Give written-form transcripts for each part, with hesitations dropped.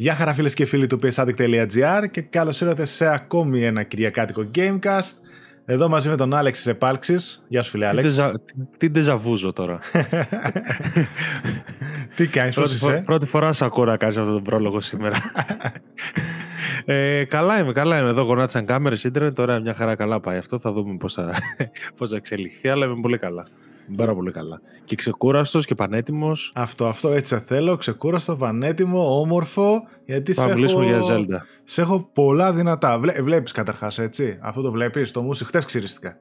Γεια χαρά φίλες και φίλοι του PSAddict.gr και καλώς ήρθατε σε ακόμη ένα κυριακάτικο Gamecast. Εδώ μαζί με τον Άλεξ της Επάλξης. Γεια σου φίλε Άλεξ. Τι ντεζαβούζω τώρα. Τι κάνεις, πώς είσαι? Πρώτη φορά σε ακούω να κάνεις αυτόν τον πρόλογο σήμερα. Καλά είμαι. Εδώ γονάτσαν κάμερες, ίντερνετ. Τώρα μια χαρά καλά πάει αυτό. Θα δούμε πώς θα εξελιχθεί, αλλά είμαι πολύ καλά. Πάρα πολύ καλά. Και ξεκούραστος και πανέτοιμος. Αυτό έτσι θέλω. Ξεκούραστο, πανέτοιμο, όμορφο. Γιατί θα μιλήσουμε για Zelda. Σε έχω πολλά δυνατά. Βλέπεις καταρχάς, έτσι. Αυτό το βλέπεις. Το μουσι χτες ξυρίστηκα.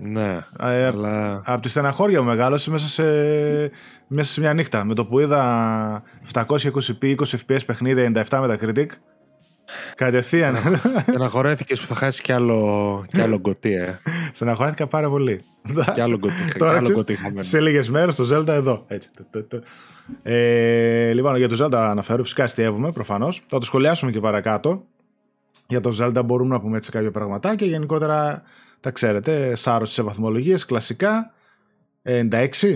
Ναι. Αλλά... από τη στεναχώρια μου μεγάλωσε μέσα σε μια νύχτα. Με το που είδα 720p, 20 FPS παιχνίδι, 97 Metacritic. Κατευθείαν. Στεναχωρέθηκες που θα χάσεις κι άλλο γκωτί, Στεναχωρέθηκα πάρα πολύ. Κι άλλο γκωτί χαμένο. Σε λίγες μέρες το Zelda εδώ. Έτσι. Λοιπόν, για το Zelda αναφέρω. Φυσικά αστειεύουμε προφανώς. Θα το σχολιάσουμε και παρακάτω. Για το Zelda μπορούμε να πούμε έτσι κάποια πραγματάκια. Γενικότερα τα ξέρετε. Σάρωση σε βαθμολογίες, κλασικά. 96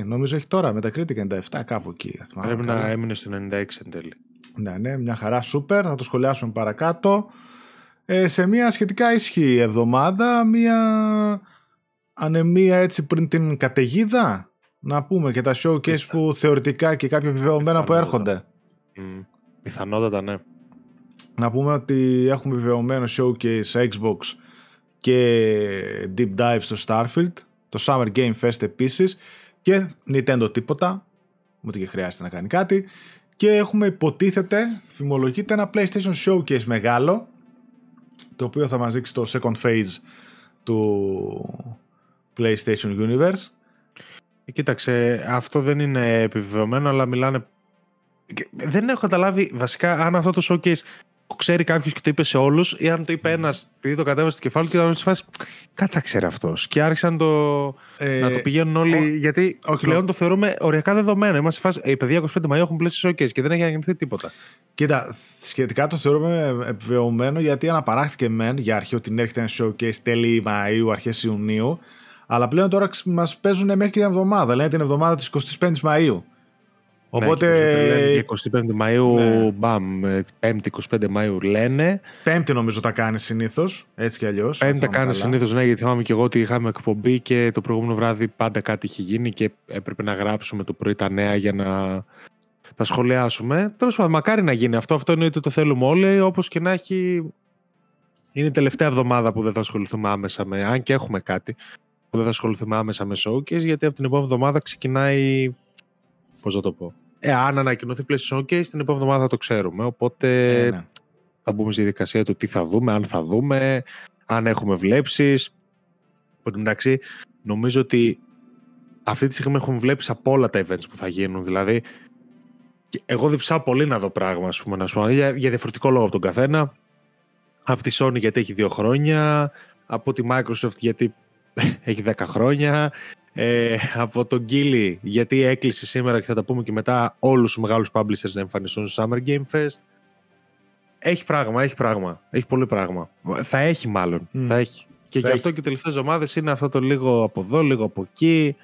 νομίζω έχει τώρα. Metacritic 97, κάπου εκεί. Πρέπει να έμεινε στο 96 εν τέλει. Ναι, μια χαρά, super, θα το σχολιάσουμε παρακάτω. Σε μια σχετικά ήσυχη εβδομάδα, μια ανεμία έτσι πριν την καταιγίδα, να πούμε, και τα showcase που θεωρητικά και κάποια επιβεβαιωμένα που έρχονται. Πιθανότατα, ναι. Να πούμε ότι έχουμε επιβεβαιωμένο showcase Xbox και deep dive στο Starfield, το Summer Game Fest επίσης, και Nintendo τίποτα, ούτε και χρειάζεται να κάνει κάτι. Και έχουμε, υποτίθεται, φημολογείται, ένα PlayStation Showcase μεγάλο, το οποίο θα μας δείξει το second phase του PlayStation Universe. Κοίταξε, αυτό δεν είναι επιβεβαιωμένο, αλλά μιλάνε... Δεν έχω καταλάβει βασικά αν αυτό το showcase το ξέρει κάποιος και το είπε σε όλους, ή αν το είπε ένας επειδή το κατέβασε στο κεφάλι και ήταν όλες τις φάσεις, κάτι θα ξέρει αυτός. Και άρχισαν να το πηγαίνουν όλοι, γιατί πλέον το θεωρούμε οριακά δεδομένο. Είμαστε φάση, οι παιδιά 25 Μαΐου έχουν πλαίσιο showcase και δεν έχει ανακοινωθεί τίποτα. Κοίτα, σχετικά το θεωρούμε επιβεβαιωμένο, γιατί αναπαράχθηκε μεν για αρχή ότι έρχεται ένα showcase τέλη Μαΐου, αρχές Ιουνίου, αλλά πλέον τώρα μας παίζουν μέχρι και την εβδομάδα. Λένε την εβδομάδα της 25 Μαΐου. Οπότε... ναι, 25 Μαΐου, ναι. Μπαμ, 5η 25 Μαΐου λένε. 5η νομίζω τα κάνει συνήθως, έτσι κι αλλιώς. 5η τα κάνει συνήθως, ναι, γιατί θυμάμαι και εγώ ότι είχαμε εκπομπή και το προηγούμενο βράδυ πάντα κάτι είχε γίνει και έπρεπε να γράψουμε το πρωί τα νέα για να τα σχολιάσουμε. Τέλος πάντων, μακάρι να γίνει αυτό. Αυτό εννοείται, το θέλουμε όλοι, όπως και να έχει. Είναι η τελευταία εβδομάδα που δεν θα ασχοληθούμε άμεσα με, αν και έχουμε κάτι, που δεν θα ασχοληθούμε άμεσα με showcase, γιατί από την επόμενη εβδομάδα ξεκινάει. Πώς θα το πω. Αν ανακοινωθεί PlayStation Showcase, την επόμενη εβδομάδα θα το ξέρουμε. Οπότε ναι. Θα μπούμε στη διαδικασία του τι θα δούμε, αν θα δούμε, αν έχουμε βλέψεις. Εντάξει, νομίζω ότι αυτή τη στιγμή έχουμε βλέψει από όλα τα events που θα γίνουν. Δηλαδή, εγώ διψάω πολύ να δω πράγμα, ας πούμε, για διαφορετικό λόγο από τον καθένα. Από τη Sony γιατί έχει 2 χρόνια, από τη Microsoft γιατί έχει 10 χρόνια. Από τον Γκίλι, γιατί έκλεισε σήμερα και θα τα πούμε και μετά, όλους τους μεγάλους publishers να εμφανιστούν στο Summer Game Fest. Έχει πράγμα. Έχει πολύ πράγμα. Θα έχει μάλλον. Θα έχει. Και γι' αυτό και οι τελευταίες ομάδες είναι αυτό το λίγο από εδώ, λίγο από εκεί.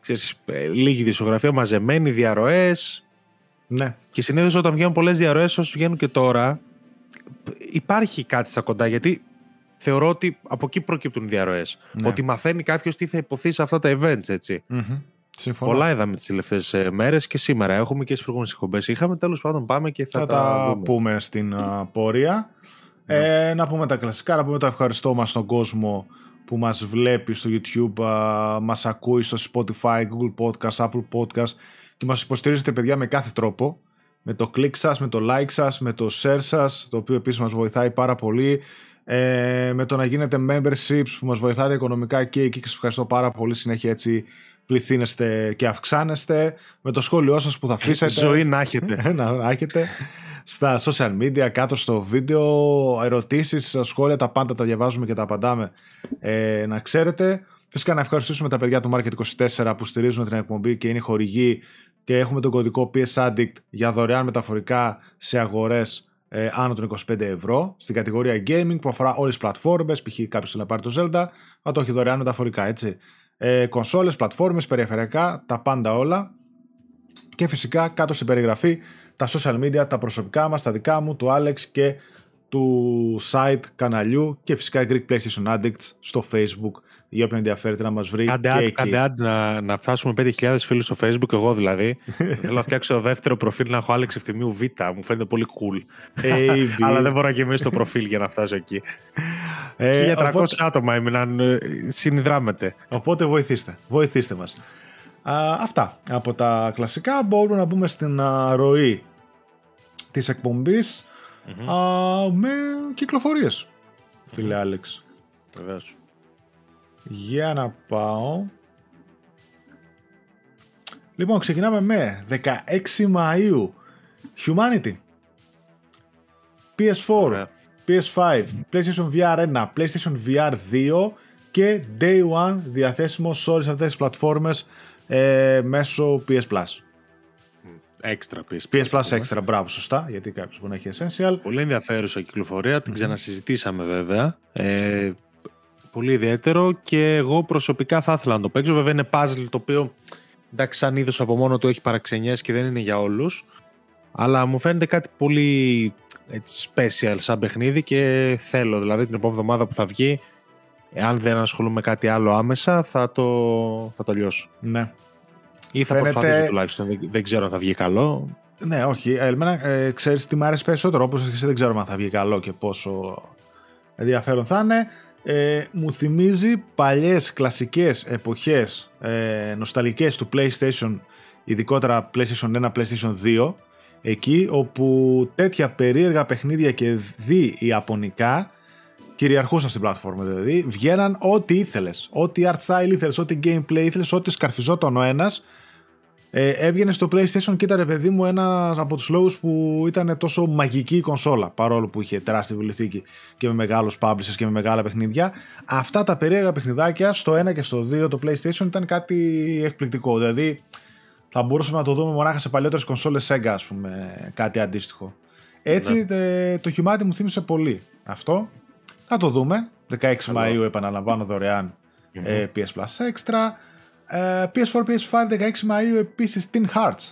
Ξέρεις, λίγη δισογραφία μαζεμένη, διαρροές. Ναι. Και συνήθως όταν βγαίνουν πολλές διαρροές, όσους βγαίνουν και τώρα, υπάρχει κάτι στα κοντά, γιατί... θεωρώ ότι από εκεί προκύπτουν διαρροές. Ναι. Ότι μαθαίνει κάποιος τι θα υποθεί σε αυτά τα events, έτσι. Συμφωνώ. Πολλά είδαμε τις τελευταίες μέρες και σήμερα έχουμε και τις προηγούμενες εκπομπές. Είχαμε, τέλος πάντων, πάμε και θα τα πούμε στην πορεία. Ναι. Να πούμε τα κλασικά, να πούμε το ευχαριστώ μας στον κόσμο που μας βλέπει στο YouTube, μας ακούει στο Spotify, Google Podcast, Apple Podcast και μας υποστηρίζετε, παιδιά, με κάθε τρόπο. Με το κλικ σας, με το like σας, με το share σας, το οποίο επίσης μας βοηθάει πάρα πολύ. Με το να γίνετε memberships που μας βοηθάτε οικονομικά και εκεί, και σας ευχαριστώ πάρα πολύ. Συνέχεια έτσι πληθύνεστε και αυξάνεστε. Με το σχόλιο σας που θα αφήσετε, ζωή να έχετε. Στα social media, κάτω στο βίντεο, ερωτήσεις, σχόλια, τα πάντα τα διαβάζουμε και τα απαντάμε, να ξέρετε. Φυσικά να ευχαριστήσουμε τα παιδιά του Market24 που στηρίζουν την εκπομπή και είναι χορηγοί, και έχουμε τον κωδικό PS Addict για δωρεάν μεταφορικά σε αγορές άνω των 25 ευρώ στην κατηγορία gaming που αφορά όλες τις πλατφόρμες. Π.χ. κάποιος θέλει να πάρει το Zelda, θα το έχει δωρεάν μεταφορικά, έτσι. Κονσόλες, πλατφόρμες, περιφερειακά, τα πάντα όλα. Και φυσικά κάτω στην περιγραφή τα social media, τα προσωπικά μας, τα δικά μου, του Άλεξ και του site καναλιού και φυσικά Greek PlayStation Addicts στο Facebook για όποιον ενδιαφέρεται να μας βρει. Κάντε να φτάσουμε 5.000 φίλους στο Facebook, εγώ δηλαδή. Θέλω να φτιάξω δεύτερο προφίλ να έχω Άλεξ Ευθυμίου Β, μου φαίνεται πολύ cool. Αλλά δεν μπορώ να γεμίσω το προφίλ για να φτάσω εκεί. 1.300 άτομα έμειναν, συνδράμετε. Οπότε βοηθήστε μας. Αυτά από τα κλασικά. Μπορούμε να μπούμε στην ροή της εκπομπής. Mm-hmm. Με κυκλοφορίες, φίλε Άλεξ. Βεβαίως. Για να πάω. Λοιπόν, ξεκινάμε με 16 Μαΐου Humanity, PS4, yeah. PS5, PlayStation VR 1, PlayStation VR 2 και Day One διαθέσιμο σε όλες αυτές τις πλατφόρμες μέσω PS Plus. Extra PS Plus Extra, μπράβο, σωστά, γιατί κάποιος μπορεί να έχει Essential. Πολύ ενδιαφέρουσα κυκλοφορία, την ξανασυζητήσαμε βέβαια. Πολύ ιδιαίτερο και εγώ προσωπικά θα ήθελα να το παίξω. Βέβαια είναι puzzle το οποίο, εντάξει, σαν είδος από μόνο του έχει παραξενιές και δεν είναι για όλους. Αλλά μου φαίνεται κάτι πολύ έτσι, special σαν παιχνίδι και θέλω. Δηλαδή την επόμενη εβδομάδα που θα βγει, αν δεν ασχολούμαι με κάτι άλλο άμεσα, θα το λιώσω. Ναι. Ή θα προσπαθήσω τουλάχιστον, δεν ξέρω αν θα βγει καλό. Ναι, όχι. Εμένα ξέρεις τι μου άρεσε περισσότερο. Όπως εσύ δεν ξέρουμε αν θα βγει καλό και πόσο ενδιαφέρον θα είναι. Μου θυμίζει παλιές κλασικές εποχές νοσταλγικές του PlayStation, ειδικότερα PlayStation 1, PlayStation 2, εκεί όπου τέτοια περίεργα παιχνίδια και δι ιαπωνικά κυριαρχούσαν στην πλατφόρμα, δηλαδή βγαίναν ό,τι ήθελες, ό,τι art style ήθελες, ό,τι gameplay ήθελες, ό,τι σκαρφιζόταν ο ένας. Έβγαινε στο PlayStation και ήταν, ρε παιδί μου, ένας από τους λόγους που ήταν τόσο μαγική η κονσόλα, παρόλο που είχε τεράστια βιβλιοθήκη και με μεγάλους publishers και με μεγάλα παιχνίδια. Αυτά τα περίεργα παιχνιδάκια στο 1 και στο 2 το PlayStation ήταν κάτι εκπληκτικό, δηλαδή θα μπορούσαμε να το δούμε μονάχα σε παλιότερες κονσόλες Sega, ας πούμε, κάτι αντίστοιχο. Έτσι, ναι. Το Humanity μου θύμισε πολύ αυτό. Να το δούμε. 16 Μαΐου, επαναλαμβάνω, δωρεάν PS Plus Extra. PS4, PS5, 16 Μαΐου επίσης Tin Hearts.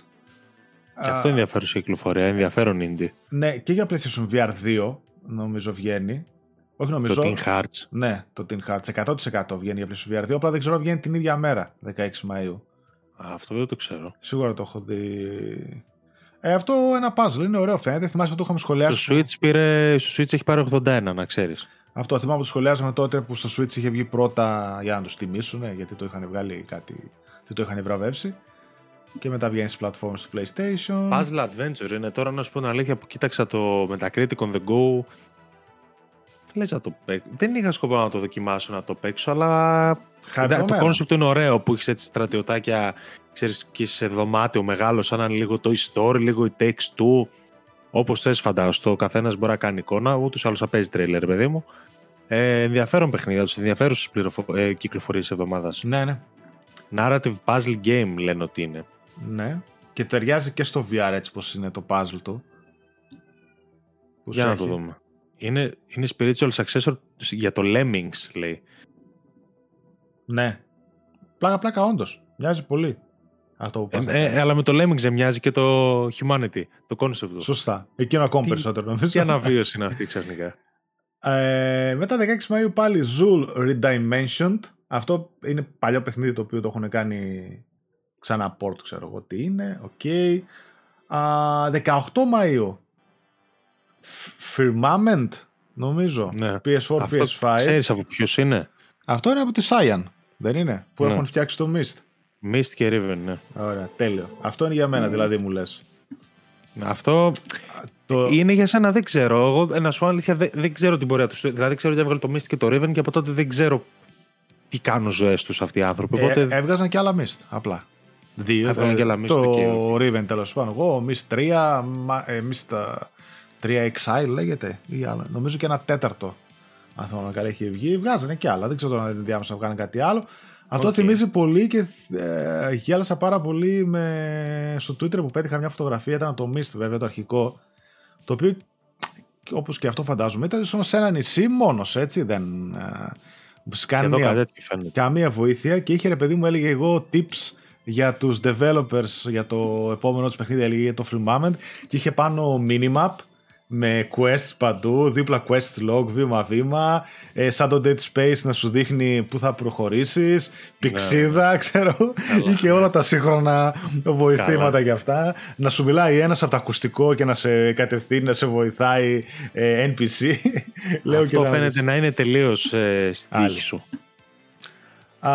Και αυτό ενδιαφέρον σε κυκλοφορία, ενδιαφέρον indie. Ναι, και για PlayStation VR 2 νομίζω βγαίνει. Όχι νομίζω. Το Tin Hearts. Ναι, το Tin Hearts 100% βγαίνει για PlayStation VR 2, απλά δεν ξέρω αν βγαίνει την ίδια μέρα, 16 Μαΐου. Αυτό δεν το ξέρω. Σίγουρα το έχω δει. Αυτό ένα puzzle είναι ωραίο, φαίνεται. Θυμάσαι ότι το είχαμε σχολιάσει. Στο Switch έχει πάρει 81, να ξέρεις. Αυτό θυμάμαι που το σχολιάζαμε τότε που στο Switch είχε βγει πρώτα για να τους τιμήσουν, γιατί το είχαν βγάλει κάτι, δεν το είχαν βραβεύσει. Και μετά βγαίνει στις πλατφόρμες του PlayStation. Puzzle Adventure είναι τώρα, να σου πω την αλήθεια, που κοίταξα το Metacritic on the Go. Λες να το παίξω. Δεν είχα σκοπό να το δοκιμάσω, να το παίξω, αλλά. Το concept είναι ωραίο που έχεις έτσι στρατιωτάκια, ξέρεις, και σε δωμάτιο μεγάλο, σαν να είναι λίγο το story, λίγο η text του. Όπως θες, φαντάζομαι, ο καθένας μπορεί να κάνει εικόνα, ούτως άλλως θα παίζει τρέιλερ, παιδί μου. Ενδιαφέρον παιχνίδι, ενδιαφέρουσες κυκλοφορίες εβδομάδας. Ναι, ναι. Narrative puzzle game λένε ότι είναι. Ναι. Και ταιριάζει και στο VR έτσι πως είναι το puzzle του. Για να το δούμε. Είναι spiritual successor για το Lemmings, λέει. Ναι. Πλάκα-πλάκα, όντως. Μοιάζει πολύ. Αλλά με το Lemmings μοιάζει και το Humanity, το concept του. Σωστά. Εκείνο ακόμα περισσότερο νομίζω. Τι αναβίωση είναι αυτή ξαφνικά. Μετά 16 Μαΐου πάλι Zool Redimensioned. Αυτό είναι παλιό παιχνίδι το οποίο το έχουν κάνει ξανά port, ξέρω εγώ τι είναι. Okay. 18 Μαΐου Firmament, νομίζω. Ναι. PS4, αυτό PS5. Ξέρεις από ποιος είναι. Αυτό είναι από τη Cyan, δεν είναι? Που ναι. Έχουν φτιάξει το Mist. Mist και Riven, ναι. Ωραία, τέλειο. Αυτό είναι για μένα, δηλαδή, μου λες. Αυτό είναι για σένα, δεν ξέρω. Εγώ, να σου πω αλήθεια, δεν ξέρω την πορεία τους. Δηλαδή, ξέρω ότι έβγαλε το Mist και το Riven και από τότε δεν ξέρω τι κάνουν ζωές τους αυτοί οι άνθρωποι. Οπότε... Έβγαζαν και άλλα Mist, απλά. Δύο. Έβγαλαν και άλλα Mist. Το Riven, τέλος πάντων. Εγώ, Mist 3, Mist 3 Exile λέγεται. Ή άλλο. Νομίζω και ένα τέταρτο. Αν θέλω να καλά έχει βγει, βγάζανε και άλλα. Δεν ξέρω τώρα αν διάμεσα βγάλουν κάτι άλλο. Αυτό θυμίζει πολύ και γέλασα πάρα πολύ στο Twitter που πέτυχα μια φωτογραφία. Ήταν το Mist, βέβαια, το αρχικό. Το οποίο, όπως και αυτό φαντάζομαι, ήταν σε ένα νησί μόνος, έτσι. Δεν σκάνει καμία βοήθεια. Και είχε, ρε παιδί μου, έλεγε εγώ tips για τους developers για το επόμενο τους παιχνίδι, έλεγε το Free Moment, και είχε πάνω minimap με quests παντού, δίπλα quest log, βήμα-βήμα, σαν το Dead Space να σου δείχνει που θα προχωρήσεις, πηξίδα, ναι, ξέρω, καλά, ή και όλα τα σύγχρονα βοηθήματα, καλά, και αυτά. Να σου μιλάει ένας από το ακουστικό και να σε κατευθύνει, να σε βοηθάει NPC. Αυτό φαίνεται να είναι τελείως στη τύχη σου. 19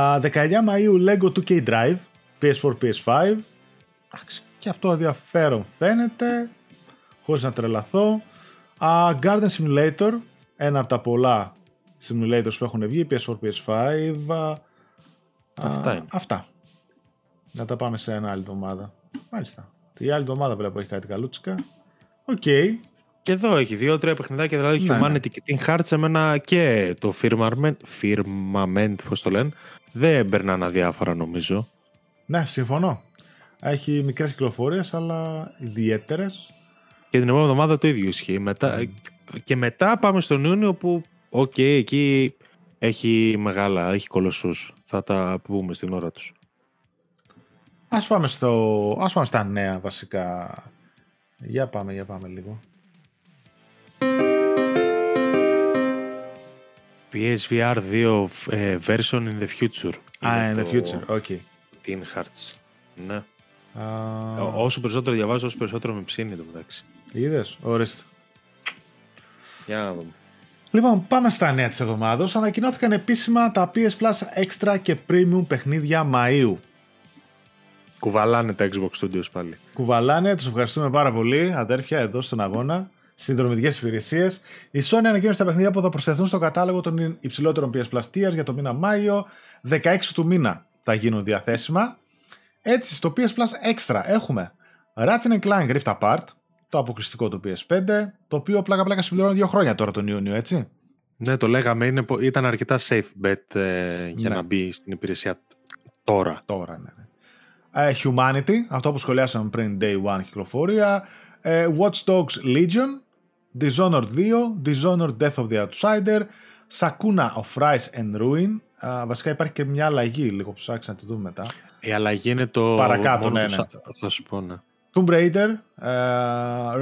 Μαΐου Lego 2K Drive, PS4, PS5. Και αυτό ενδιαφέρον φαίνεται, χωρίς να τρελαθώ. Garden Simulator, ένα από τα πολλά simulators που έχουν βγει, PS4, PS5. Αυτά είναι. Αυτά. Να τα πάμε σε ένα άλλη εβδομάδα. Μάλιστα. Η άλλη εβδομάδα βλέπω έχει κάτι καλούτσικα. Οκ. Okay. Και εδώ έχει 2-3 παιχνιδάκια, δηλαδή Humanity και King Hearts, εμένα και το Firmament, πώς το λένε, δεν περνάνε αδιάφορα νομίζω. Ναι, συμφωνώ. Έχει μικρές κυκλοφορίες, αλλά ιδιαίτερες. Και την επόμενη εβδομάδα το ίδιο ισχύει. Και μετά πάμε στον Ιούνιο που, οκ, εκεί έχει μεγάλα, έχει κολοσσούς. Θα τα πούμε στην ώρα τους. Ας πάμε στα νέα βασικά. Για πάμε λίγο. PSVR 2 version in the future. In the future, ok. Teen Hearts. Ναι. Όσο περισσότερο διαβάζω, όσο περισσότερο με ψήνει το μεταξύ. Είδες, ορίστε. Για να δούμε. Λοιπόν, πάμε στα νέα της εβδομάδας. Ανακοινώθηκαν επίσημα τα PS Plus Extra και Premium παιχνίδια Μαΐου. Κουβαλάνε τα Xbox Studios πάλι. Κουβαλάνε, τους ευχαριστούμε πάρα πολύ, αδέρφια, εδώ στον αγώνα. Συνδρομητικές υπηρεσίες. Η Sony ανακοίνωσε τα παιχνίδια που θα προσθεθούν στο κατάλογο των υψηλότερων PS Plus tiers για το μήνα Μάιο. 16 του μήνα θα γίνουν διαθέσιμα. Έτσι, στο PS Plus Extra έχουμε Ratchet & Clank Rift Apart, το αποκλειστικό του PS5, το οποίο πλάκα-πλάκα συμπληρώνει 2 χρόνια τώρα τον Ιούνιο, έτσι. Ναι, το λέγαμε, ήταν αρκετά safe bet για να μπει στην υπηρεσία τώρα. Τώρα, ναι. Humanity, αυτό που σχολιάσαμε πριν, Day 1 κυκλοφορία. Watch Dogs Legion, Dishonored 2, Dishonored Death of the Outsider, Sakuna of Rise and Ruin. Βασικά υπάρχει και μια αλλαγή, λίγο ψάξει να τη δούμε μετά. Η αλλαγή είναι το παρακάτω, ναι, ναι. Θα σου πω, ναι. Tomb Raider,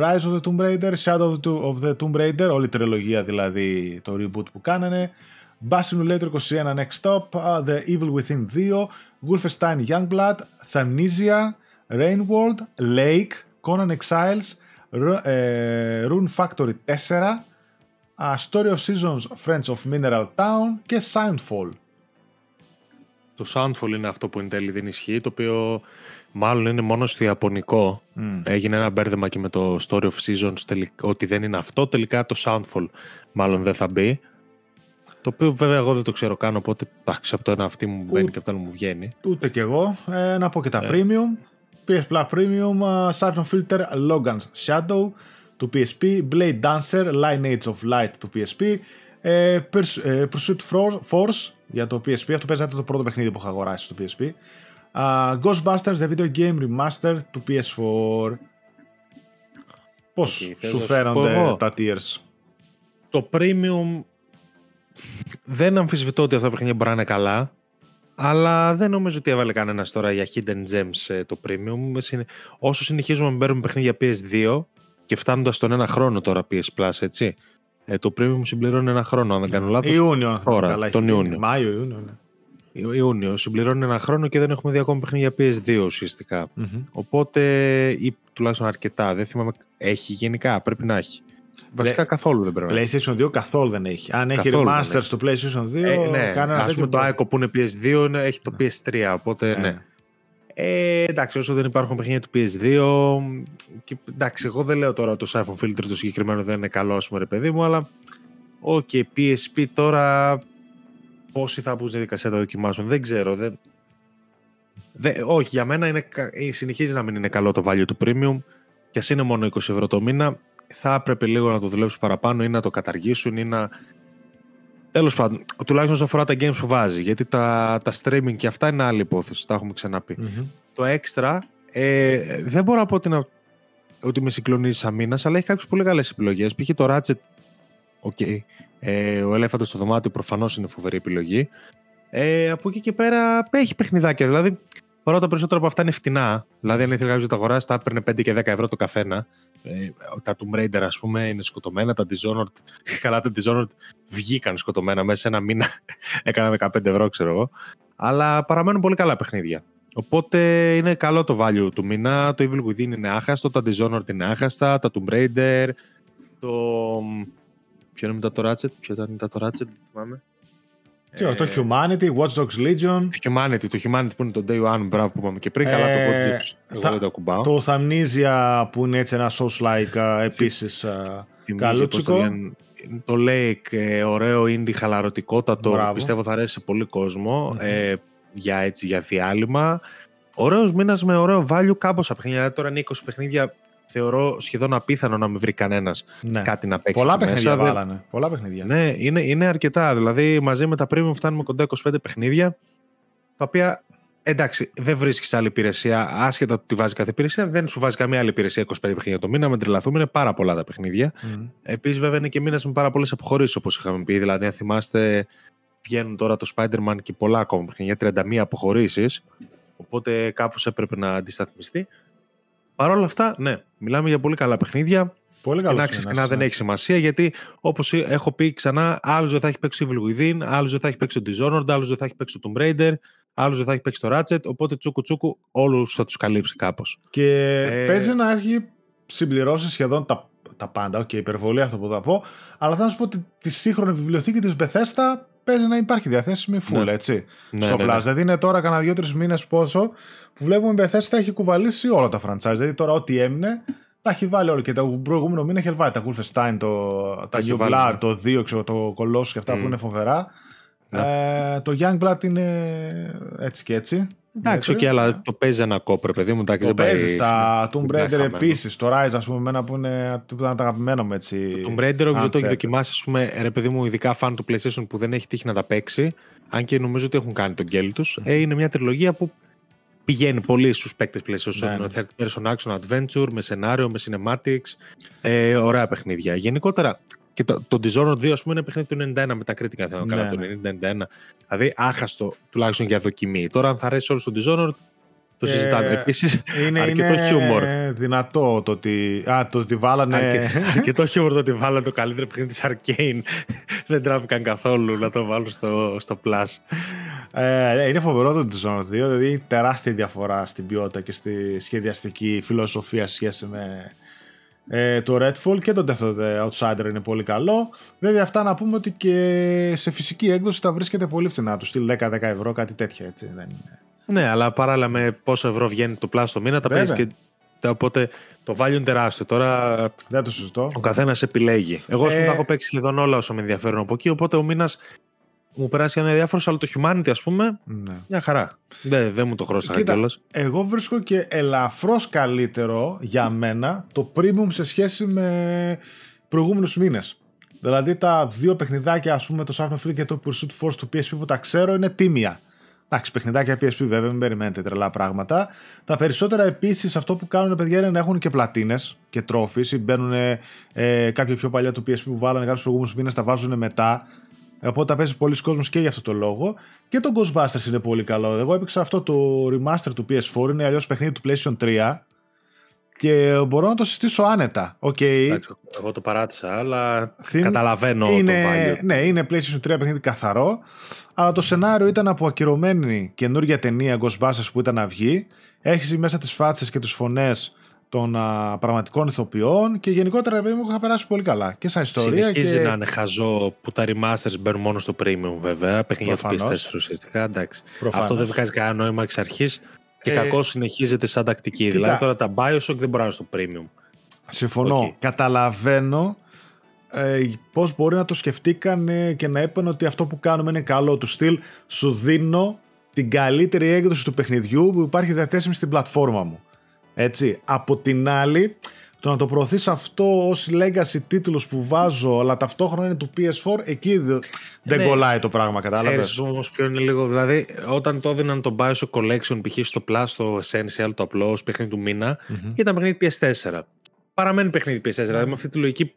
Rise of the Tomb Raider, Shadow of the Tomb Raider, όλη η τριλογία δηλαδή, το reboot που κάνανε, Bass Simulator 21 Next Stop, The Evil Within 2, Wolfenstein Youngblood, Thamnesia, Rain World, Lake, Conan Exiles, Rune Factory 4, Story of Seasons, Friends of Mineral Town και Soundfall. Το Soundfall είναι αυτό που εν τέλει δεν ισχύει, το οποίο μάλλον είναι μόνο στο ιαπωνικό. Έγινε ένα μπέρδεμα και με το Story of Seasons, ότι δεν είναι αυτό. Τελικά το Soundfall μάλλον δεν θα μπει. Το οποίο βέβαια εγώ δεν το ξέρω καν, οπότε εντάξει, από το ένα αυτή μου βγαίνει και από το άλλο μου βγαίνει. Ούτε κι εγώ. Να πω και τα Premium. PS Plus Premium, Siphon Filter, Logan's Shadow του PSP, Blade Dancer, Lineage of Light του PSP, Pursuit Force για το PSP, αυτό παίζεται το πρώτο παιχνίδι που είχα αγοράσει στο PSP, Ghostbusters The Video Game Remaster του PS4. Πώς σου φέρονται τα tiers? Το Premium δεν αμφισβητώ ότι αυτά τα παιχνίδια μπορεί να είναι καλά, αλλά δεν νομίζω ότι έβαλε κανένας τώρα για Hidden Gems το Premium. Όσο συνεχίζουμε να παίρνουμε παιχνίδια PS2 και φτάνοντας στον 1 χρόνο τώρα PS Plus, έτσι, το Premium συμπληρώνει 1 χρόνο, αν δεν κάνω λάθος. Ιούνιο, τώρα, καλά, τον Ιούνιο. Μάιο, Ιούνιο, ναι. Ιούνιο, συμπληρώνει 1 χρόνο και δεν έχουμε δει ακόμα παιχνίδια PS2 ουσιαστικά. Οπότε, ή τουλάχιστον αρκετά, δεν θυμάμαι, έχει γενικά, πρέπει να έχει. Βασικά καθόλου δεν πρέπει να έχει. PlayStation 2 καθόλου δεν έχει. Αν έχει remasters στο PlayStation 2, ναι, ας πούμε το ICO που είναι PS2 έχει το PS3, οπότε ναι. Εντάξει, όσο δεν υπάρχουν παιχνίδια του PS2. Και, εντάξει, εγώ δεν λέω τώρα το Siphon Filter το συγκεκριμένο δεν είναι καλό, ας πούμε, ρε παιδί μου, αλλά. Οκ, PSP τώρα. Πόσοι θα πούν στη δικασία να τα δοκιμάσουν, δεν ξέρω. Όχι, για μένα συνεχίζει να μην είναι καλό το value του Premium. Και ας είναι μόνο 20 ευρώ το μήνα, θα έπρεπε λίγο να το δουλέψουν παραπάνω ή να το καταργήσουν ή να. Τέλος πάντων, τουλάχιστον όσον αφορά τα games που βάζει, γιατί τα streaming και αυτά είναι άλλη υπόθεση, τα έχουμε ξαναπεί. Το extra δεν μπορώ να πω ότι με συγκλονίζει σαν μήνας, αλλά έχει κάποιες πολύ καλές επιλογές. Π.χ. το Ratchet, ο ελέφαντος στο δωμάτιο προφανώς είναι φοβερή επιλογή. Από εκεί και πέρα έχει παιχνιδάκια, δηλαδή Παρά τα περισσότερα από αυτά είναι φτηνά. Δηλαδή, αν ήθελε κάποιο να τα αγοράσει, τα έπαιρνε 5 και 10 ευρώ το καθένα. Τα Tomb Raider, ας πούμε, είναι σκοτωμένα. Τα Dishonored, καλά, τα Dishonored βγήκαν σκοτωμένα μέσα σε ένα μήνα. Έκανα 15 ευρώ, ξέρω εγώ. Αλλά παραμένουν πολύ καλά παιχνίδια. Οπότε είναι καλό το value του μήνα. Το Evil Within είναι άχαστο, τα Dishonored είναι άχαστα, τα Tomb Raider. Το. Ποιο είναι μετά το Ratchet, ποιο ήταν μετά το Ratchet, δεν θυμάμαι. Το Humanity, Watch Dogs Legion. Το Humanity που είναι το Day One, μπράβο που είπαμε και πριν. Καλά, το Watch Dogs. Εγώ δεν το ακουμπάω. Το Thamnesia που είναι έτσι ένα Souls-like επίσης. Καλούτσικο. Το Lake, ωραίο indie, χαλαρωτικότατο. Μπράβο. Πιστεύω θα αρέσει σε πολύ κόσμο. Mm-hmm. Για διάλειμμα. Ωραίος μήνας με ωραίο value, κάμποσα παιχνίδια. Τώρα είναι 20 παιχνίδια. Θεωρώ σχεδόν απίθανο να μην βρει κανένας κάτι να παίξει. Πολλά παιχνίδια μέσα. Βάλανε. Πολλά παιχνίδια. Ναι, είναι αρκετά. Δηλαδή, μαζί με τα premium φτάνουμε κοντά 25 παιχνίδια, τα οποία εντάξει, δεν βρίσκεις άλλη υπηρεσία, άσχετα του τι βάζει κάθε υπηρεσία. Δεν σου βάζει καμία άλλη υπηρεσία 25 παιχνίδια το μήνα. Με τρελαθούμε, είναι πάρα πολλά τα παιχνίδια. Mm. Επίσης, βέβαια, είναι και μήνας με πάρα πολλές αποχωρήσεις, όπως είχαμε πει. Δηλαδή, αν θυμάστε, βγαίνουν τώρα το Spider-Man και πολλά ακόμα παιχνίδια, 31 αποχωρήσεις. Οπότε κάπως έπρεπε να αντισταθμιστεί. Παρ' όλα αυτά, ναι, μιλάμε για πολύ καλά παιχνίδια. Πολύ καλά. Φτηνά δεν έχει σημασία, γιατί όπως έχω πει ξανά, άλλος δεν θα έχει παίξει το Evil Within, άλλος δεν θα έχει παίξει το Dishonored, άλλος δεν θα έχει παίξει το Tomb Raider, άλλος δεν θα έχει παίξει το Ratchet. Οπότε τσούκου τσούκου, όλους θα τους καλύψει κάπως. Και παίζει να έχει συμπληρώσει σχεδόν τα πάντα. Οκ, υπερβολή αυτό που θα πω. Αλλά θα σου πω ότι τη σύγχρονη βιβλιοθήκη της Bethesda παίζει να υπάρχει διαθέσιμη full, ναι. Έτσι. Ναι, στο Plus. Ναι. Δηλαδή είναι τώρα κανένα 2-3 μήνες πόσο που βλέπουμε η Bethesda έχει κουβαλήσει όλα τα franchise. Δηλαδή τώρα ό,τι έμεινε τα έχει βάλει όλα. Και το προηγούμενο μήνα έχει βάλει τα Wolfenstein, τα New Blood, το 2, το Colossus και αυτά που είναι φοβερά. Ναι. Το Young Blood είναι έτσι και έτσι. Εντάξει, okay, αλλά το παίζει ένα κόπρο, παιδί μου. Το παίζει στα Tomb Raider επίσης. Το Rise, ας πούμε, εμένα που είναι τίποτα τα αγαπημένα μου έτσι. Το Tomb Raider, όποιο το έχει δοκιμάσει, ας πούμε, ρε παιδί μου, ειδικά φαν του PlayStation που δεν έχει τύχει να τα παίξει, αν και νομίζω ότι έχουν κάνει τον γκέλι τους. Είναι μια τριλογία που πηγαίνει πολύ στους παίκτες PlayStation. Third person action adventure, με σενάριο, με cinematics. Ωραία παιχνίδια. Γενικότερα. Και το Dishonored 2, ας πούμε, είναι παιχνίδι του 91 με τα κρίτικα. Θέλω να κάνω το 90-91. Δηλαδή, άχαστο τουλάχιστον για δοκιμή. Τώρα, αν θα αρέσει όλους τον Dishonored, το συζητάμε. Επίσης, αρκετό χιούμορ. Είναι δυνατό το ότι. Το ότι βάλανε. Αρκετό χιούμορ το ότι βάλανε το καλύτερο παιχνίδι της Arcane. Δεν τράβηκαν καθόλου να το βάλουν στο Plus. Είναι φοβερό το Dishonored 2. Δηλαδή, έχει τεράστια διαφορά στην ποιότητα και στη σχεδιαστική φιλοσοφία σχέση με. Το Redfall και το Death of the Outsider είναι πολύ καλό. Βέβαια, αυτά να πούμε ότι και σε φυσική έκδοση τα βρίσκεται πολύ φθηνά. Του στυλ 10-10 ευρώ, κάτι τέτοια έτσι. Δεν είναι. Ναι, αλλά παράλληλα με πόσο ευρώ βγαίνει το Plus το μήνα, τα παίζει και. Οπότε το value είναι τεράστιο. Τώρα δεν το συζητώ. Ο καθένας επιλέγει. Εγώ τα έχω παίξει σχεδόν όλα όσα με ενδιαφέρουν από εκεί. Οπότε ο μήνας μου περάσει ένα διάφορο, αλλά το Humanity, ας πούμε, ναι. Μια χαρά. Δεν μου το χρώσανε κιόλας. Εγώ βρίσκω και ελαφρώς καλύτερο για μένα το premium σε σχέση με προηγούμενους μήνες. Δηλαδή τα δύο παιχνιδάκια, ας πούμε, το Safnafil και το Pursuit Force του PSP που τα ξέρω είναι τίμια. Εντάξει, παιχνιδάκια PSP βέβαια, μην περιμένετε τρελά πράγματα. Τα περισσότερα επίσης αυτό που κάνουν παιδιά είναι να έχουν και πλατίνες και trophies ή μπαίνουν κάποια πιο παλιά του PSP που βάλανε κάποιους προηγούμενους μήνες, τα βάζουν μετά. Οπότε τα παίζει πολλοί κόσμος και για αυτό το λόγο. Και το Ghostbusters είναι πολύ καλό. Εγώ έπαιξα αυτό το remaster του PS4, είναι αλλιώς παιχνίδι του PlayStation 3 και μπορώ να το συστήσω άνετα. Okay. Εγώ το παράτησα, αλλά καταλαβαίνω το value. Ναι, είναι PlayStation 3 παιχνίδι καθαρό, αλλά το σενάριο ήταν από ακυρωμένη καινούργια ταινία Ghostbusters που ήταν να βγει. Έχεις μέσα τις φάτσες και τις φωνές των πραγματικών ηθοποιών και γενικότερα παιδί μου είχα περάσει πολύ καλά και σαν ιστορία. Συνεχίζει να είναι χαζό που τα remasters μπαίνουν μόνο στο premium βέβαια, παιχνίδια του PS4 ουσιαστικά, εντάξει. Προφανώς. Αυτό δεν βγάζει κανένα νόημα εξ αρχής και κακώς συνεχίζεται σαν τακτική. Κοίτα. Δηλαδή τώρα τα Bioshock δεν μπορεί να είναι στο premium. Συμφωνώ. Okay. Καταλαβαίνω πώς μπορεί να το σκεφτήκαν και να είπαν ότι αυτό που κάνουμε είναι καλό του στυλ. Σου δίνω την καλύτερη έκδοση του παιχνιδιού που υπάρχει διαθέσιμη στην πλατφόρμα μου. Έτσι. Από την άλλη, το να το προωθείς αυτό ως legacy τίτλος που βάζω, αλλά ταυτόχρονα είναι του PS4, εκεί δεν κολλάει το πράγμα, κατάλαβες. Ξέρεις όμως ποιο είναι λίγο, δηλαδή, όταν το έδιναν το Bioshock Collection, π.χ. στο Plus, το Essential, το απλό, ως παιχνίδι του μήνα, ήταν παιχνίδι PS4. Παραμένει παιχνίδι PS4. Δηλαδή, με αυτή τη λογική,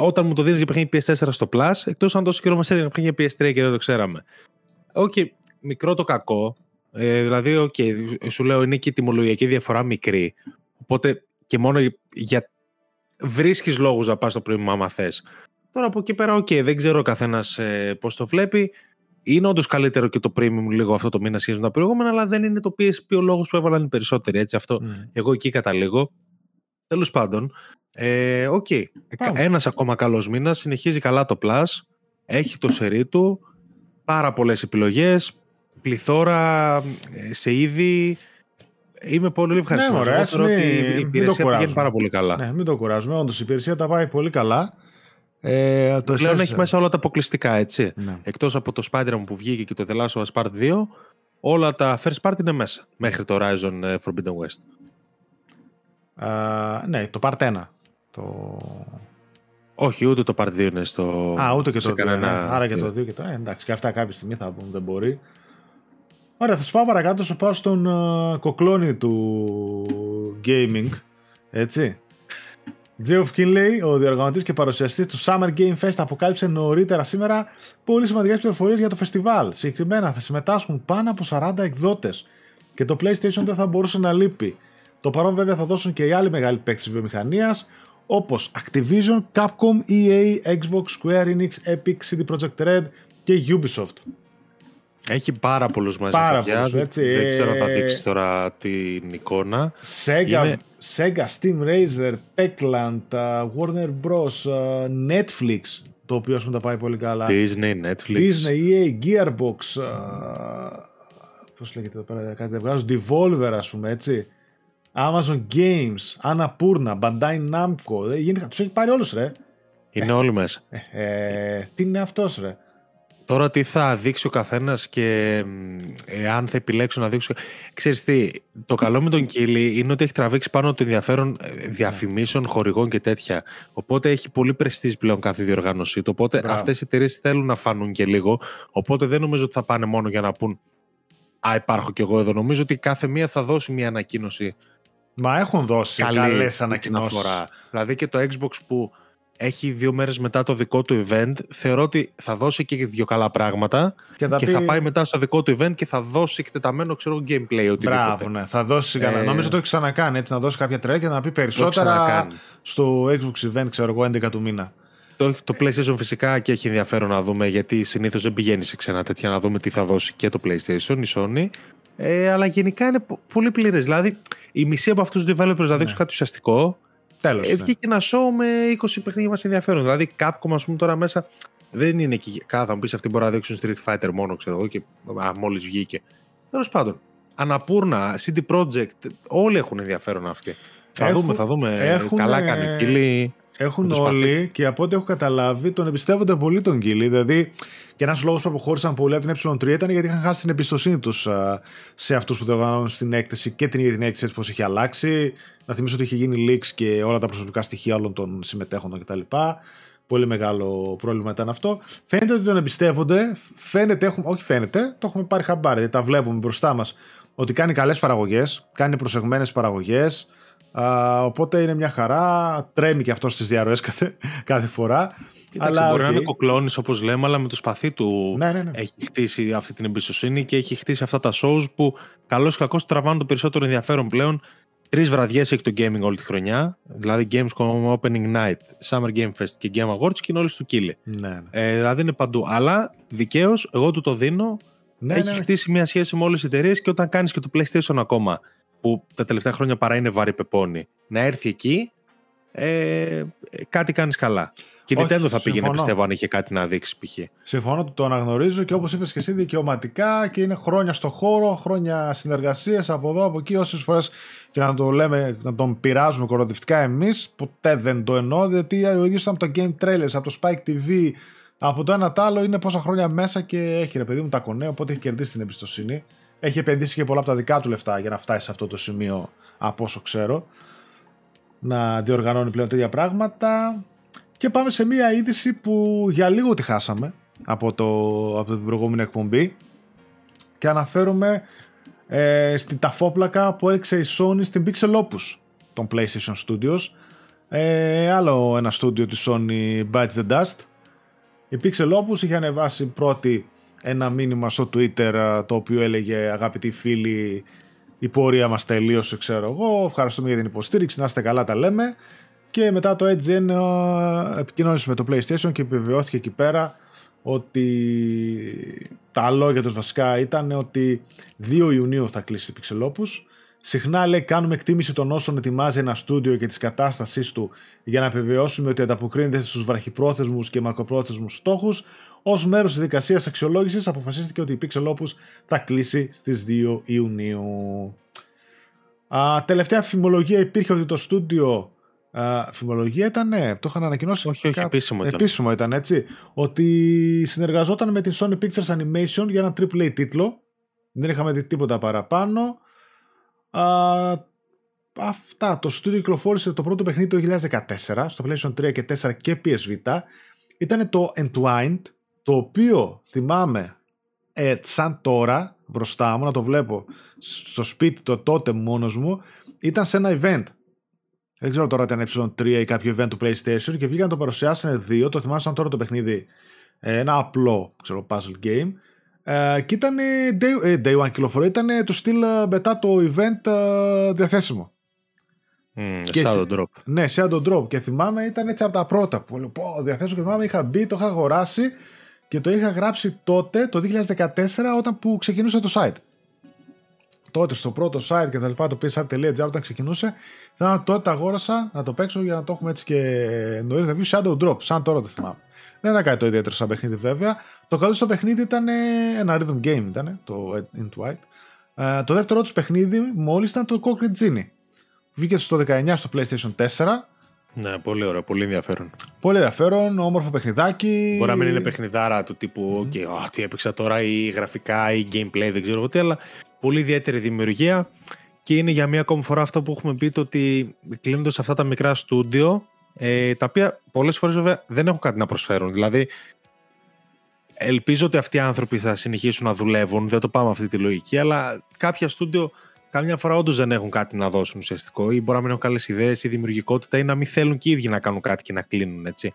όταν μου το δίνεις για παιχνίδι PS4 στο Plus, εκτός αν τόσο καιρό μας έδινε παιχνίδι PS3 και δεν το ξέραμε. Οκ, μικρό το κακό. Δηλαδή, σου λέω, είναι και η τιμολογιακή διαφορά μικρή. Οπότε και μόνο για... βρίσκεις λόγους να πας στο premium άμα θες. Τώρα από εκεί πέρα, δεν ξέρω καθένας πώς το βλέπει. Είναι όντως καλύτερο και το premium λίγο αυτό το μήνα σχέση με τα προηγούμενα, αλλά δεν είναι το PSP ο λόγος που έβαλαν οι περισσότεροι. Έτσι, αυτό εγώ εκεί καταλήγω. Τέλος πάντων, ένας ακόμα καλός μήνας, συνεχίζει καλά το Plus, έχει το σερί του, πάρα πολλές επιλογές, πληθώρα σε είδη. Είμαι πολύ ευχαριστημένος. Ναι, μωρέ, η υπηρεσία πηγαίνει πάρα πολύ καλά. Ναι, μην το κουράζουμε. Όντως η υπηρεσία τα πάει πολύ καλά. Το πλέον έχει μέσα όλα τα αποκλειστικά, έτσι. Ναι. Εκτός από το Spider-Man που βγήκε και το The Last of Us Part 2, όλα τα first part είναι μέσα. Μέχρι το Horizon Forbidden West. Ναι, το Part 1. Όχι, ούτε το Part 2 είναι στο. Α, ούτε και το 2. Κανένα... Άρα και το 2 και το. Εντάξει, και αυτά κάποια στιγμή θα πούμε, δεν μπορεί. Ωραία, θα σου πάω παρακάτω, σου πάω στον κοκλόνι του gaming, έτσι. Geoff Kinley, ο διοργανωτής και παρουσιαστής του Summer Game Fest, αποκάλυψε νωρίτερα σήμερα πολύ σημαντικές πληροφορίες για το φεστιβάλ. Συγκεκριμένα θα συμμετάσχουν πάνω από 40 εκδότες και το PlayStation δεν θα μπορούσε να λείπει. Το παρόν βέβαια θα δώσουν και οι άλλοι μεγάλοι παίκτες της βιομηχανίας, όπως Activision, Capcom, EA, Xbox, Square Enix, Epic, CD Projekt Red και Ubisoft. Έχει πάρα πολλούς μαζί. Δεν ξέρω αν θα δείξει τώρα την εικόνα. Sega, Steam Razer, Techland, Warner Bros, Netflix, το οποίο ας πούμε τα πάει πολύ καλά. Disney, EA, Gearbox, πώς λέγεται εδώ πέρα, κάτι δεν βγάζω, Devolver ας πούμε, έτσι, Amazon Games, Annapurna, Bandai Namco, τους έχει πάρει όλους ρε. Είναι όλοι μέσα. Τι είναι αυτός ρε. Τώρα τι θα δείξει ο καθένας και αν θα επιλέξω να δείξω. Ξέρεις τι, το καλό με τον Κίλι είναι ότι έχει τραβήξει πάνω το ενδιαφέρον διαφημίσεων, χορηγών και τέτοια. Οπότε έχει πολύ πρεστίζ πλέον κάθε διοργάνωσή του. Οπότε αυτές οι εταιρείες θέλουν να φανούν και λίγο. Οπότε δεν νομίζω ότι θα πάνε μόνο για να πούν «Α, υπάρχω κι εγώ εδώ». Νομίζω ότι κάθε μία θα δώσει μία ανακοίνωση. Μα έχουν δώσει καλές ανακοινώσεις. Δηλαδή και το Xbox που... έχει 2 μέρες μετά το δικό του event. Θεωρώ ότι θα δώσει και 2 καλά πράγματα και θα πάει μετά στο δικό του event και θα δώσει εκτεταμένο, ξέρω, gameplay. Μπράβο, ναι. Θα δώσει, νομίζω το έχει ξανακάνει, έτσι, να δώσει κάποια τρέλια και να πει περισσότερα στο Xbox event, ξέρω εγώ, 11 του μήνα. Το PlayStation φυσικά και έχει ενδιαφέρον να δούμε, γιατί συνήθως δεν πηγαίνει σε ξένα τέτοια, να δούμε τι θα δώσει και το PlayStation, η Sony. Αλλά γενικά είναι πολύ πλήρες. Δηλαδή, η μισή από αυτούς τους developers να δείξουν κάτι ουσιαστικό. Τέλος, βγήκε ένα show με 20 παιχνίδια μας ενδιαφέρον. Δηλαδή, Capcom, ας πούμε, τώρα μέσα δεν είναι εκεί. Θα μου πεις αυτοί μπορεί να δείξουν Street Fighter μόνο, ξέρω εγώ, και μόλις βγήκε. Τέλος πάντων, Annapurna, CD Projekt, όλοι έχουν ενδιαφέρον αυτοί. Θα δούμε. Καλά κάνει Κίλι. Έχουν όλοι, και από ό,τι έχω καταλάβει, τον εμπιστεύονται πολύ τον Κίλι. Δηλαδή, και ένας λόγος που αποχώρησαν πολύ από την Ε3 ήταν γιατί είχαν χάσει την εμπιστοσύνη τους σε αυτούς που το έβαλαν στην έκθεση και την ίδια την έκθεση, έτσι πως είχε αλλάξει. Να θυμίσω ότι είχε γίνει leaks και όλα τα προσωπικά στοιχεία όλων των συμμετέχοντων κτλ. Πολύ μεγάλο πρόβλημα ήταν αυτό. Φαίνεται ότι τον εμπιστεύονται. Το έχουμε πάρει χαμπάρι. Τα βλέπουμε μπροστά μας ότι κάνει καλές παραγωγές, κάνει προσεγμένες παραγωγές. Οπότε είναι μια χαρά. Τρέμει και αυτό στις διαρροές κάθε φορά. Κοίταξε, μπορεί να είναι κοκλώνης όπως λέμε, αλλά με το σπαθί του έχει χτίσει αυτή την εμπιστοσύνη και έχει χτίσει αυτά τα shows που καλώς ή κακώς τραβάνουν το περισσότερο ενδιαφέρον πλέον. 3 βραδιές έχει το gaming όλη τη χρονιά. Δηλαδή Gamescom Opening Night, Summer Game Fest και Game Awards, και είναι όλες του Κίλι. Δηλαδή είναι παντού. Αλλά δικαίως εγώ του το δίνω. Έχει χτίσει μια σχέση με όλες τις εταιρείες, και όταν κάνεις και το PlayStation ακόμα, που τα τελευταία χρόνια παρά είναι βαρύ πεπόνι, να έρθει εκεί, κάτι κάνεις καλά. Και Nintendo θα πήγαινε, πιστεύω, αν είχε κάτι να δείξει π.χ. Συμφωνώ, το αναγνωρίζω, και όπως είπες και εσύ δικαιωματικά, και είναι χρόνια στο χώρο, χρόνια συνεργασίες από εδώ, από εκεί, όσες φορές και να το λέμε, να τον πειράζουμε κοροϊδευτικά εμείς, ποτέ δεν το εννοώ, γιατί ο ίδιος ήταν από το Game Trailers, από το Spike TV, από το ένα τ' άλλο, είναι πόσα χρόνια μέσα και έχει, ρε παιδί μου, τα κονέ, οπότε έχει κερδίσει την εμπιστοσύνη. Έχει επενδύσει και πολλά από τα δικά του λεφτά για να φτάσει σε αυτό το σημείο, από όσο ξέρω, να διοργανώνει πλέον τέτοια πράγματα. Και πάμε σε μία είδηση που για λίγο τη χάσαμε από την προηγούμενη εκπομπή, και αναφέρομαι στην ταφόπλακα που έριξε η Sony στην Pixel Opus των PlayStation Studios. Άλλο ένα στούντιο της Sony bites the dust. Η Pixel Opus είχε ανεβάσει πρώτη ένα μήνυμα στο Twitter το οποίο έλεγε «Αγαπητοί φίλοι, η πορεία μας τελείωσε, ξέρω εγώ, ευχαριστούμε για την υποστήριξη, να είστε καλά, τα λέμε». Και μετά το IGN επικοινώνησε με το PlayStation και επιβεβαιώθηκε εκεί πέρα ότι τα λόγια τους βασικά ήταν ότι 2 Ιουνίου θα κλείσει η Pixel Opus. Συχνά λέει κάνουμε εκτίμηση των όσων ετοιμάζει ένα στούντιο και της κατάστασής του για να επιβεβαιώσουμε ότι ανταποκρίνεται στους βραχυπρόθεσμους και μακροπρόθεσμους στόχους. Ως μέρος της δικασίας αξιολόγησης αποφασίστηκε ότι η Pixel Opus θα κλείσει στις 2 Ιουνίου. Τελευταία φημολογία υπήρχε ότι το στούντιο... φημολογία ήταν, ναι, το είχαν ανακοινώσει. Όχι, επίσημο ήταν έτσι. Ότι συνεργαζόταν με την Sony Pictures Animation για ένα AAA τίτλο. Δεν είχαμε δει τίποτα παραπάνω. Αυτά. Το studio κυκλοφόρησε το πρώτο παιχνίδι το 2014 στο PlayStation 3 και 4 και PSVita. Ήταν το Entwined, το οποίο θυμάμαι σαν τώρα μπροστά μου να το βλέπω στο σπίτι το τότε μόνος μου. Ήταν σε ένα event. Δεν ξέρω τώρα ήταν Y3 ή κάποιο event του PlayStation και βγήκαν να το παρουσιάσανε δύο. Το θυμάσαι τώρα το παιχνίδι. Ένα απλό, ξέρω, puzzle game. Και ήταν day one κυκλοφορία. Ήταν το στυλ μετά το event διαθέσιμο. Shadow Drop. Ναι, Shadow Drop. Και θυμάμαι ήταν έτσι από τα πρώτα που λέω, διαθέσω. Και θυμάμαι είχα μπει, το είχα αγοράσει και το είχα γράψει τότε, το 2014, όταν που ξεκινούσε το site. Τότε στο πρώτο site και τα λοιπά, το psite.gr, όταν ξεκινούσε, τότε τα αγόρασα να το παίξω για να το έχουμε έτσι και νωρίς να βγει Shadow Drop, σαν τώρα το θυμάμαι. Δεν ήταν κάτι το ιδιαίτερο σαν παιχνίδι βέβαια. Το καλό στο παιχνίδι ήταν ένα rhythm game, ήταν το Entwined. Το δεύτερο του παιχνίδι μόλις ήταν το Concrete Genie. Βγήκε στο 19 στο PlayStation 4. Ναι, πολύ ωραίο, πολύ ενδιαφέρον. Πολύ ενδιαφέρον, όμορφο παιχνιδάκι. Μπορεί να μην είναι παιχνιδάρα του τύπου, τι έπαιξα τώρα, ή γραφικά ή gameplay, δεν ξέρω εγώ τι, αλλά. Πολύ ιδιαίτερη δημιουργία και είναι για μία ακόμη φορά αυτό που έχουμε πει, το ότι κλείνοντας αυτά τα μικρά στούντιο, τα οποία πολλές φορές βέβαια δεν έχουν κάτι να προσφέρουν. Δηλαδή, ελπίζω ότι αυτοί οι άνθρωποι θα συνεχίσουν να δουλεύουν, δεν το πάμε αυτή τη λογική, αλλά κάποια στούντιο καμιά φορά όντως δεν έχουν κάτι να δώσουν ουσιαστικό, ή μπορεί να μην έχουν καλές ιδέες ή δημιουργικότητα, ή να μην θέλουν και οι ίδιοι να κάνουν κάτι και να κλείνουν, έτσι.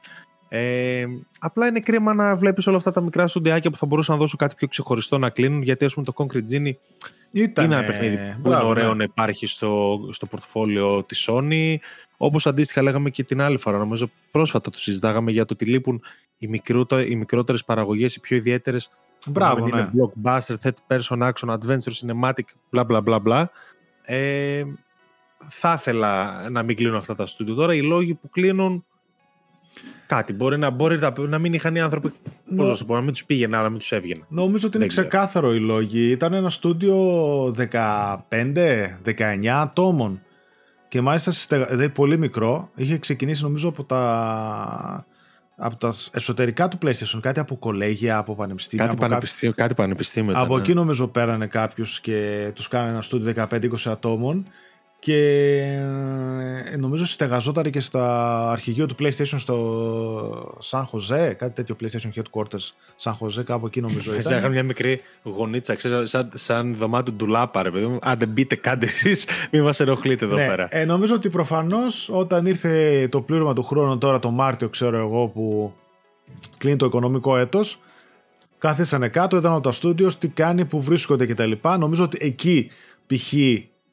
Απλά είναι κρίμα να βλέπεις όλα αυτά τα μικρά στοντιάκια που θα μπορούσαν να δώσουν κάτι πιο ξεχωριστό να κλείνουν, γιατί ας πούμε το Concrete Genie είναι ένα παιχνίδι που είναι ωραίο να υπάρχει στο πορτοφόλιο της Sony, όπως αντίστοιχα λέγαμε και την άλλη φορά, νομίζω πρόσφατα το συζητάγαμε για το ότι λείπουν οι μικρότερες παραγωγές, οι πιο ιδιαίτερες, είναι blockbuster, third person action, adventure, cinematic, bla bla bla. Θα ήθελα να μην κλείνουν αυτά τα στούντιο. Τώρα οι λόγοι που κλείνουν κάτι. Μπορεί να μην είχαν οι άνθρωποι. Πώς να σου πω, να μην τους πήγαινε, αλλά μην τους έβγαινε. Νομίζω ότι είναι ξεκάθαρο οι λόγοι. Ήταν ένα στούντιο 15-19 ατόμων. Και μάλιστα πολύ μικρό. Είχε ξεκινήσει νομίζω από τα εσωτερικά του PlayStation. Κάτι από κολέγια, από πανεπιστήμια. Κάτι πανεπιστήμιο. Από εκεί νομίζω πέρανε κάποιους και τους κάνανε ένα στούντιο 15-20 ατόμων. Και νομίζω στεγαζόταν και στα αρχηγείο του PlayStation στο Σαν Χωζέ, κάτι τέτοιο, PlayStation Headquarters Σαν Χωζέ, κάπου εκεί νομίζω ήταν. Είχαμε μια μικρή γωνίτσα, ξέρω, σαν δωμάτιο ντουλάπα, ρε παιδί μου. Άντε μπείτε, κάντε εσείς, μην μας ενοχλείτε εδώ πέρα. Νομίζω ότι προφανώς όταν ήρθε το πλήρωμα του χρόνου, τώρα το Μάρτιο, ξέρω εγώ, που κλείνει το οικονομικό έτος, κάθισανε κάτω, ήταν τα στούντιο, τι κάνει, που βρίσκονται κτλ. Νομίζω ότι εκεί π.χ.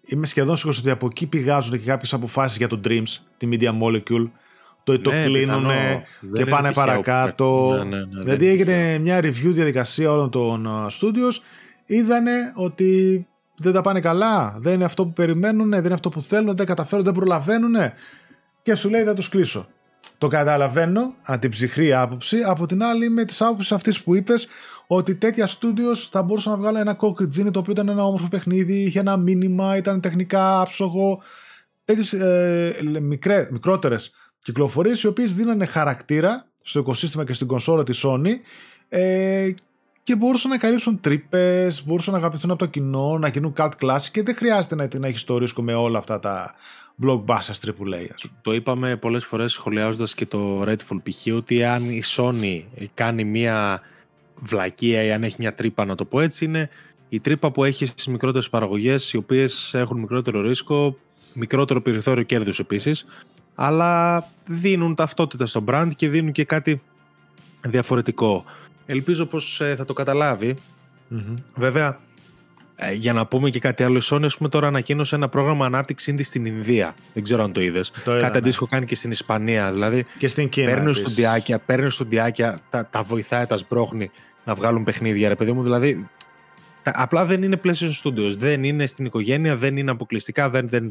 είμαι σχεδόν σίγουρος ότι από εκεί πηγάζουν και κάποιες αποφάσεις για το Dreams, τη Media Molecule, το κλείνουν και πάνε παρακάτω. Δηλαδή έγινε μια review διαδικασία όλων των studios, είδανε ότι δεν τα πάνε καλά, δεν είναι αυτό που περιμένουν, δεν είναι αυτό που θέλουν, δεν καταφέρουν, δεν προλαβαίνουν και σου λέει θα τους κλείσω. Το καταλαβαίνω από την ψυχρή άποψη, από την άλλη με τις άποψεις αυτής που είπες, ότι τέτοια studios θα μπορούσαν να βγάλουν ένα Concrete Genie, το οποίο ήταν ένα όμορφο παιχνίδι, είχε ένα μήνυμα, ήταν τεχνικά άψογο. Τέτοιες μικρότερες κυκλοφορίες, οι οποίες δίνανε χαρακτήρα στο οικοσύστημα και στην κονσόλα της Sony, και μπορούσαν να καλύψουν τρύπες, μπορούσαν να αγαπηθούν από το κοινό, να γίνουν cult classic και δεν χρειάζεται να έχεις το ρίσκο με όλα αυτά τα blockbusters AAA. Το είπαμε πολλές φορές σχολιάζοντας και το Redfall π.χ. ότι αν η Sony κάνει μια βλακεία ή αν έχει μια τρύπα, να το πω έτσι, είναι η τρύπα που έχει στις μικρότερες παραγωγές, οι οποίες έχουν μικρότερο ρίσκο, μικρότερο περιθώριο κέρδους επίσης, αλλά δίνουν ταυτότητα στο brand και δίνουν και κάτι διαφορετικό. Ελπίζω πως θα το καταλάβει. Mm-hmm. Βέβαια, για να πούμε και κάτι άλλο, η Sony ας πούμε, τώρα ανακοίνωσε ένα πρόγραμμα ανάπτυξη indie στην Ινδία. Δεν ξέρω αν το είδες. Κάτι αντίστοιχο κάνει και στην Ισπανία. Δηλαδή, και στην Κίνα. Παίρνει στοντιάκια, τα βοηθάει, τα σμπρώχνει να βγάλουν παιχνίδια. Ρε παιδί μου, δηλαδή. Απλά δεν είναι PlayStation Studios. Δεν είναι στην οικογένεια, δεν είναι αποκλειστικά. Δεν.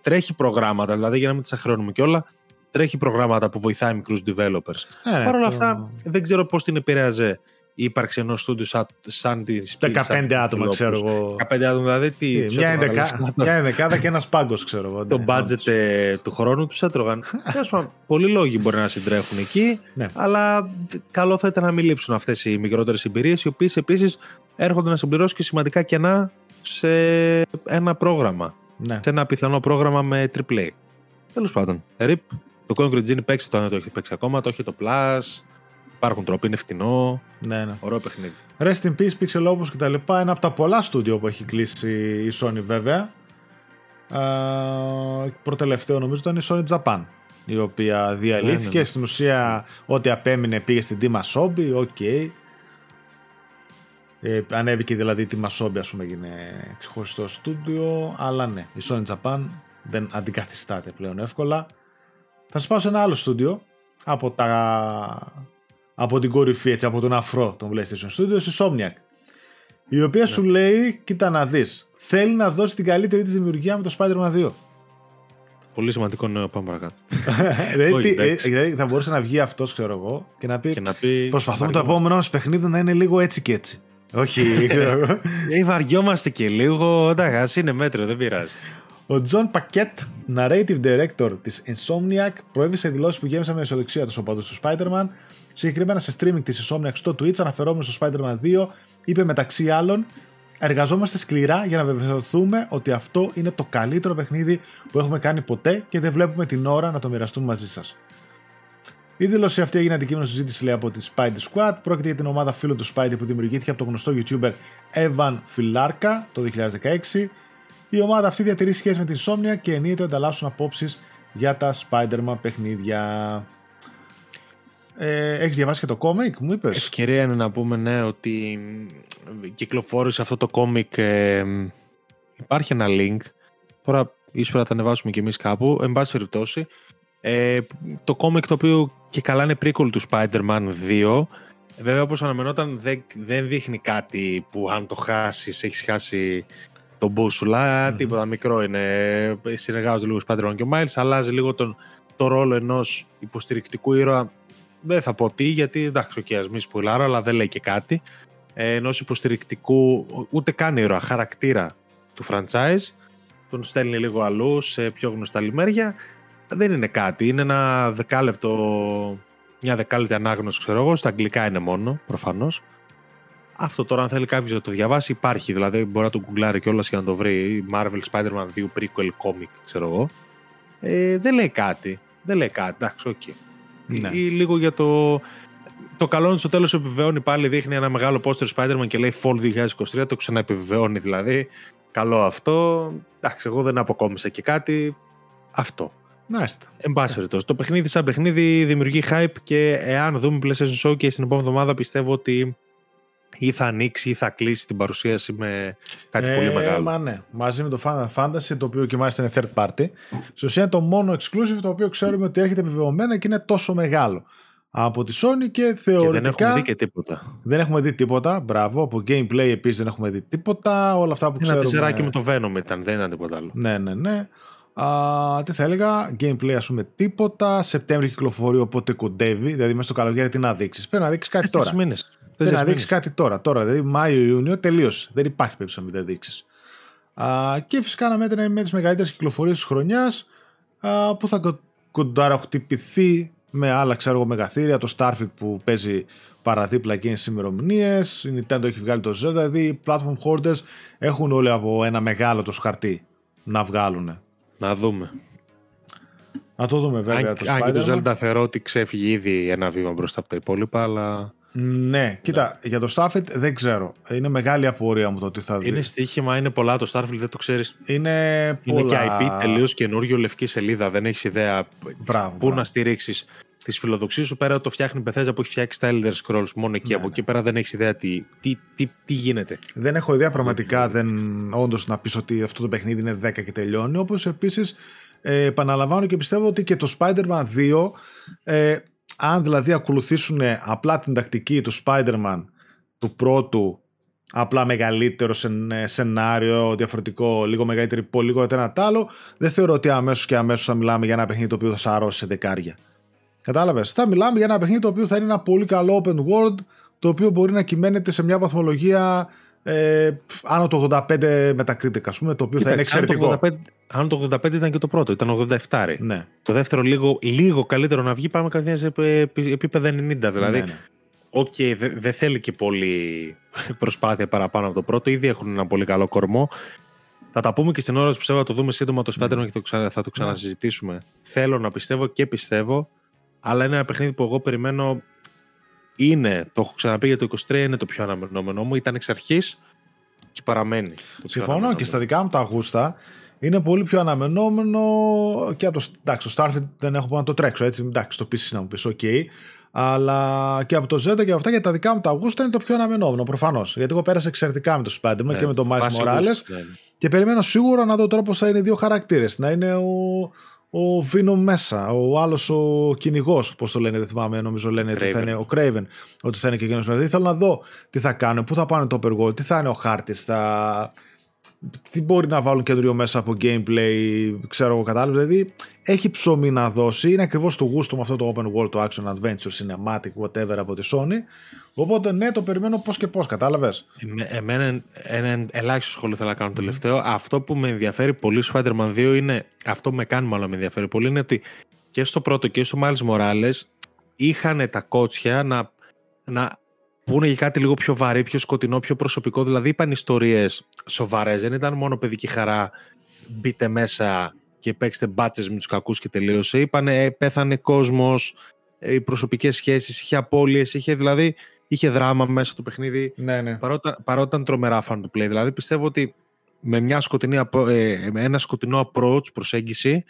Τρέχει προγράμματα, δηλαδή για να μην τις αχρεώνουμε κιόλα. Τρέχει προγράμματα που βοηθάει μικρούς developers. Παρ' όλα αυτά, δεν ξέρω πώς την επηρέαζε η ύπαρξη ενός στούντιο σαν τις 15 άτομα, ξέρω εγώ. 15 άτομα, δηλαδή. Μια ενδεκάδα και ένας πάγκος, ξέρω εγώ. Το budget του χρόνου τους έτρωγαν. Πολλοί λόγοι μπορεί να συντρέχουν εκεί, αλλά καλό θα ήταν να μην λείψουν αυτές οι μικρότερες εμπειρίες, οι οποίες επίσης έρχονται να συμπληρώσουν και σημαντικά κενά σε ένα πρόγραμμα. Σε ένα πιθανό πρόγραμμα με AAA. Τέλος πάντων, RIP. Το Concrete Genie παίξει το, αν δεν το έχει παίξει ακόμα, το έχει το Plus. Υπάρχουν τρόποι, είναι φτηνό. Ναι. Ωραίο παιχνίδι. Rest in Peace, Pixel Opus και τα λοιπά. Ένα από τα πολλά στούντιο που έχει κλείσει η Sony, βέβαια. Προτελευταίο νομίζω ήταν η Sony Japan, η οποία διαλύθηκε. Ναι. Στην ουσία, ό,τι απέμεινε πήγε στην Team Asobi. Okay. Ανέβηκε δηλαδή η Team Asobi, ας πούμε, έγινε ξεχωριστό στούντιο. Αλλά ναι, η Sony Japan δεν αντικαθιστάται πλέον εύκολα. Θα σας πάω σε ένα άλλο στούντιο από την κορυφή, έτσι, από τον αφρό των PlayStation Studios, η Somniac, η οποία σου λέει, κοίτα να δεις, θέλει να δώσει την καλύτερη της δημιουργία με το Spider-Man 2. Πολύ σημαντικό νέο, πάμε παρακάτω. Δηλαδή θα μπορούσε να βγει αυτός, ξέρω εγώ, και να πει προσπαθούμε το επόμενο μας παιχνίδι να είναι λίγο έτσι και έτσι. Όχι, ξέρω εγώ. Βαριόμαστε και λίγο, εντάξει, είναι μέτριο, δεν πειράζει. Ο Τζον Πακέτ, narrative director της Insomniac, προέβησε δηλώσεις που γέμισαν με αισιοδοξία τους οπαδούς του Spider-Man. Συγκεκριμένα σε streaming της Insomniac στο Twitch, αναφερόμενος στο Spider-Man 2, είπε μεταξύ άλλων: «Εργαζόμαστε σκληρά για να βεβαιωθούμε ότι αυτό είναι το καλύτερο παιχνίδι που έχουμε κάνει ποτέ και δεν βλέπουμε την ώρα να το μοιραστούμε μαζί σας». Η δήλωση αυτή έγινε αντικείμενο συζήτηση, λέει, από τη Spidey Squad. Πρόκειται για την ομάδα φίλων του Spidey που δημιουργήθηκε από τον γνωστό YouTuber Evan Filarka το 2016. Η ομάδα αυτή διατηρεί σχέση με την Insomnia και εννοείται ανταλλάσσουν απόψεις για τα Spider-Man παιχνίδια. Έχεις διαβάσει και το κόμικ, μου είπες. Ευκαιρία είναι να πούμε, ναι, ότι κυκλοφόρησε αυτό το κόμικ. Υπάρχει ένα link. Τώρα ίσως να τα ανεβάσουμε κι εμείς κάπου. Εν πάση περιπτώσει, το κόμικ το οποίο και καλά είναι prequel του Spider-Man 2. Βέβαια, όπως αναμενόταν, δεν δείχνει κάτι που αν το χάσεις, έχεις χάσει τον μπούσουλα, τίποτα μικρό είναι. Συνεργάζονται λίγο Spider-Man και ο Miles, αλλάζει λίγο το ρόλο ενός υποστηρικτικού ήρωα. Δεν θα πω τι, γιατί εντάξει, okay, ας μη σπουλάρω, αλλά δεν λέει και κάτι. Ενός υποστηρικτικού, ούτε καν ήρωα, χαρακτήρα του franchise. Τον στέλνει λίγο αλλού, σε πιο γνωστά λιμέρια. Δεν είναι κάτι, είναι ένα μια δεκάλεπτη ανάγνωση, ξέρω εγώ, στα αγγλικά είναι μόνο, προφανώς. Αυτό τώρα, αν θέλει κάποιος να το διαβάσει, υπάρχει. Δηλαδή, μπορεί να το γκουγκλάρει κιόλας και να το βρει. Marvel Spider-Man 2 prequel comic, ξέρω εγώ. Δεν λέει κάτι. Εντάξει, οκ. Okay. Ναι. Ή λίγο για το καλό στο τέλος επιβεβαιώνει πάλι. Δείχνει ένα μεγάλο πόστερ Spider-Man και λέει Fall 2023. Το ξαναεπιβεβαιώνει δηλαδή. Καλό αυτό. Εντάξει, εγώ δεν αποκόμισα και κάτι. Αυτό. Εν πάση περιπτώσει, το παιχνίδι σαν παιχνίδι δημιουργεί hype και εάν δούμε PlayStation Showcase στην επόμενη εβδομάδα, πιστεύω ότι ή θα ανοίξει ή θα κλείσει την παρουσίαση με κάτι πολύ μεγάλο. Μα ναι, μαζί με το Final Fantasy, το οποίο και μάλιστα είναι third party. Στην ουσία είναι το μόνο exclusive το οποίο ξέρουμε ότι έρχεται επιβεβαιωμένα και είναι τόσο μεγάλο από τη Sony και θεωρητικά. Και δεν έχουμε δει και τίποτα. Δεν έχουμε δει τίποτα. Μπράβο. Από gameplay επίσης δεν έχουμε δει τίποτα. Όλα αυτά που ξέρουμε. Ένα τεσσεράκι με το Venom ήταν, δεν ήταν τίποτα άλλο. Ναι. Τι θα έλεγα, gameplay ας πούμε τίποτα. Σεπτέμβρη κυκλοφορεί, οπότε κοντεύει. Δηλαδή μέσα στο καλοκαίρι τι να δείξει. Πρέπει να δείξει κάτι τώρα. Πρέπει να δείξει κάτι τώρα. Δηλαδή Μάιο-Ιούνιο τελείωσε. Δεν υπάρχει περίπτωση να μην τα δείξει. Και φυσικά να μέτρηνα με τις μεγαλύτερες κυκλοφορίες της χρονιάς που θα κονταροχτυπηθεί με άλλα, ξέρω εγώ, μεγαθύρια. Το Starfield που παίζει παραδίπλα και είναι στις ημερομηνίες. Η Nintendo έχει βγάλει το Zelda. Δηλαδή οι platform holders έχουν όλοι από ένα μεγάλο το χαρτί να βγάλουν. Να το δούμε βέβαια. Αν και το Zelda θεωρώ ότι ξέφυγε ήδη ένα βήμα μπροστά από τα υπόλοιπα, αλλά. Ναι, κοίτα, για το Starfield δεν ξέρω. Είναι μεγάλη απορία μου το τι θα δει. Είναι στοίχημα, είναι πολλά το Starfield, δεν το ξέρεις. Είναι πολλά. Και IP τελείως καινούριο, λευκή σελίδα, δεν έχεις ιδέα πού να στηρίξεις. τις φιλοδοξίες σου, πέρα το φτιάχνει η Bethesda που έχει φτιάξει τα Elder Scrolls, μόνο εκεί. Ναι, από εκεί πέρα δεν έχεις ιδέα τι γίνεται. Δεν έχω ιδέα πραγματικά, όντως να πεις ότι αυτό το παιχνίδι είναι 10 και τελειώνει. Όπως επίσης επαναλαμβάνω και πιστεύω ότι και το Spider-Man 2, αν δηλαδή ακολουθήσουν απλά την τακτική του Spider-Man του πρώτου, απλά μεγαλύτερο σενάριο, διαφορετικό, λίγο μεγαλύτερη, πολύ λιγότερο ένα άλλο, δεν θεωρώ ότι αμέσως θα μιλάμε για ένα παιχνίδι το οποίο θα σαρώσει σε δεκάρια. Κατάλαβες, θα μιλάμε για ένα παιχνίδι το οποίο θα είναι ένα πολύ καλό open world, το οποίο μπορεί να κυμαίνεται σε μια βαθμολογία άνω το 85 Metacritic, ας πούμε, το οποίο θα είναι εξαιρετικό. Άνω το 85 ήταν και το πρώτο, ήταν 87. Ναι. Το δεύτερο λίγο καλύτερο να βγει, πάμε κατά σε επίπεδα 90 δηλαδή. Ναι. Οκ, δεν θέλει και πολύ προσπάθεια παραπάνω από το πρώτο. Ήδη έχουν ένα πολύ καλό κορμό. Θα τα πούμε και στην ώρα που πιστεύω, θα το δούμε σύντομα το Spider-Man και θα το ξανασυζητήσουμε. Θέλω να πιστεύω και πιστεύω, αλλά είναι ένα παιχνίδι που εγώ περιμένω. Είναι, το έχω ξαναπεί για το 23, είναι το πιο αναμενόμενό μου. Ήταν εξ αρχής και παραμένει. Συμφωνώ, και στα δικά μου τα γούστα είναι πολύ πιο αναμενόμενο και από το Starfield. Δεν έχω που να το τρέξω, έτσι. Εντάξει, το πεις να μου πεις, οκ. Αλλά και από το Zelda και αυτά, για τα δικά μου τα Αγούστα είναι το πιο αναμενόμενο, προφανώς. Γιατί εγώ πέρασα εξαιρετικά με το Spider-Man και με το Miles Morales. Και περιμένω σίγουρα να δω τώρα πώς θα είναι οι δύο χαρακτήρες. Να είναι ο Venom μέσα, ο άλλος ο κυνηγός, πώς το λένε, δεν θυμάμαι, νομίζω λένε ότι θα είναι ο Craven, ότι θα είναι και εκείνος. Δηλαδή θέλω να δω τι θα κάνουν, πού θα πάνε το Overworld, τι θα είναι ο χάρτης, τι μπορεί να βάλουν καινούριο μέσα από gameplay, ξέρω εγώ, κατάλαβα. Δηλαδή έχει ψωμί να δώσει, είναι ακριβώς του γούστου με αυτό το open world, το action adventure, cinematic, whatever από τη Sony. Οπότε ναι, το περιμένω πώς και πώς, κατάλαβες. Εμένα ένα ελάχιστο σχόλιο θέλω να κάνω τελευταίο. Αυτό που με ενδιαφέρει πολύ στο Spider-Man 2 είναι, αυτό που με κάνει μάλλον με ενδιαφέρει πολύ, είναι ότι και στο πρώτο και στο Miles Morales είχαν τα κότσια να που είναι κάτι λίγο πιο βαρύ, πιο σκοτεινό, πιο προσωπικό. Δηλαδή είπαν ιστορίες σοβαρές. Δεν ήταν μόνο παιδική χαρά. Μπείτε μέσα και παίξτε μπάτσες με τους κακούς και τελείωσε. Είπανε πέθανε κόσμος, οι προσωπικές σχέσεις, είχε απώλειες, δηλαδή είχε δράμα μέσα το παιχνίδι. Ναι. Παρότι ήταν τρομερά fan to play. Δηλαδή πιστεύω ότι με ένα σκοτεινό approach, προσέγγιση,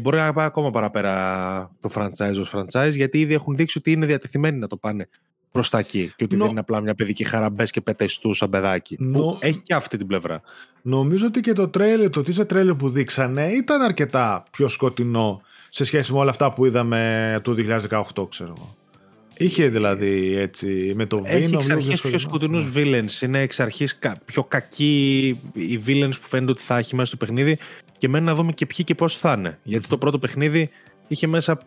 μπορεί να πάει ακόμα παραπέρα το franchise ως franchise, γιατί ήδη έχουν δείξει ότι είναι διατεθειμένοι να το πάνε προς τα εκεί και ότι δεν είναι απλά μια παιδική χαρά, μπες και πέτες του σαν παιδάκι, που έχει και αυτή την πλευρά. Νομίζω ότι και το teaser trailer που δείξανε ήταν αρκετά πιο σκοτεινό σε σχέση με όλα αυτά που είδαμε το 2018, ξέρω εγώ. Είχε δηλαδή έτσι με το Venom. Έχει εξ αρχής πιο σκοτεινούς villains. Είναι εξ αρχής πιο κακοί οι villains που φαίνεται ότι θα έχει μέσα στο παιχνίδι, και μένει να δούμε και ποιοι και πώς θα είναι. Γιατί το πρώτο παιχνίδι είχε μέσα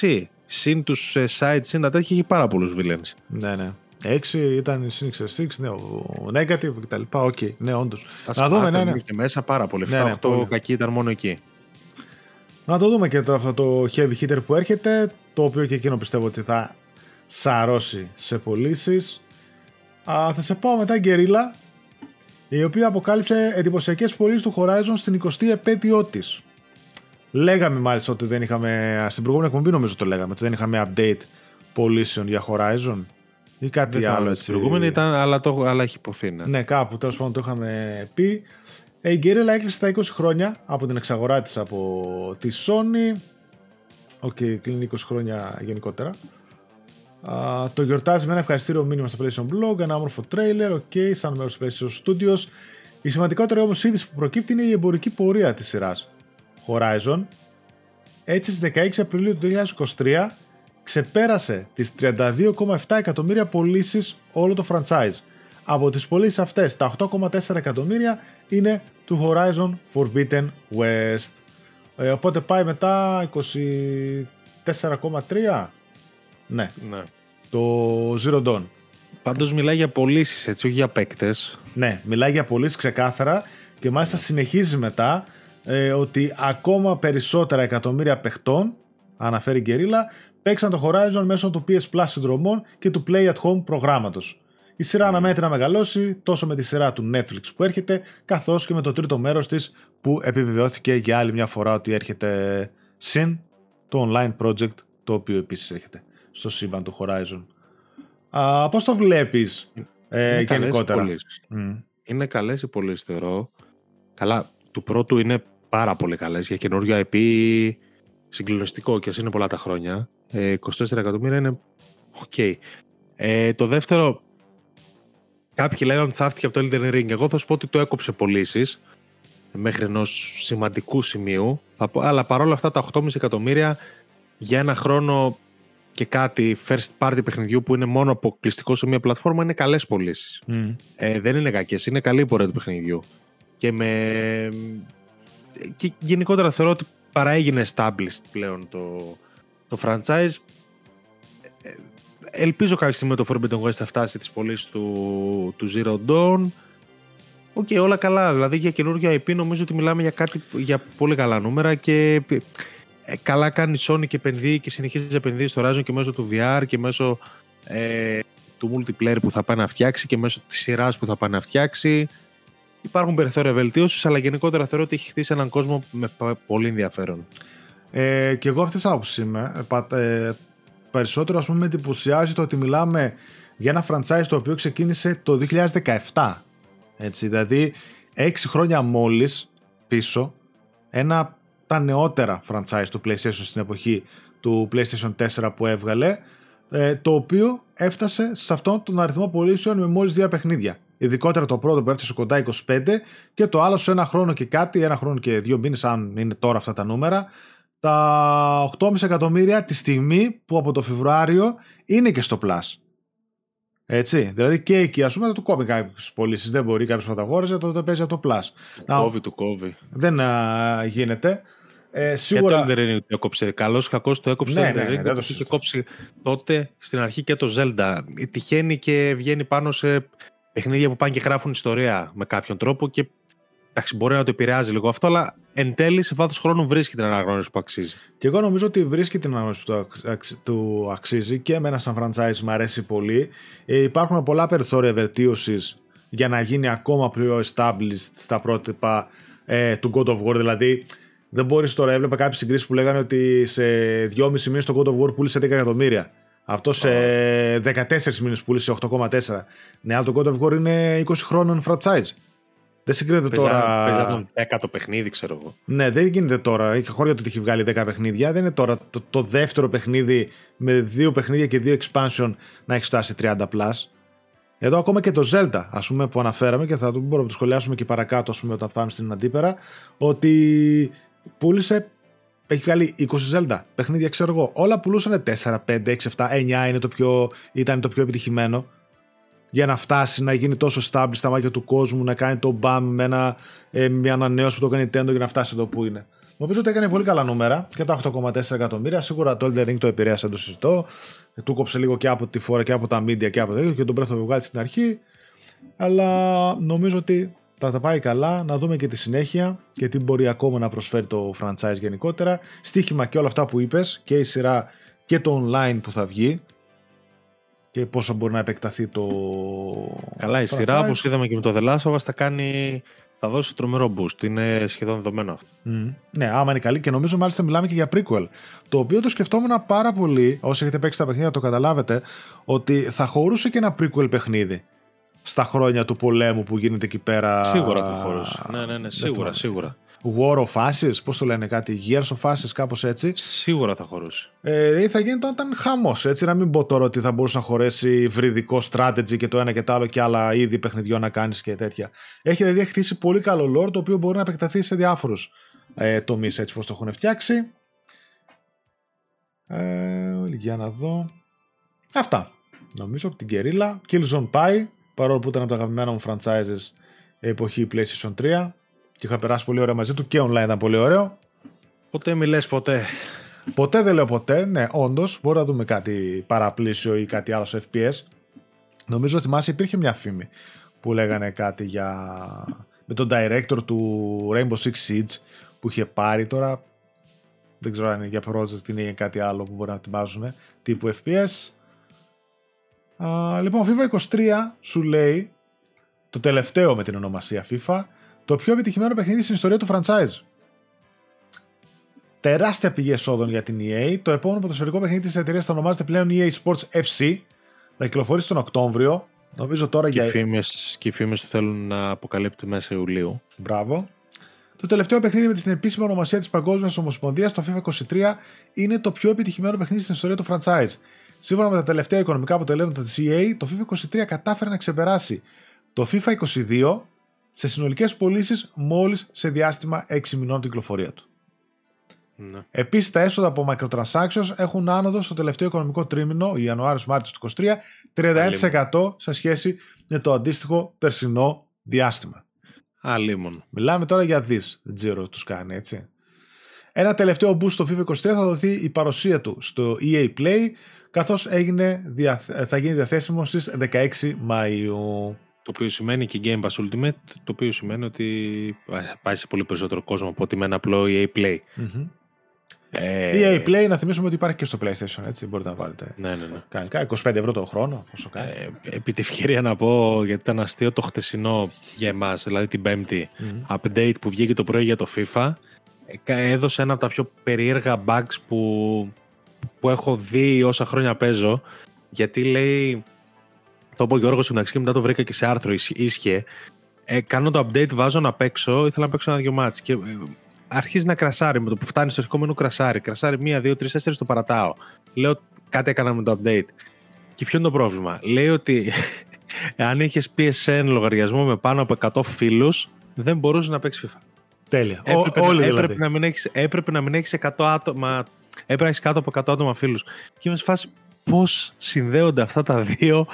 6 συν τους sites, συν τα τέτοια, είχε πάρα πολλούς villains. Ναι. 6 ήταν η Sin 6, ναι, ο negative κτλ. Οκ, ναι, όντως. Να δούμε, ναι. Είχε μέσα πάρα πολύ. 7-8 κακοί ήταν μόνο εκεί. Να το δούμε και αυτό το heavy hitter που έρχεται, το οποίο και εκείνο πιστεύω ότι θα σαρώσει σε πωλήσεις. Θα σε πάω μετά Guerrilla, η οποία αποκάλυψε εντυπωσιακές πωλήσεις του Horizon στην 20η επέτειό της. Λέγαμε μάλιστα ότι δεν είχαμε, στην προηγούμενη εκπομπή νομίζω το λέγαμε, ότι δεν είχαμε update πωλήσεων για Horizon ή κάτι δεν άλλο. Στην προηγούμενη ήταν, αλλά έχει υποθεί. Ναι, κάπου τέλος πάντων το είχαμε πει. Η Guerrilla έκλεισε τα 20 χρόνια από την εξαγορά της από τη Sony. Οκ, κλείνει 20 χρόνια γενικότερα. Το γιορτάζει με ένα ευχαριστήριο μήνυμα στο PlayStation Blog, ένα όμορφο trailer, σαν μέρος του PlayStation Studios. Η σημαντικότερη όμως είδηση που προκύπτει είναι η εμπορική πορεία της σειράς Horizon. Έτσι, στις 16 Απριλίου του 2023 ξεπέρασε τις 32,7 εκατομμύρια πωλήσεις όλο το franchise. Από τις πωλήσεις αυτές, τα 8,4 εκατομμύρια είναι του Horizon Forbidden West. Οπότε πάει μετά 24,3. Ναι. Το Zero Dawn. Πάντως μιλάει για πωλήσεις, έτσι, όχι για παίκτες. Ναι, μιλάει για πωλήσεις ξεκάθαρα, και μάλιστα συνεχίζει μετά ότι ακόμα περισσότερα εκατομμύρια παιχτών, αναφέρει η Guerrilla, παίξαν το Horizon μέσω του PS Plus συνδρομών και του Play at Home προγράμματος. Η σειρά αναμένεται να μεγαλώσει τόσο με τη σειρά του Netflix που έρχεται, καθώς και με το τρίτο μέρος της που επιβεβαιώθηκε για άλλη μια φορά ότι έρχεται, συν το online project, το οποίο επίσης έρχεται στο σύμπαν του Horizon. Πώς το βλέπεις γενικότερα? Είναι καλές οι πωλήσεις, θεωρώ. Καλά, του πρώτου είναι πάρα πολύ καλές για καινούργια IP, συγκλονιστικό, και ας είναι πολλά τα χρόνια. 24 εκατομμύρια είναι οκ. Okay. Το δεύτερο, κάποιοι λέγανε ότι θαύτηκε από το Elden Ring. Εγώ θα σου πω ότι το έκοψε πωλήσεις μέχρι ενός σημαντικού σημείου. Αλλά παρόλα αυτά τα 8,5 εκατομμύρια για ένα χρόνο και κάτι first party παιχνιδιού που είναι μόνο αποκλειστικό σε μια πλατφόρμα είναι καλές πωλήσεις. Δεν είναι κακές, είναι καλή η πορεία του παιχνιδιού. Και γενικότερα θεωρώ ότι παραέγινε established πλέον το franchise. Ελπίζω κάποια στιγμή το Forbidden West θα φτάσει τις πωλήσεις του Zero Dawn. Οκ, όλα καλά. Δηλαδή για καινούργια IP νομίζω ότι μιλάμε για πολύ καλά νούμερα και καλά κάνει Sony και επενδύει και συνεχίζει να επενδύει στο Horizon και μέσω του VR και μέσω του multiplayer που θα πάει να φτιάξει και μέσω της σειράς που θα πάει να φτιάξει. Υπάρχουν περιθώρια βελτίωσης, αλλά γενικότερα θεωρώ ότι έχει χτίσει έναν κόσμο με πολύ ενδιαφέρον. Και εγώ αυτής άποψης είμαι. Περισσότερο, ας πούμε, με εντυπωσιάζει το ότι μιλάμε για ένα franchise το οποίο ξεκίνησε το 2017. Έτσι, δηλαδή 6 χρόνια μόλις πίσω, ένα από τα νεότερα franchise του PlayStation στην εποχή του PlayStation 4 που έβγαλε, το οποίο έφτασε σε αυτόν τον αριθμό πωλήσεων με μόλις 2 παιχνίδια. Ειδικότερα το πρώτο που έφτασε κοντά 25 και το άλλο σε ένα χρόνο και κάτι, ένα χρόνο και 2 μήνες, αν είναι τώρα αυτά τα νούμερα, τα 8,5 εκατομμύρια τη στιγμή που από το Φεβρουάριο είναι και στο Plus. Έτσι, δηλαδή και εκεί ας πούμε θα του κόβει κάποιες πωλήσεις, δεν μπορεί κάποιος να τα αγόρασε, τότε παίζει από το Plus. Του κόβει. Δεν γίνεται. Σίγουρα... Και το Elden Ring το έκοψε. Καλώς ή κακώς το έκοψε το Elden Ring. Δεν το είχε κόψει τότε στην αρχή και το Zelda. Τυχαίνει και βγαίνει πάνω σε παιχνίδια που πάνε και γράφουν ιστορία με κάποιον τρόπο και εντάξει, μπορεί να το επηρεάζει λίγο αυτό, αλλά εν τέλει σε βάθος χρόνου βρίσκει την αναγνώριση που αξίζει. Και εγώ νομίζω ότι βρίσκει την αναγνώριση που του αξίζει και εμένα σαν franchise μου αρέσει πολύ. Υπάρχουν πολλά περιθώρια βελτίωσης για να γίνει ακόμα πιο established στα πρότυπα του God of War. Δηλαδή, δεν μπορείς τώρα, έβλεπα κάποιες συγκρίσεις που λέγανε ότι σε 2,5 μήνες το God of War πούλησε 10 εκατομμύρια. Αυτό σε 14 μήνες πούλησε 8,4. Ναι, αλλά το God of War είναι 20 χρόνων franchise. Δεν συγκρίνεται τώρα. Παίζα τον 10ο παιχνίδι, ξέρω εγώ. Ναι, δεν γίνεται τώρα. Και χωρίς ότι έχει βγάλει 10 παιχνίδια, δεν είναι τώρα το δεύτερο παιχνίδι με 2 παιχνίδια και 2 expansion να έχει φτάσει 30+. Εδώ ακόμα και το Zelda, ας πούμε, που αναφέραμε και θα μπορούμε να το σχολιάσουμε και παρακάτω, ας πούμε, όταν πάμε στην αντίπερα, ότι πούλησε. Έχει βγάλει 20 Zelda παιχνίδια, ξέρω εγώ. Όλα πουλούσαν 4, 5, 6, 7, 9 ήταν το πιο επιτυχημένο. Για να φτάσει να γίνει τόσο stable στα μάτια του κόσμου, να κάνει το BAM με μια ανανέωση που το κάνει Nintendo για να φτάσει εδώ που είναι. Νομίζω ότι έκανε πολύ καλά νούμερα και τα 8,4 εκατομμύρια. Σίγουρα το Elden Ring το επηρέασε, το συζητώ. Του κόψε λίγο και από τη φορά και από τα media και από τα και τον Breath of the Wild στην αρχή. Αλλά νομίζω ότι θα τα πάει καλά. Να δούμε και τη συνέχεια και τι μπορεί ακόμα να προσφέρει το franchise γενικότερα. Στοίχημα και όλα αυτά που είπες και η σειρά και το online που θα βγει. Και πόσο μπορεί να επεκταθεί το. Καλά, η σειρά, όπως είδαμε και με το The Last of Us, θα δώσει τρομερό boost. Είναι σχεδόν δεδομένο αυτό. Ναι, άμα είναι καλή. Και νομίζω μάλιστα μιλάμε και για prequel. Το οποίο το σκεφτόμουν πάρα πολύ. Όσοι έχετε παίξει τα παιχνίδια, το καταλάβετε. Ότι θα χωρούσε και ένα prequel παιχνίδι. Στα χρόνια του πολέμου που γίνεται εκεί πέρα. Σίγουρα θα χωρούσε. Ναι, σίγουρα. War of Ashes, πώς το λένε κάτι, Gears of Ashes, κάπως έτσι. Σίγουρα θα χωρούσε. Θα γίνεται όταν χαμός, έτσι, να μην πω τώρα ότι θα μπορούσε να χωρέσει βρυδικό strategy και το ένα και το άλλο και άλλα είδη παιχνιδιών να κάνεις και τέτοια. Έχει δηλαδή χτίσει πολύ καλό lore, το οποίο μπορεί να επεκταθεί σε διάφορους τομείς, έτσι πώς το έχουν φτιάξει. Για να δω. Αυτά. Νομίζω από την Guerrilla. Killzone Pie, παρόλο που ήταν από τα αγαπημένα μου franchises εποχή PlayStation 3. Και είχα περάσει πολύ ωραία μαζί του και online ήταν πολύ ωραίο. Ποτέ μη λες ποτέ. Ποτέ δεν λέω ποτέ, ναι, όντως. Μπορούμε να δούμε κάτι παραπλήσιο ή κάτι άλλο σε FPS. Νομίζω, θυμάσαι, υπήρχε μια φήμη που λέγανε κάτι για. Με τον director του Rainbow Six Siege που είχε πάρει τώρα. Δεν ξέρω αν είναι για project ή κάτι άλλο που μπορεί να ετοιμάζουν τύπου FPS. Λοιπόν, FIFA 23 σου λέει, το τελευταίο με την ονομασία FIFA, το πιο επιτυχημένο παιχνίδι στην ιστορία του franchise. Τεράστια πηγή εσόδων για την EA. Το επόμενο ποδοσφαιρικό παιχνίδι της εταιρείας θα ονομάζεται πλέον EA Sports FC. Θα κυκλοφορήσει τον Οκτώβριο. Νομίζω τώρα και οι φήμες του θέλουν να αποκαλύπτει μέσα Ιουλίου. Μπράβο. Το τελευταίο παιχνίδι με την επίσημη ονομασία της Παγκόσμιας Ομοσπονδίας, το FIFA 23, είναι το πιο επιτυχημένο παιχνίδι στην ιστορία του franchise. Σύμφωνα με τα τελευταία οικονομικά αποτελέσματα της EA, το FIFA 23 κατάφερε να ξεπεράσει το FIFA 22 σε συνολικές πωλήσεις μόλις σε διάστημα 6 μηνών την κυκλοφορία του. Ναι. Επίσης, τα έσοδα από microtransactions έχουν άνοδο στο τελευταίο οικονομικό τρίμηνο, Ιανουάριο-Μάρτιο του 2023, 31% σε σχέση με το αντίστοιχο περσινό διάστημα. Αλίμον. Μιλάμε τώρα για δις. Δεν ξέρω, τους κάνει έτσι. Ένα τελευταίο boost στο FIFA 23 θα δοθεί η παρουσία του στο EA Play, καθώς θα γίνει διαθέσιμο στις 16 Μαΐου. Το οποίο σημαίνει και Game Pass Ultimate, το οποίο σημαίνει ότι πάει σε πολύ περισσότερο κόσμο από ότι με ένα απλό EA Play. Mm-hmm. EA Play, να θυμίσουμε ότι υπάρχει και στο PlayStation, έτσι, μπορείτε να βάλετε. Ναι, ναι, ναι. Κανονικά, 25 ευρώ το χρόνο, πόσο κάνει. Επί τη ευκαιρία να πω, γιατί ήταν αστείο το χτεσινό για εμάς, δηλαδή την Πέμπτη, update που βγήκε το πρωί για το FIFA, έδωσε ένα από τα πιο περίεργα bugs που έχω δει όσα χρόνια παίζω, γιατί λέει, το είπε ο Γιώργος και μετά το βρήκα και σε άρθρο, ίσχυε, κάνω το update, βάζω να παίξω, ήθελα να παίξω ένα-δυο μάτς και αρχίζει να κρασάρει, με το που φτάνει στο αρχικό μενού κρασάρει 1, 2, 3, 4, το παρατάω. Λέω κάτι έκανα με το update. Και ποιο είναι το πρόβλημα? Λέει ότι αν είχες PSN λογαριασμό με πάνω από 100 φίλους δεν μπορούσες να παίξεις FIFA. Τέλεια. Έπρεπε να μην έχεις 100 άτομα, έπρεπε να έχεις κάτω από 100 άτομα φίλους. Και είμαι σε φάση πώς συνδέονται αυτά τα δύο,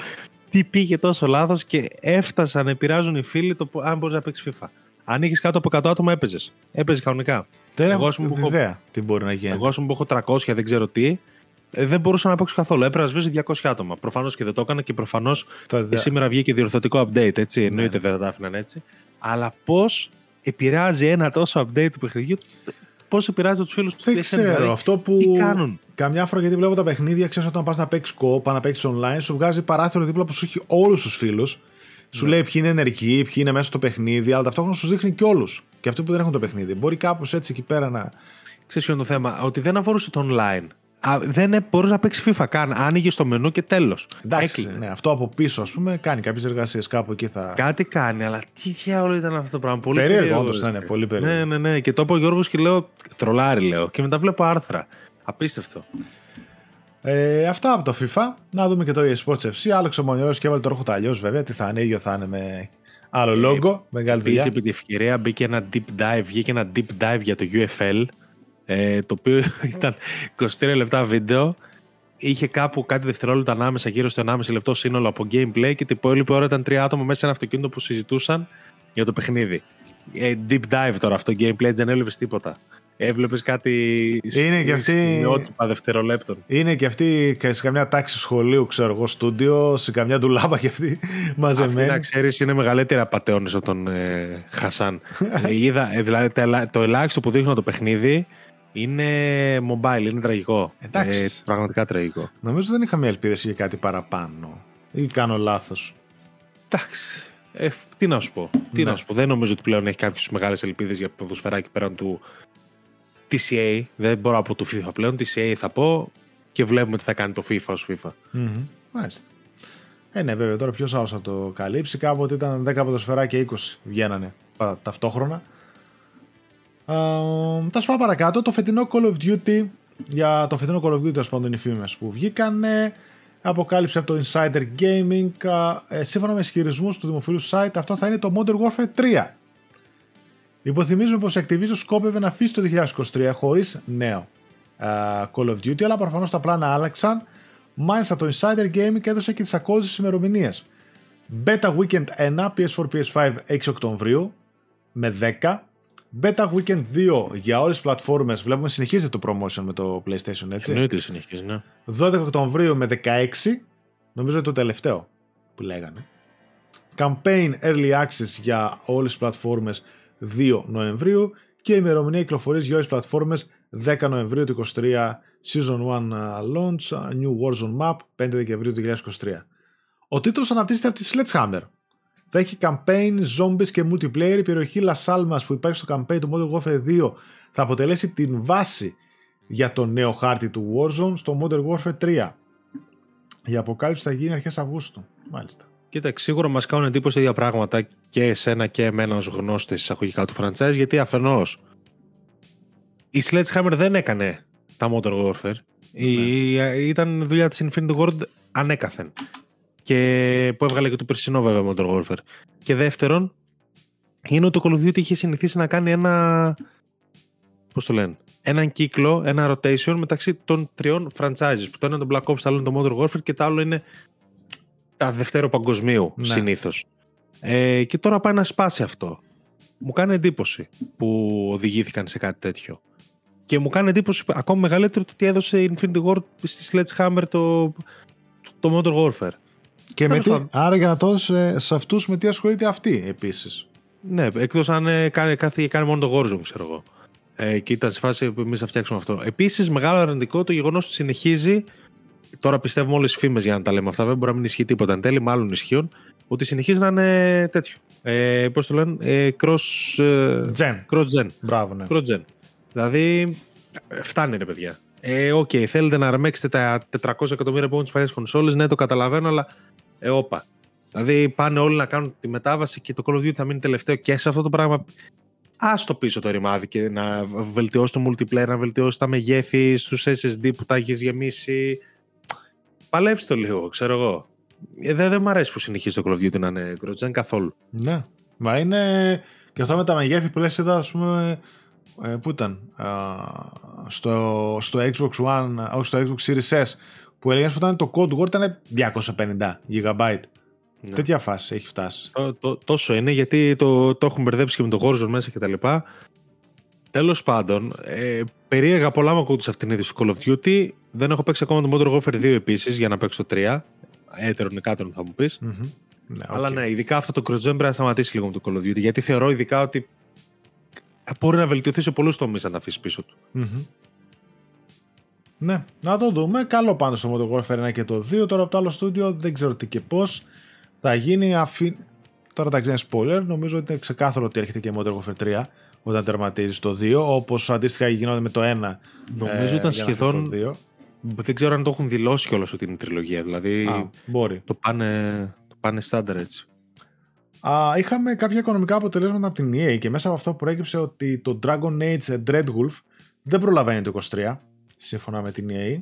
τι πήγε τόσο λάθος και έφτασαν, επηρεάζουν οι φίλοι το αν μπορείς να παίξεις FIFA. Αν είχες κάτω από 100 άτομα έπαιζες κανονικά. Δεν έχω ιδέα τι μπορεί να γίνει. Εγώ όσο μου έχω 300, δεν ξέρω τι, δεν μπορούσα να παίξω καθόλου. Έπρεπε να σβήσω 200 άτομα. Προφανώς και δεν το έκανα και προφανώς σήμερα βγήκε διορθωτικό update. Έτσι, εννοείται δεν θα τα άφηναν έτσι. Αλλά πώς επηρεάζει ένα τόσο update του παιχνιδιού, πώς επηρεάζει τους φίλους του? Δεν ξέρω. Αυτό που κάνουν. Καμιά φορά, γιατί βλέπω τα παιχνίδια, ξέρεις, όταν πας να παίξεις κόπα, να παίξεις online, σου βγάζει παράθυρο δίπλα που σου έχει όλους τους φίλους. Σου λέει ποιοι είναι ενεργοί, ποιοι είναι μέσα στο παιχνίδι, αλλά ταυτόχρονα σου δείχνει κι όλους. Και αυτοί που δεν έχουν το παιχνίδι. Μπορεί κάπως έτσι εκεί πέρα να. Ξέρεις ποιο είναι το θέμα? Ότι δεν αφορούσε το online. Δεν μπορούσε να παίξει FIFA καν. Άνοιγε στο μενού και τέλος. Εντάξει. Ναι, αυτό από πίσω, ας πούμε, κάνει κάποιες εργασίες κάπου εκεί. Κάτι κάνει, αλλά τι διάολο ήταν αυτό το πράγμα. Πολύ περίεργο. Όντως ήταν πολύ περίεργο. Ναι, ναι, ναι. Και το είπα ο Γιώργος και λέω τρολάρι, λέω. Και μετά βλέπω άρθρα. Απίστευτο. Αυτά από το FIFA. Να δούμε και το eSports FC. Άλλαξε ο Μονιός και έβαλε το ρόχο αλλιώς, βέβαια. Τι θα είναι, ίδιο θα είναι με άλλο λόγο. Μεγάλη δουλειά. Επίσης, επί τη ευκαιρία μπήκε ένα deep dive, βγήκε ένα deep dive για το UFL. Το οποίο ήταν 23 λεπτά βίντεο. Είχε κάπου κάτι δευτερόλεπτα ανάμεσα, γύρω στο 1,5 λεπτό σύνολο από gameplay. Και την υπόλοιπη ώρα ήταν 3 άτομα μέσα σε ένα αυτοκίνητο που συζητούσαν για το παιχνίδι. Deep dive τώρα αυτό. Gameplay δεν έβλεπες τίποτα. Έβλεπες κάτι συνότυπα δευτερολέπτων. Είναι και αυτή σε καμιά τάξη σχολείου, ξέρω εγώ, στούντιο, σε καμιά ντουλάμπα και αυτή μαζεμένη. Αυτή, να ξέρεις, είναι μεγαλύτερη απατεώνης από τον Χασάν. Είδα, δηλαδή, το ελάχιστο που δείχνω το παιχνίδι είναι mobile, είναι τραγικό. Πραγματικά τραγικό. Νομίζω δεν είχαμε ελπίδες για κάτι παραπάνω. Ή κάνω λάθος? Εντάξει. Τι να σου πω. Ναι. Να σου πω. Δεν νομίζω ότι πλέον έχει κάποιες μεγάλες ελπίδες για ποδοσφαιράκι πέραν του TCA, δεν μπορώ από το FIFA πλέον. TCA θα πω και βλέπουμε τι θα κάνει το FIFA ως FIFA. Μάλιστα. Ναι, βέβαια, τώρα ποιος άλλος θα το καλύψει? Κάποτε ήταν 10 ποδοσφαιράκια και 20 βγαίνανε ταυτόχρονα. Θα σου πάω παρακάτω. Το φετινό Call of Duty, ας πούμε, είναι οι φήμες που βγήκανε. Αποκάλυψε από το Insider Gaming. Σύμφωνα με ισχυρισμούς του δημοφιλού site, αυτό θα είναι το Modern Warfare 3. Υποθυμίζουμε πως η Activision σκόπευε να αφήσει το 2023 χωρίς νέο Call of Duty, αλλά προφανώς τα πλάνα άλλαξαν. Μάλιστα, το Insider Gaming έδωσε και τις ακόλουθες ημερομηνίες. Beta Weekend 1 PS4, PS5 6 Οκτωβρίου με 10. Beta Weekend 2 για όλες τις πλατφόρμες. Βλέπουμε συνεχίζεται το promotion με το PlayStation, έτσι. Εννοείται συνεχίζει, ναι. 12 Οκτωβρίου με 16. Νομίζω είναι το τελευταίο που λέγανε. Campaign Early Access για όλες τις πλατφόρμες 2 Νοεμβρίου και η ημερομηνία κυκλοφορίας για όλες τις πλατφόρμες 10 Νοεμβρίου του 2023, Season 1 Launch, New Warzone Map 5 Δεκεμβρίου του 2023. Ο τίτλος αναπτύσσεται από τη Sledgehammer. Θα έχει campaign, zombies και multiplayer. Η περιοχή La Salmas που υπάρχει στο campaign του Modern Warfare 2 θα αποτελέσει την βάση για το νέο χάρτη του Warzone στο Modern Warfare 3. Η αποκάλυψη θα γίνει αρχές Αυγούστου. Μάλιστα. Κοίταξε, σίγουρα μας κάνουν εντύπωση ίδια πράγματα και εσένα και εμένα ως γνώστες εισαγωγικά του franchise, γιατί αφενός η Sledgehammer δεν έκανε τα Modern Warfare. Ναι. Ήταν δουλειά της Infinity Ward ανέκαθεν. Και που έβγαλε και το περσινό βέβαια Modern Warfare. Και δεύτερον, είναι ότι το Call of Duty είχε συνηθίσει να κάνει ένα, πώς το λένε, έναν κύκλο, ένα rotation μεταξύ των τριών franchises. Που το ένα είναι το Black Ops, το άλλο είναι το Modern Warfare και το άλλο είναι τα Δευτέρου Παγκοσμίου, ναι, συνήθως. Και τώρα πάει να σπάσει αυτό. Μου κάνει εντύπωση που οδηγήθηκαν σε κάτι τέτοιο. Και μου κάνει εντύπωση ακόμα μεγαλύτερη ότι έδωσε Infinity Ward στη Sledgehammer το Modern Warfare. Και με τι, άρα για να τόσες σε αυτούς με τι ασχολείται αυτή επίσης. Ναι, εκτός αν κάνει μόνο το Warzone, ξέρω εγώ. Και ήταν σε φάση που εμείς θα φτιάξουμε αυτό. Επίσης, μεγάλο αρνητικό το γεγονός ότι συνεχίζει. Τώρα πιστεύουμε όλες τις φήμες για να τα λέμε αυτά. Δεν μπορεί να μην ισχύει τίποτα εν τέλει, μάλλον ισχύουν. Ότι συνεχίζει να είναι τέτοιο. Πώς το λένε, cross-gen. Μπράβο, ναι. Cross-gen. Δηλαδή, φτάνει ρε παιδιά. Okay, θέλετε να αρμέξετε τα 400 εκατομμύρια επόμενες παλιές κονσόλες. Ναι, το καταλαβαίνω, αλλά όπα. Δηλαδή, πάνε όλοι να κάνουν τη μετάβαση και το Call of Duty θα μείνει τελευταίο και σε αυτό το πράγμα. Ας το πίσω το ρημάδι και να βελτιώσει το multiplayer, να βελτιώσει τα μεγέθη στους SSD που τα έχεις γεμίσει. Παλέψτε το λίγο, ξέρω εγώ. Δεν μου αρέσει που συνεχίζει το Call of Duty να είναι cross-gen καθόλου. Ναι. Μα είναι. Και αυτό με τα μεγέθη που λες, είδα, ας πούμε. Πού ήταν. Στο Xbox One, όχι στο Xbox Series S, που έλεγες που ήταν το Cold War, ήταν 250 GB. Ναι. Τέτοια φάση έχει φτάσει. Τόσο είναι, γιατί το έχουμε μπερδέψει και με το Warzone μέσα και τα λοιπά. Τέλος πάντων, περίεργα πολλά μου ακούγονται σε αυτήν την είδηση του Call of Duty. Δεν έχω παίξει ακόμα το Modern Warfare 2 επίσης για να παίξω το 3. Έτερον ή κάτερον θα μου πεις. Mm-hmm. Ναι, αλλά okay, ναι, ειδικά αυτό το cross-gen πρέπει να σταματήσει λίγο με το Call of Duty. Γιατί θεωρώ ειδικά ότι μπορεί να βελτιωθεί σε πολλούς τομείς αν τα αφήσει πίσω του. Mm-hmm. Ναι, να το δούμε. Καλό πάντως το Modern Warfare 1 και το 2. Τώρα από το άλλο στούντιο δεν ξέρω τι και πώς. Θα γίνει Τώρα τα ξένα spoiler. Νομίζω ότι είναι ξεκάθαρο ότι έρχεται και Modern Warfare 3 όταν τερματίζει το 2. Όπως αντίστοιχα γινόταν με το 1. Νομίζω ήταν σχεδόν. Δεν ξέρω αν το έχουν δηλώσει κιόλας ότι είναι η τριλογία. Δηλαδή. Μπορεί. Το πάνε στάνταρ έτσι. Είχαμε κάποια οικονομικά αποτελέσματα από την EA και μέσα από αυτό προέκυψε ότι το Dragon Age Dreadwolf δεν προλαβαίνει το 23. Σύμφωνα με την EA.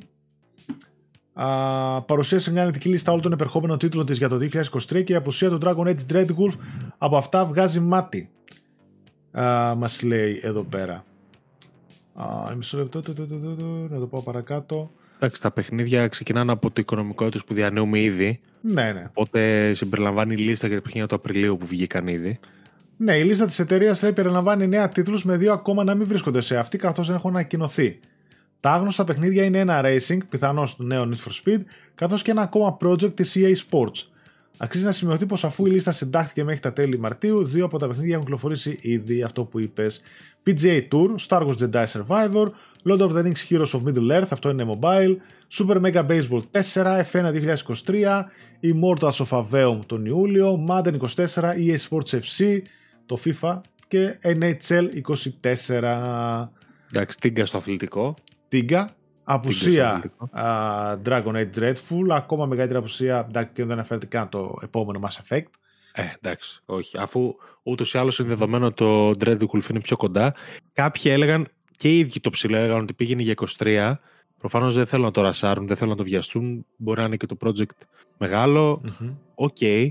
Παρουσίασε μια αναλυτική λίστα όλων των επερχόμενων τίτλων της για το 2023 και η απουσία του Dragon Age Dreadwolf από αυτά βγάζει μάτι. Μας λέει εδώ πέρα. Μισό λεπτό, να το πάω παρακάτω. Εντάξει, τα παιχνίδια ξεκινάνε από το οικονομικό έτος που διανύουμε ήδη. Ναι, ναι. Οπότε συμπεριλαμβάνει η λίστα για τα παιχνίδια του Απριλίου που βγήκαν ήδη. Ναι, η λίστα της εταιρείας λέει περιλαμβάνει 9 τίτλους με 2 ακόμα να μην βρίσκονται σε αυτή καθώς δεν έχουν ανακοινωθεί. Τα άγνωστα παιχνίδια είναι ένα Racing, πιθανώς το νέο Need for Speed, καθώς και ένα ακόμα project της EA Sports. Αξίζει να σημειωθεί πως αφού η λίστα συντάχθηκε μέχρι τα τέλη Μαρτίου, 2 από τα παιχνίδια έχουν κυκλοφορήσει ήδη, αυτό που είπες. PGA Tour, Star Wars Jedi Survivor, Lord of the Rings Heroes of Middle Earth, αυτό είναι mobile, Super Mega Baseball 4, F1 2023, Immortals of Aveum τον Ιούλιο, Madden 24, EA Sports FC, το FIFA και NHL 24. Εντάξει, τίγκα στο αθλητικό. Τίγκα, απουσία Dragon Age Dreadful, ακόμα μεγαλύτερη απουσία, εντάξει, και δεν αναφέρεται καν το επόμενο Mass Effect. Εντάξει, όχι, αφού ούτως ή άλλως είναι δεδομένο το Dreadful είναι πιο κοντά. Κάποιοι έλεγαν και οι ίδιοι το ψηλό έλεγαν ότι πήγαινε για 23. Προφανώς δεν θέλουν να το ρασάρουν, δεν θέλουν να το βιαστούν. Μπορεί να είναι και το project μεγάλο. Οκ. Mm-hmm. Okay.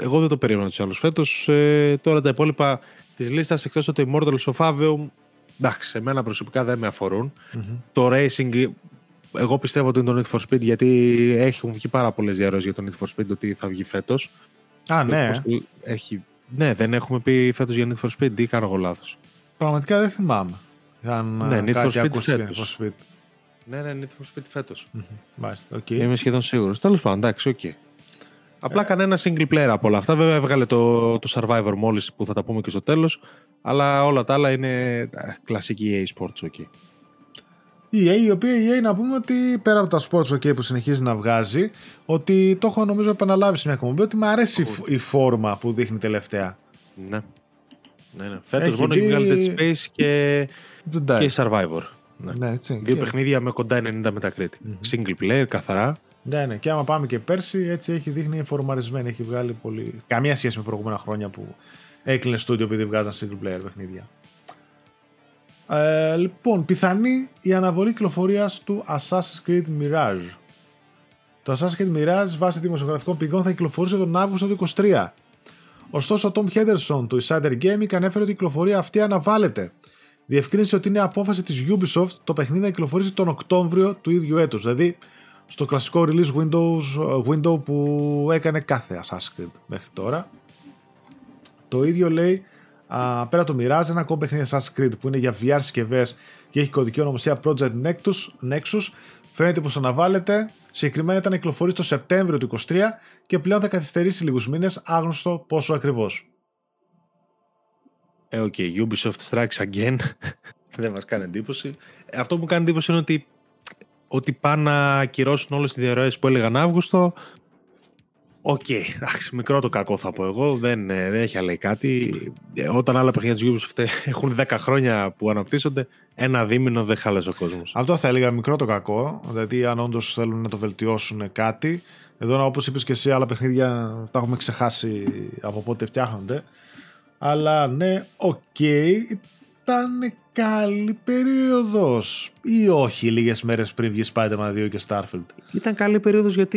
Εγώ δεν το περίμενα τους άλλους φέτος. Τώρα τα υπόλοιπα της λίστας εκτός από το Immortals of Aveum, εντάξει, εμένα προσωπικά δεν με αφορούν. Mm-hmm. Το Racing, εγώ πιστεύω ότι είναι το Need for Speed, γιατί έχουν βγει πάρα πολλές διαρροές για το Need for Speed, ότι θα βγει φέτος. Ναι. Ναι, δεν έχουμε πει φέτος για Need for Speed, ή κάνω εγώ λάθος. Πραγματικά δεν θυμάμαι. Ναι, Need for Speed φέτος. Ναι, Need for Speed φέτος. Okay. Είμαι σχεδόν σίγουρος. Τέλος πάντων, εντάξει, οκ. Okay. Απλά κανένα single player από όλα αυτά. Βέβαια έβγαλε το Survivor μόλις που θα τα πούμε και στο τέλος. Αλλά όλα τα άλλα είναι κλασική EA Sports OK. Η οποία EA να πούμε ότι πέρα από τα Sports OK που συνεχίζει να βγάζει, ότι το έχω νομίζω επαναλάβει σε μια κομμωμπή, ότι μου αρέσει η φόρμα που δείχνει τελευταία. Ναι. Φέτος μόνο έχει βγάλει Dead Space και Survivor. Ναι, έτσι. Δύο παιχνίδια με κοντά 90 Metacritic. Mm-hmm. Single player καθαρά. Ναι, ναι. Και άμα πάμε και πέρσι, έτσι έχει δείχνει φορμαρισμένη. Έχει βγάλει πολύ. Καμία σχέση με προηγούμενα χρόνια που έκλεινε στούντιο επειδή βγάζαν single player παιχνίδια. Λοιπόν, πιθανή η αναβολή κυκλοφορίας του Assassin's Creed Mirage. Το Assassin's Creed Mirage βάσει δημοσιογραφικών πηγών θα κυκλοφορήσει τον Αύγουστο του 2023. Ωστόσο, ο Tom Henderson του Insider Gaming ανέφερε ότι η κυκλοφορία αυτή αναβάλλεται. Διευκρίνησε ότι είναι απόφαση της Ubisoft το παιχνίδι να κυκλοφορήσει τον Οκτώβριο του ίδιου έτους, δηλαδή στο κλασικό release window που έκανε κάθε Assassin's Creed μέχρι τώρα. Το ίδιο λέει πέρα το Mirage, ένα ακόμα παιχνίδι Assassin's Creed που είναι για VR συσκευές και έχει κωδική ονομασία Project Nexus. Φαίνεται πως αναβάλλεται. Συγκεκριμένα ήταν να κυκλοφορήσει το Σεπτέμβριο του 2023 και πλέον θα καθυστερήσει λίγους μήνες, άγνωστο πόσο ακριβώς. Okay, Ubisoft strikes again. Δεν μας κάνει εντύπωση. Αυτό που μου κάνει εντύπωση είναι ότι πάνε να ακυρώσουν όλες τις διαρροές που έλεγαν Αύγουστο. Οκ, εντάξει, μικρό το κακό θα πω εγώ. Δεν έχει αλλαγή κάτι. Όταν άλλα παιχνίδια της Ubisoft έχουν 10 χρόνια που αναπτύσσονται, ένα δίμηνο δεν χάλασε ο κόσμος. Αυτό θα έλεγα, μικρό το κακό. Δηλαδή, αν όντως θέλουν να το βελτιώσουν κάτι. Εδώ, όπως είπες και εσύ, άλλα παιχνίδια τα έχουμε ξεχάσει από πότε φτιάχνονται. Αλλά ναι, οκ, ήταν καλή περίοδος ή όχι λίγες μέρες πριν βγει Spider-Man 2 και Starfield? Ήταν καλή περίοδος γιατί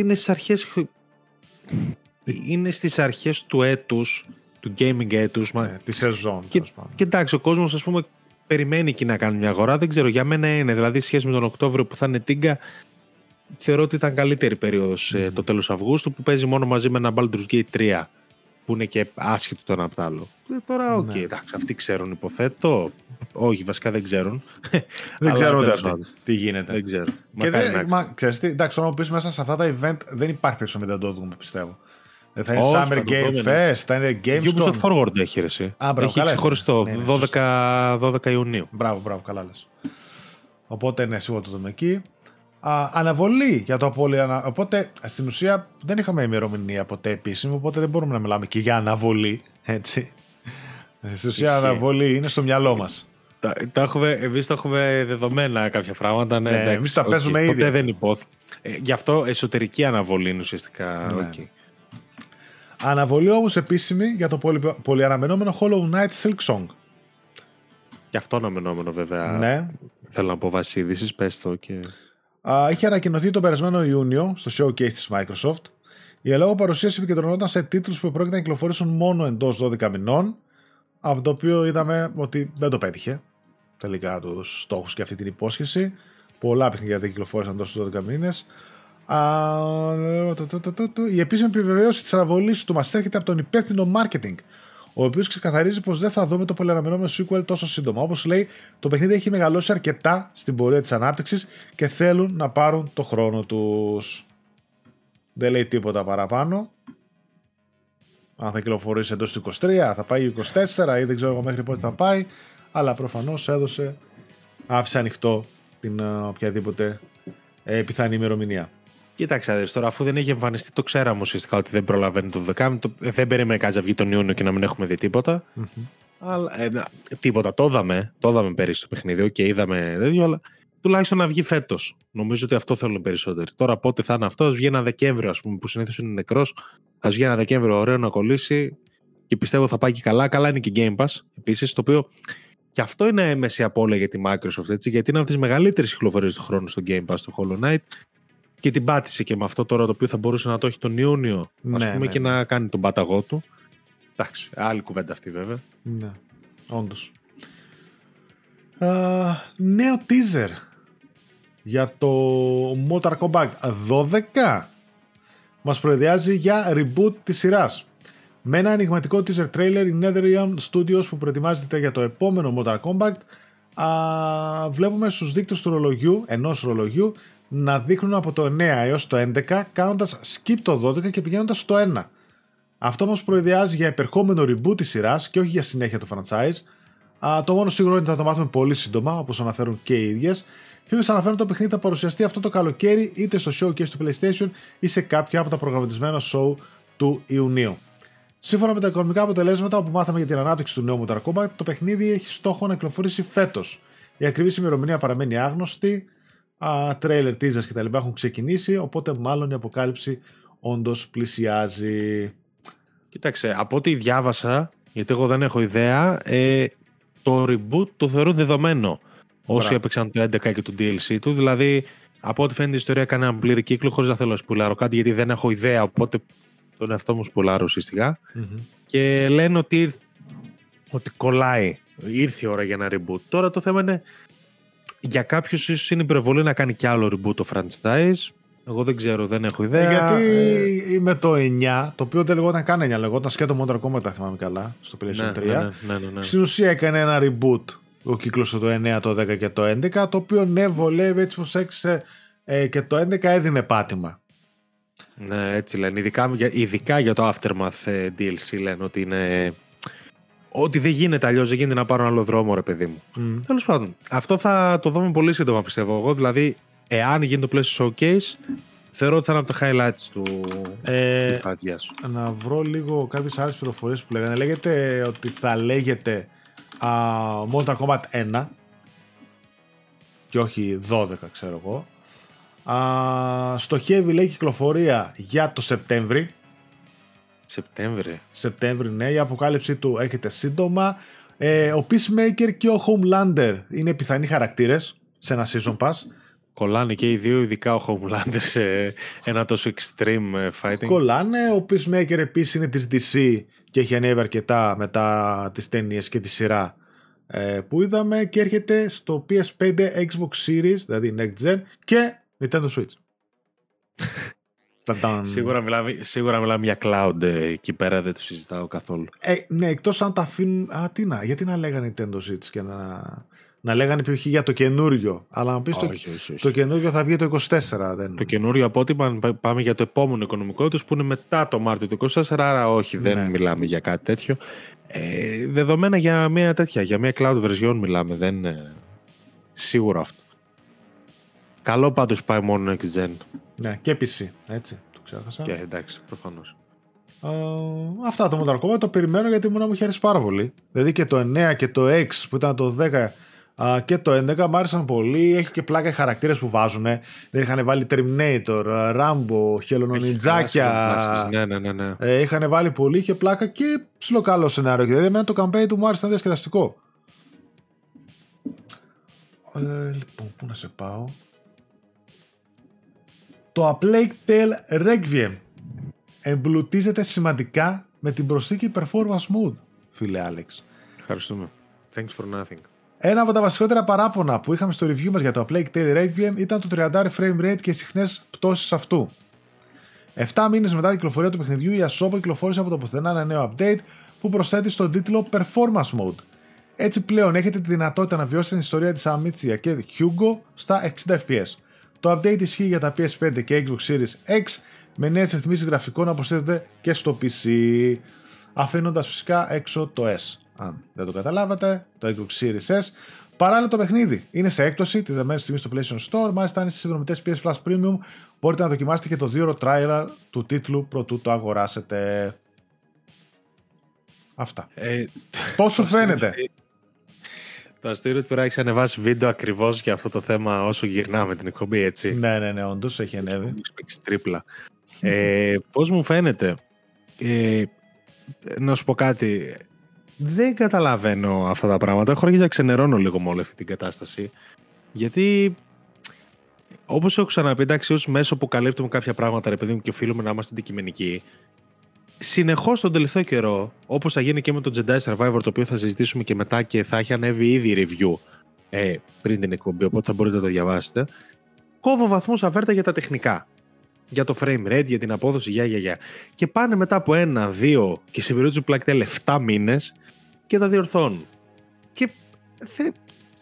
είναι στις αρχές του έτους, του gaming έτους. Ναι, τη σεζόν. Και εντάξει, ο κόσμος ας πούμε περιμένει και να κάνει μια αγορά, δεν ξέρω, για μένα είναι. Δηλαδή σχέση με τον Οκτώβριο που θα είναι τίγκα, θεωρώ ότι ήταν καλύτερη περίοδος το τέλος Αυγούστου που παίζει μόνο μαζί με ένα Baldur's Gate 3. Που είναι και άσχετο το ένα από το άλλο. Τώρα, οκ, εντάξει, αυτοί ξέρουν, υποθέτω. Όχι, βασικά δεν ξέρουν. Δεν ξέρουν τι γίνεται. Δεν ξέρω. Ξέρεις τι, εντάξει, να μου πεις μέσα σε αυτά τα event δεν υπάρχει περισσότερο μετά το δούμε, πιστεύω. Θα είναι Summer Game Fest, θα είναι Gamescom. Ubisoft Forward έχει αίρεση. Έχει ξεχωριστό, 12 Ιουνίου. Μπράβο, καλά λες. Οπότε ναι, σίγουρα το δούμε εκεί. Αναβολή για το απόλυα. Οπότε στην ουσία δεν είχαμε ημερομηνία ποτέ επίσημη, οπότε δεν μπορούμε να μιλάμε και για αναβολή. Έτσι. Στην ουσία αναβολή είναι στο μυαλό μας. Εμείς τα έχουμε δεδομένα κάποια πράγματα. Ναι, εμείς τα παίζουμε ήδη. Ποτέ δεν υπόθηκε. Γι' αυτό εσωτερική αναβολή είναι ουσιαστικά. Ναι. Okay. Αναβολή όμως επίσημη για το πολυαναμενόμενο Hollow Knight Silksong. Γι' αυτό αναμενόμενο βέβαια. Ναι. Θέλω να πω βάσει ειδήσεις, πες το και. Είχε ανακοινωθεί τον περασμένο Ιούνιο στο showcase της Microsoft. Η ελόγω παρουσίαση επικεντρωνόταν σε τίτλους που πρόκειται να κυκλοφορήσουν μόνο εντός 12 μηνών, από το οποίο είδαμε ότι δεν το πέτυχε τελικά τους στόχους και αυτή την υπόσχεση. Πολλά παιχνίδια δεν κυκλοφόρησαν εντός των 12 μήνες. Η επίσημη επιβεβαίωση της αναβολής του μας έρχεται από τον υπεύθυνο marketing, ο οποίος ξεκαθαρίζει πως δεν θα δούμε το πολυαναμενόμενο sequel τόσο σύντομα. Όπως λέει, το παιχνίδι έχει μεγαλώσει αρκετά στην πορεία της ανάπτυξης και θέλουν να πάρουν το χρόνο τους. Δεν λέει τίποτα παραπάνω. Αν θα κυκλοφορήσει εντός του 23, θα πάει 24 ή δεν ξέρω εγώ μέχρι πότε θα πάει. Αλλά προφανώς άφησε ανοιχτό την οποιαδήποτε πιθανή ημερομηνία. Κοίταξε, τώρα αφού δεν έχει εμφανιστεί, το ξέραμε ουσιαστικά ότι δεν προλαβαίνει το 12. Δεν περίμενε κάτι να βγει τον Ιούνιο και να μην έχουμε δει τίποτα. Αλλά, τίποτα. Το είδαμε πέρυσι το παιχνίδι και είδαμε τέτοιο, αλλά τουλάχιστον να βγει φέτος. Νομίζω ότι αυτό θέλουν περισσότεροι. Τώρα πότε θα είναι αυτό, βγει ένα Δεκέμβριο, ας πούμε, που συνήθως είναι νεκρός. Α βγει ένα Δεκέμβριο, ωραίο να κολλήσει και πιστεύω θα πάει και καλά. Καλά είναι και Game Pass επίσης, το οποίο και αυτό είναι έμεση απώλεια για τη Microsoft, έτσι, γιατί είναι από τις μεγαλύτερες κυκλοφορίες του χρόνου στο Game Pass, το Hollow Knight. Και την πάτησε και με αυτό τώρα, το οποίο θα μπορούσε να το έχει τον Ιούνιο, ας πούμε. Και να κάνει τον πάταγό του. Εντάξει, άλλη κουβέντα αυτή βέβαια. Ναι, όντως. Νέο teaser για το Mortal Kombat 12 μας προεδιάζει για reboot της σειράς. Με ένα ανοιγματικό teaser trailer, η Netherrealm Studios που προετοιμάζεται για το επόμενο Mortal Kombat, βλέπουμε στους δείκτες του ρολογιού, ενός ρολογιού, να δείχνουν από το 9 έως το 11, κάνοντας skip το 12 και πηγαίνοντας στο 1. Αυτό μας προειδεάζει για επερχόμενο reboot της σειράς και όχι για συνέχεια του franchise. Το μόνο σίγουρο είναι ότι θα το μάθουμε πολύ σύντομα, όπως αναφέρουν και οι ίδιες. Φήμες αναφέρουν ότι το παιχνίδι θα παρουσιαστεί αυτό το καλοκαίρι είτε στο showcase του PlayStation ή σε κάποια από τα προγραμματισμένα show του Ιουνίου. Σύμφωνα με τα οικονομικά αποτελέσματα που μάθαμε για την ανάπτυξη του νέου Mortal Kombat, το παιχνίδι έχει στόχο να κυκλοφορήσει φέτος. Η ακριβής ημερομηνία παραμένει άγνωστη. τρέιλερ, teasers και τα λοιπά έχουν ξεκινήσει, οπότε μάλλον η αποκάλυψη όντως πλησιάζει. Κοίταξε, από ό,τι διάβασα, γιατί εγώ δεν έχω ιδέα, το reboot το θεωρούν δεδομένο όσοι έπαιξαν το 11 και το DLC του, δηλαδή από ό,τι φαίνεται η ιστορία κάνει έναν πλήρη κύκλο, χωρίς να θέλω να σπουλάρω κάτι γιατί δεν έχω ιδέα, οπότε τον εαυτό μου σπουλάρω ουσιαστικά. Mm-hmm. Και λένε ότι κολλάει, ήρθε η ώρα για ένα reboot. Τώρα το θέμα είναι, για κάποιους ίσως είναι υπερβολή να κάνει κι άλλο reboot το franchise. Εγώ δεν ξέρω, δεν έχω ιδέα. Γιατί με το 9, το οποίο δεν λεγόταν καν 9, λεγόταν σκέτο Mortal Kombat, τα θυμάμαι καλά, στο PlayStation 3. Ναι. Στην ουσία έκανε ένα reboot ο κύκλος το 9, το 10 και το 11, το οποίο ναι, βολεύει έτσι πως έξε και το 11 έδινε πάτημα. Ναι, έτσι λένε. Ειδικά για το Aftermath DLC λένε ότι είναι. Ότι δεν γίνεται αλλιώς, δεν γίνεται να πάρω άλλο δρόμο, ρε παιδί μου. Mm. Τέλος πάντων, αυτό θα το δούμε πολύ σύντομα, πιστεύω εγώ. Δηλαδή, εάν γίνει το PlayStation Showcase, θεωρώ ότι θα είναι από τα highlights του φράτια σου. Να βρω λίγο κάποιες άλλες πληροφορίες που λέγανε. Λέγεται ότι θα λέγεται Mortal Kombat 1 και όχι 12, ξέρω εγώ. Στοχεύει, λέει, κυκλοφορία για το Σεπτέμβρη. Σεπτέμβρη, ναι. Η αποκάλυψή του έρχεται σύντομα. Ο Peacemaker και ο Homelander είναι πιθανοί χαρακτήρες σε ένα season pass. Κολλάνε και οι δύο, ειδικά ο Homelander σε ένα τόσο extreme fighting. Κολλάνε. Ο Peacemaker επίσης είναι της DC και έχει ανέβει αρκετά μετά τις ταινίες και τη σειρά που είδαμε, και έρχεται στο PS5, Xbox Series, δηλαδή Next Gen και Nintendo Switch. Σίγουρα μιλάμε για cloud εκεί πέρα, δεν το συζητάω καθόλου. Ναι, εκτός αν τα αφήνουν. Γιατί να λέγανε Nintendo Switch και να λέγανε π.χ. για το καινούριο. Αλλά να πεις όχι. Το καινούριο θα βγει το 24. Το καινούριο, από ό,τι πάμε για το επόμενο οικονομικό τους που είναι μετά το Μάρτιο του 24. Άρα όχι, δεν μιλάμε για κάτι τέτοιο. Δεδομένα για μια τέτοια, για μια cloud version μιλάμε. Δεν είναι σίγουρο αυτό. Καλό πάντως πάει μόνο Next Gen. Ναι, και PC, έτσι, το ξέχασα. Και εντάξει, προφανώς. Αυτά το Mortal Kombat το περιμένω γιατί μου χαίρεσε πάρα πολύ. Δηλαδή και το 9 και το 6 που ήταν το 10 και το 11 μου άρεσαν πολύ. Έχει και πλάκα οι χαρακτήρες που βάζουν. Δεν είχαν βάλει Terminator, Rambo, χελωνονιτζάκια. Ναι. Είχαν βάλει πολύ και πλάκα και ψιλοκαλό σενάριο. Δηλαδή εμένα το campaign του μου άρεσε, ήταν διασκεδαστικό. Λοιπόν, πού να σε πάω. Το A Plague Tale Requiem εμπλουτίζεται σημαντικά με την προσθήκη Performance Mode, φίλε Άλεξ. Ευχαριστούμε. Thanks for nothing. Ένα από τα βασικότερα παράπονα που είχαμε στο review μας για το A Plague Tale Requiem ήταν το 30 frame rate και οι συχνές πτώσεις αυτού. 7 μήνες μετά την κυκλοφορία του παιχνιδιού, η Asobo κυκλοφόρησε από το πουθενά ένα νέο update που προσθέτει στον τίτλο Performance Mode. Έτσι πλέον έχετε τη δυνατότητα να βιώσετε την ιστορία της Amicia και Hugo στα 60 fps. Το update ισχύει για τα PS5 και Xbox Series X, με νέες ρυθμίσεις γραφικών να προσθέτονται και στο PC, αφήνοντας φυσικά έξω το S. Αν δεν το καταλάβατε, το Xbox Series S. Παράλληλα το παιχνίδι είναι σε έκπτωση τη δεδομένη στιγμή στο PlayStation Store, μάλιστα αν είστε συνδρομητές PS Plus Premium μπορείτε να δοκιμάσετε και το 2ωρο trial του τίτλου προτού το αγοράσετε. Αυτά. Πώς σου φαίνεται? Το αστείο του πειράξει ανεβάσει βίντεο ακριβώς για αυτό το θέμα όσο γυρνάμε την εκπομπή, έτσι. Ναι, όντως έχει ανέβει. Τρίπλα. Πώς μου φαίνεται, να σου πω κάτι. Δεν καταλαβαίνω αυτά τα πράγματα. Έχω αρχίσει να ξενερώνω λίγο με όλη αυτή την κατάσταση. Γιατί, όπως έχω ξαναπεί, εντάξει, ως μέσο που καλύπτουμε κάποια πράγματα, ρε παιδί μου, και οφείλουμε να είμαστε αντικειμενικοί. Συνεχώς τον τελευταίο καιρό, όπως θα γίνει και με το Jedi Survivor, το οποίο θα συζητήσουμε και μετά και θα έχει ανέβει ήδη review πριν την εκπομπή, οπότε θα μπορείτε να το διαβάσετε, κόβω βαθμούς αβέρτα για τα τεχνικά, για το frame rate, για την απόδοση, και πάνε μετά από 1, 2 και σε περίπτωση του Plague Tale 7 μήνες και τα διορθώνουν, και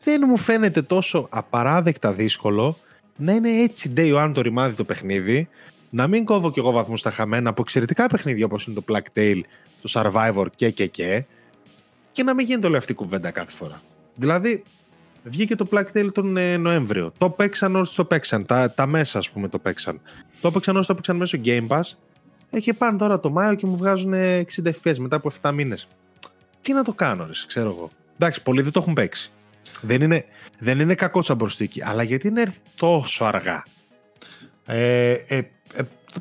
δεν μου φαίνεται τόσο απαράδεκτα δύσκολο να είναι έτσι day one το ρημάδι το παιχνίδι. Να μην κόβω και εγώ βαθμούς στα χαμένα από εξαιρετικά παιχνίδια όπως είναι το Plague Tale, το Survivor και να μην γίνεται όλη αυτή η κουβέντα κάθε φορά. Δηλαδή, βγήκε το Plague Tale τον Νοέμβριο. Το παίξαν όσοι το παίξαν. Τα μέσα, ας πούμε, το παίξαν. Το παίξαν όσοι το παίξαν μέσω Game Pass. Και πάνε τώρα το Μάιο και μου βγάζουν 60 FPS μετά από 7 μήνες. Τι να το κάνω, ξέρω εγώ. Εντάξει, πολλοί δεν το έχουν παίξει. Δεν είναι κακό σαν μπροστίκι, αλλά γιατί να έρθει τόσο αργά.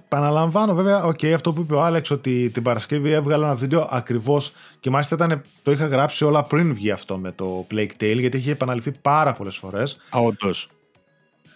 Παναλαμβάνω βέβαια, αυτό που είπε ο Άλεξ, ότι την Παρασκευή έβγαλε ένα βίντεο ακριβώς, και μάλιστα το είχα γράψει όλα πριν βγει αυτό με το Plague Tale, γιατί είχε επαναληφθεί πάρα πολλές φορές. Όντως.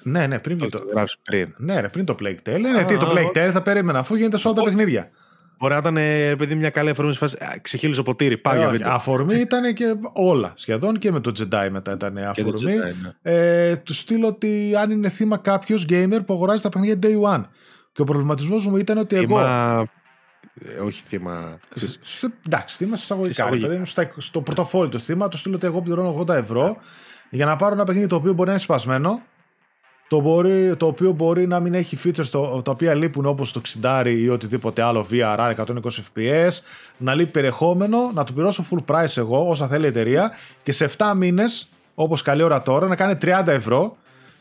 Ναι, πριν το γράψει πριν. Ναι, ρε, πριν το Plague Tale. Ναι, τι, το Plague Tale θα περίμενα, αφού γίνεται σε όλα τα παιχνίδια. Μπορεί να ήταν επειδή μια καλή αφορμή φάση. Ξεχύλιζε ποτήρι, πάει για βίντεο. Αφορμή ήταν και όλα σχεδόν, και με το Jedi μετά ήταν αφορμή. Το Jedi, ναι. Του στείλω ότι αν είναι θύμα κάποιο gamer που αγοράζει τα παιχνίδια Day One. Και ο προβληματισμός μου ήταν ότι όχι θύμα. Εντάξει, θύμα σε εισαγωγικά. Στο πορτοφόλι το θύμα, του στείλω ότι εγώ πληρώνω 80€ για να πάρω ένα παιχνίδι το οποίο μπορεί να είναι σπασμένο. Το οποίο μπορεί να μην έχει features τα οποία λείπουν, όπως το 60 ή οτιδήποτε άλλο VR, 120 FPS, να λείπει περιεχόμενο, να του πληρώσω full price εγώ όσα θέλει η εταιρεία, και σε 7 μήνες, όπως καλή ώρα τώρα, να κάνει 30€,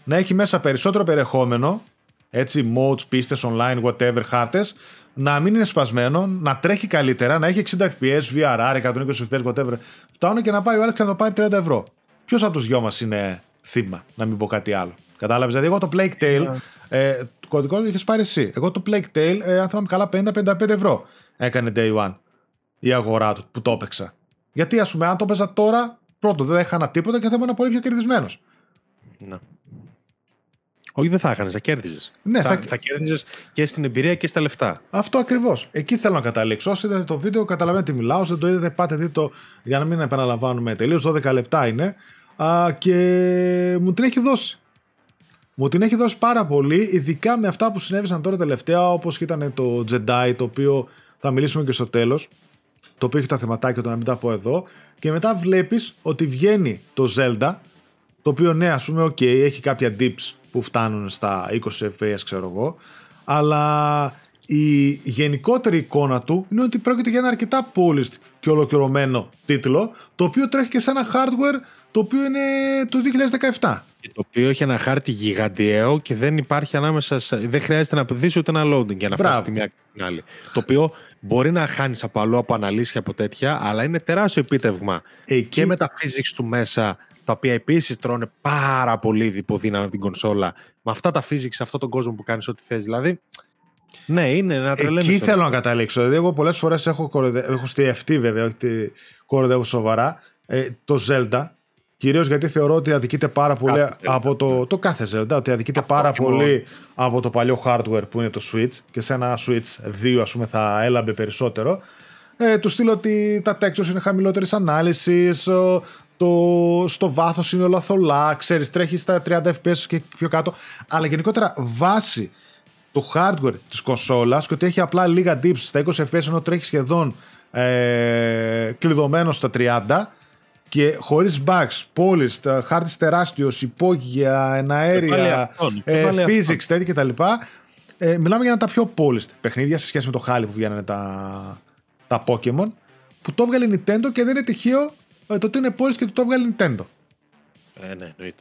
να έχει μέσα περισσότερο περιεχόμενο, έτσι, modes, πίστες, online, whatever, χάρτες, να μην είναι σπασμένο, να τρέχει καλύτερα, να έχει 60 FPS, VR, 120 FPS, whatever. Φτάνω και να πάει ο άλλος και να το πάρει 30€. Ποιος από τους δυο μας είναι θύμα, να μην πω κάτι άλλο? Κατάλαβες, δηλαδή εγώ το Plague Tale, κωδικό το είχες πάρει εσύ. Εγώ το Plague Tale, αν θυμάμαι καλά, 50-55€ έκανε Day One η αγορά του που το έπαιξα. Γιατί, ας πούμε, αν το έπαιζα τώρα, πρώτο δεν έχανα τίποτα και θα ήμουν πολύ πιο κερδισμένος. Να. Όχι, δεν θα έκανες, θα κέρδιζες. Ναι, θα κέρδιζες και στην εμπειρία και στα λεφτά. Αυτό ακριβώς. Εκεί θέλω να καταλήξω. Όσοι είδατε το βίντεο, καταλαβαίνετε τι μιλάω. Όσοι δεν το είδατε, πάτε δείτε το, για να μην επαναλαμβάνουμε τελείως. 12 λεπτά είναι. Και μου την έχει δώσει. Μου την έχει δώσει πάρα πολύ, ειδικά με αυτά που συνέβησαν τώρα τελευταία, όπως ήταν το Jedi, το οποίο θα μιλήσουμε και στο τέλος, το οποίο έχει τα θεματάκια του, να μην τα πω εδώ. Και μετά βλέπεις ότι βγαίνει το Zelda, το οποίο ναι, ας πούμε, έχει κάποια dips που φτάνουν στα 20 FPS, ξέρω εγώ, αλλά η γενικότερη εικόνα του είναι ότι πρόκειται για ένα αρκετά polished και ολοκληρωμένο τίτλο, το οποίο τρέχει και σε ένα hardware το οποίο είναι το 2017. Το οποίο έχει ένα χάρτη γιγαντιαίο και δεν υπάρχει ανάμεσα, δεν χρειάζεται να πηδήσει ούτε ένα loading για να φτάσει τη μία και την άλλη. Το οποίο μπορεί να χάνει από αλλού, από αναλύσεις και από τέτοια, αλλά είναι τεράστιο επίτευγμα. Εκεί... Και με τα physics του μέσα, τα οποία επίσης τρώνε πάρα πολύ υποδύναμη την κονσόλα. Με αυτά τα physics, σε αυτόν τον κόσμο που κάνεις ό,τι θες, δηλαδή. Ναι, είναι να τρελαίνεις. Εκεί θέλω να καταλήξω. Δηλαδή, εγώ πολλές φορές έχω στιευτεί, βέβαια, όχι κοροϊδεύω σοβαρά, το Zelda. Κυρίως γιατί θεωρώ ότι αδικείται πάρα πολύ από το κάθε Zelda, ότι αδικείται πάρα πολύ από το παλιό hardware που είναι το Switch, και σε ένα Switch 2, ας πούμε, θα έλαμπε περισσότερο. Του στείλω ότι τα textures είναι χαμηλότερης ανάλυσης, στο βάθος είναι όλα θολά, ξέρεις, τρέχει στα 30 FPS και πιο κάτω, αλλά γενικότερα βάση το hardware της κονσόλας, και ότι έχει απλά λίγα dips στα 20 FPS ενώ τρέχει σχεδόν κλειδωμένο στα 30, και χωρίς bugs, polished, χάρτης τεράστιος, υπόγεια, εναέρια, physics, τέτοια κτλ. Μιλάμε για ένα τα πιο polished παιχνίδια σε σχέση με το χάλι που βγαίνανε τα Pokemon, που το έβγαλε Nintendo, και δεν είναι τυχαίο το ότι είναι polished και το έβγαλε Nintendo. Ναι, εννοείται.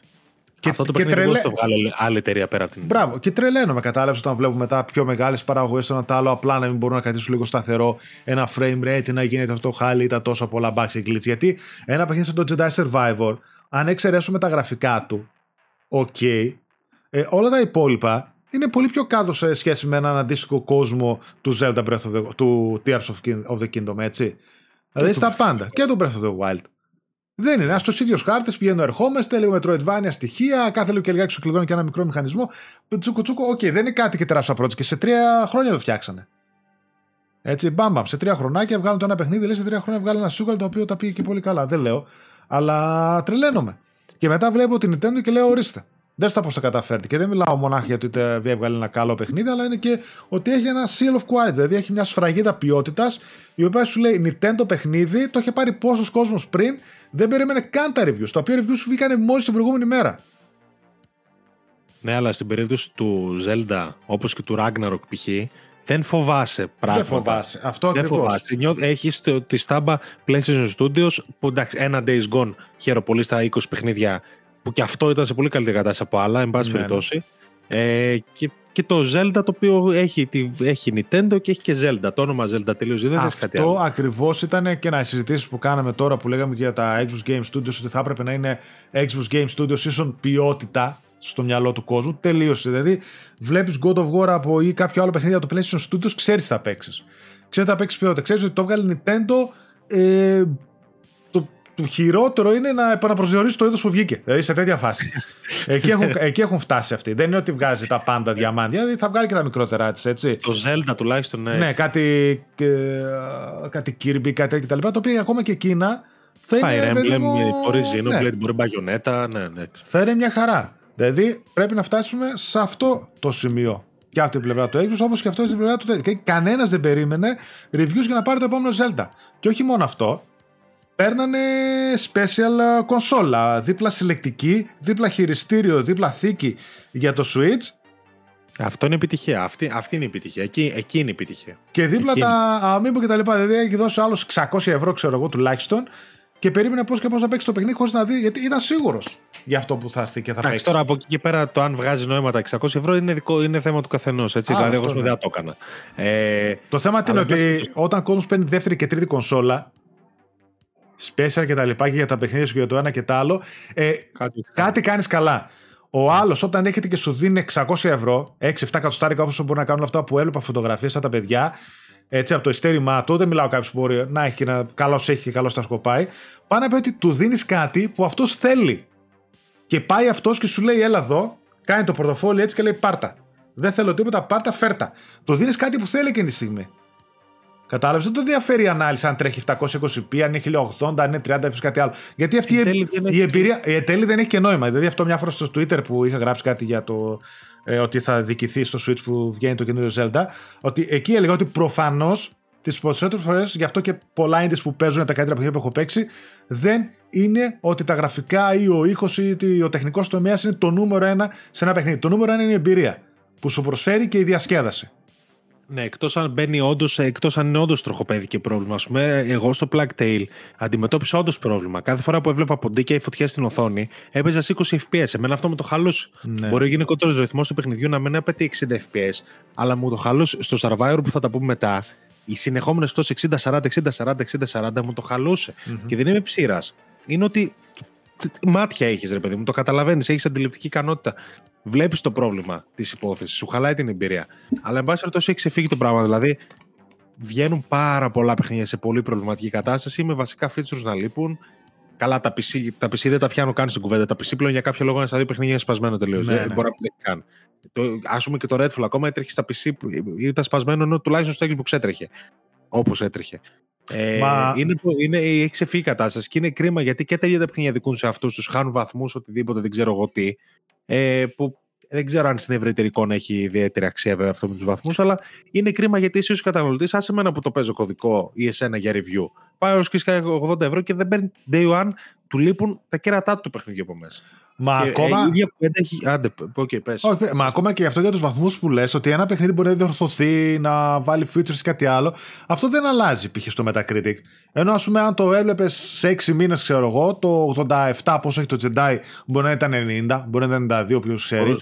Αυτό το παιχνίδι πώς το βγάλε άλλη εταιρεία πέρα από την... Μπράβο, και τρελαίνω, με κατάλαβες, όταν βλέπουμε μετά πιο μεγάλες παραγωγές στο ένα τ' άλλο, απλά να μην μπορούν να κρατήσουν λίγο σταθερό ένα frame rate, να γίνεται αυτό χάλι ή τα τόσα πολλά bugs και glitch. Γιατί ένα παιχνίδι σαν το Jedi Survivor, αν εξαιρέσουμε τα γραφικά του, όλα τα υπόλοιπα είναι πολύ πιο κάτω σε σχέση με έναν αντίστοιχο κόσμο του Zelda του Tears of the Kingdom, έτσι. Δηλαδή στα πάντα. Και του Breath of the Wild. Δεν είναι. Στους ίδιους χάρτες πηγαίνω, ερχόμαστε, λίγο Metroidvania στοιχεία, κάθε λίγο και λιγάκι σου κλειδώνει και ένα μικρό μηχανισμό. Τσουκουτσούκου, δεν είναι κάτι και τεράστιο project, και σε 3 χρόνια το φτιάξανε. Έτσι, μπαμπαμ, σε 3 χρονάκια βγάλουν το ένα παιχνίδι, λες σε 3 χρόνια βγάλουν ένα σούγκαλ, το οποίο τα πήγε και πολύ καλά. Δεν λέω. Αλλά τρελαίνομαι. Και μετά βλέπω την Nintendo και λέω, ορίστε. Δεν στα πώς τα καταφέρνει. Και δεν μιλάω μονάχα γιατί έβγαλε ένα καλό παιχνίδι, αλλά είναι και ότι έχει ένα seal of quality. Δηλαδή έχει μια σφραγίδα ποιότητας, η οποία σου λέει Nintendo παιχνίδι, το είχε πάρει πόσος κόσμος πριν, δεν περίμενε καν τα reviews. Τα οποία reviews βγήκανε μόλις την προηγούμενη μέρα. Ναι, αλλά στην περίπτωση του Zelda, όπως και του Ragnarok π.χ., δεν φοβάσαι πράγματα. Δεν φοβάσαι. Αυτό ακριβώς. Έχεις τη στάμπα PlayStation Studios, που εντάξει, ένα Days Gone, χαίρομαι πολύ στα 20 παιχνίδια, που και αυτό ήταν σε πολύ καλύτερη κατάσταση από άλλα, εν πάση περιπτώσει. Και το Zelda, το οποίο έχει Nintendo και έχει και Zelda. Το όνομα Zelda τελείως, δεν θες κάτι άλλο. Αυτό ακριβώς ήταν και να συζητήσεις που κάναμε τώρα που λέγαμε για τα Xbox Game Studios, ότι θα έπρεπε να είναι Xbox Game Studios ίσον ποιότητα στο μυαλό του κόσμου. Τελείωσε. Δηλαδή, βλέπεις God of War ή κάποιο άλλο παιχνίδι από το PlayStation Studios, ξέρεις τι θα παίξεις. Ξέρεις τι θα παίξεις ποιότητα. Ξέρεις ότι το έβγαλε Nintendo. Το χειρότερο είναι να επαναπροσδιορίσει το είδος που βγήκε. Δηλαδή σε τέτοια φάση. Εκεί έχουν φτάσει αυτοί. Δεν είναι ότι βγάζει τα πάντα διαμάντια, δηλαδή θα βγάλει και τα μικρότερά της, έτσι. Το Zelda τουλάχιστον. Έτσι. Ναι, κάτι Kirby, κάτι κτλ. Το οποίο ακόμα και εκείνα θα είναι. Fire Emblem, μπορεί Xenoblade, μπορεί Bayonetta. Ναι. Θα είναι μια χαρά. Δηλαδή πρέπει να φτάσουμε σε αυτό το σημείο. Και από την πλευρά του Xbox, όπως και αυτό στην πλευρά του τέτοιου. Κανένας δεν περίμενε reviews για να πάρει το επόμενο Zelda. Και όχι μόνο αυτό. Παίρνανε special κονσόλα, δίπλα συλλεκτική, δίπλα χειριστήριο, δίπλα θήκη για το Switch. Αυτό είναι επιτυχία. Αυτή είναι η επιτυχία. Εκεί είναι η επιτυχία. Και δίπλα τα Amiibo και τα λοιπά. Δηλαδή έχει δώσει άλλους 600 ευρώ, ξέρω εγώ, τουλάχιστον, και περίμενε πώς και πώς θα παίξει το παιχνίδι χωρίς να δει, γιατί ήταν σίγουρος για αυτό που θα έρθει και θα παίξει. Τώρα από εκεί και πέρα, το αν βγάζει νόημα τα 600 ευρώ είναι θέμα του καθενός. Δηλαδή, εγώ δεν το έκανα. Το θέμα είναι ότι όταν ο κόσμος παίρνει δεύτερη και τρίτη κονσόλα. Special και τα λοιπά και για τα παιχνίδια σου και για το ένα και το άλλο. Κάτι κάνεις καλά. Ο άλλος όταν έρχεται και σου δίνει 600 ευρώ, 6-7 κατοστάρικα όπως μπορούν να κάνουν αυτά που έλειπα φωτογραφίες σαν τα παιδιά, έτσι από το ειστέρημά του, δεν μιλάω κάποιος που μπορεί να έχει και να καλώς έχει και καλώς τα σκοπάει. Πάνε να πει ότι του δίνεις κάτι που αυτός θέλει. Και πάει αυτός και σου λέει έλα εδώ, κάνει το πορτοφόλι έτσι και λέει πάρτα. Δεν θέλω τίποτα, πάρτα, φέρτα. Του δίνεις κάτι που θέλει εκείνη τη στιγμή. Κατάλαβε, δεν το διαφέρει η ανάλυση αν τρέχει 720p, αν έχει 1080, αν είναι 30, κάτι άλλο. Γιατί αυτή η εμπειρία εν τέλει δεν έχει και νόημα. Δηλαδή, αυτό μια φορά στο Twitter που είχα γράψει κάτι για το ότι θα δικηθεί στο Switch που βγαίνει το καινούριο Zelda, ότι εκεί έλεγα ότι προφανώς τις περισσότερες φορές, γι' αυτό και πολλά indies που παίζουν τα καλύτερα παιχνίδια που έχω παίξει, δεν είναι ότι τα γραφικά ή ο ήχος ή ο τεχνικός τομέας είναι το νούμερο ένα σε ένα παιχνίδι. Το νούμερο ένα είναι η εμπειρία που σου προσφέρει και η διασκέδαση. Ναι, εκτός αν είναι όντως τροχοπέδικη πρόβλημα. Ας πούμε, εγώ στο Plague Tale αντιμετώπισα όντως πρόβλημα. Κάθε φορά που έβλεπα ποντίκια ή φωτιές στην οθόνη, έπαιζα 20 FPS. Εμένα αυτό μου το χαλούσε. Ναι. Μπορεί ο γενικότερος ρυθμός του παιχνιδιού να μην απαιτεί 60 FPS, αλλά μου το χαλούσε στο Survivor που θα τα πούμε μετά. Οι συνεχόμενες πτώσεις 60-40 μου το χαλούσε. Και δεν είμαι ψήρας. Είναι ότι μάτια έχεις, ρε παιδί μου, το καταλαβαίνεις, έχεις αντιληπτική ικανότητα. Βλέπεις το πρόβλημα της υπόθεσης, σου χαλάει την εμπειρία. Αλλά εν πάση περιπτώσει έχει ξεφύγει το πράγμα. Δηλαδή, βγαίνουν πάρα πολλά παιχνίδια σε πολύ προβληματική κατάσταση με βασικά features να λείπουν. Καλά, τα PC δεν τα πιάνω καν στην κουβέντα. Τα PC πλέον για κάποιο λόγο ένα στα δύο παιχνίδια είναι σπασμένο τελείως. Ναι, δεν μπορεί να μην κάνει. Ας πούμε και το Redfall ακόμα έτρεχε στα PC, ήταν σπασμένο ενώ τουλάχιστον στο Xbox έτρεχε. Όπως έτρεχε. Έχει ξεφύγει η κατάσταση και είναι κρίμα γιατί και τα ίδια τα παιχνίδια δικούν σε αυτούς, τους χάνουν βαθμούς, οτιδήποτε, δεν ξέρω εγώ τι. Που δεν ξέρω αν στην ευρύτερη εικόνα έχει ιδιαίτερη αξία βέβαια αυτό με τους βαθμούς, αλλά είναι κρίμα γιατί εσύ ως καταναλωτής, άσε εμένα που το παίζω κωδικό ή εσένα για review, πάει ως κίσκα 80 ευρώ και δεν παίρνει day one, του λείπουν τα κέρατά του παιχνιδιού από μέσα. Μα και ακόμα. Μα ακόμα και αυτό για τους βαθμούς που λες, ότι ένα παιχνίδι μπορεί να διορθωθεί, να βάλει features ή κάτι άλλο, αυτό δεν αλλάζει π.χ. στο Metacritic. Ενώ ας πούμε, αν το έβλεπες σε 6 μήνες, ξέρω εγώ, το 87 πόσο έχει το Jedi, μπορεί να ήταν 90, μπορεί να ήταν 92, ποιος ξέρει.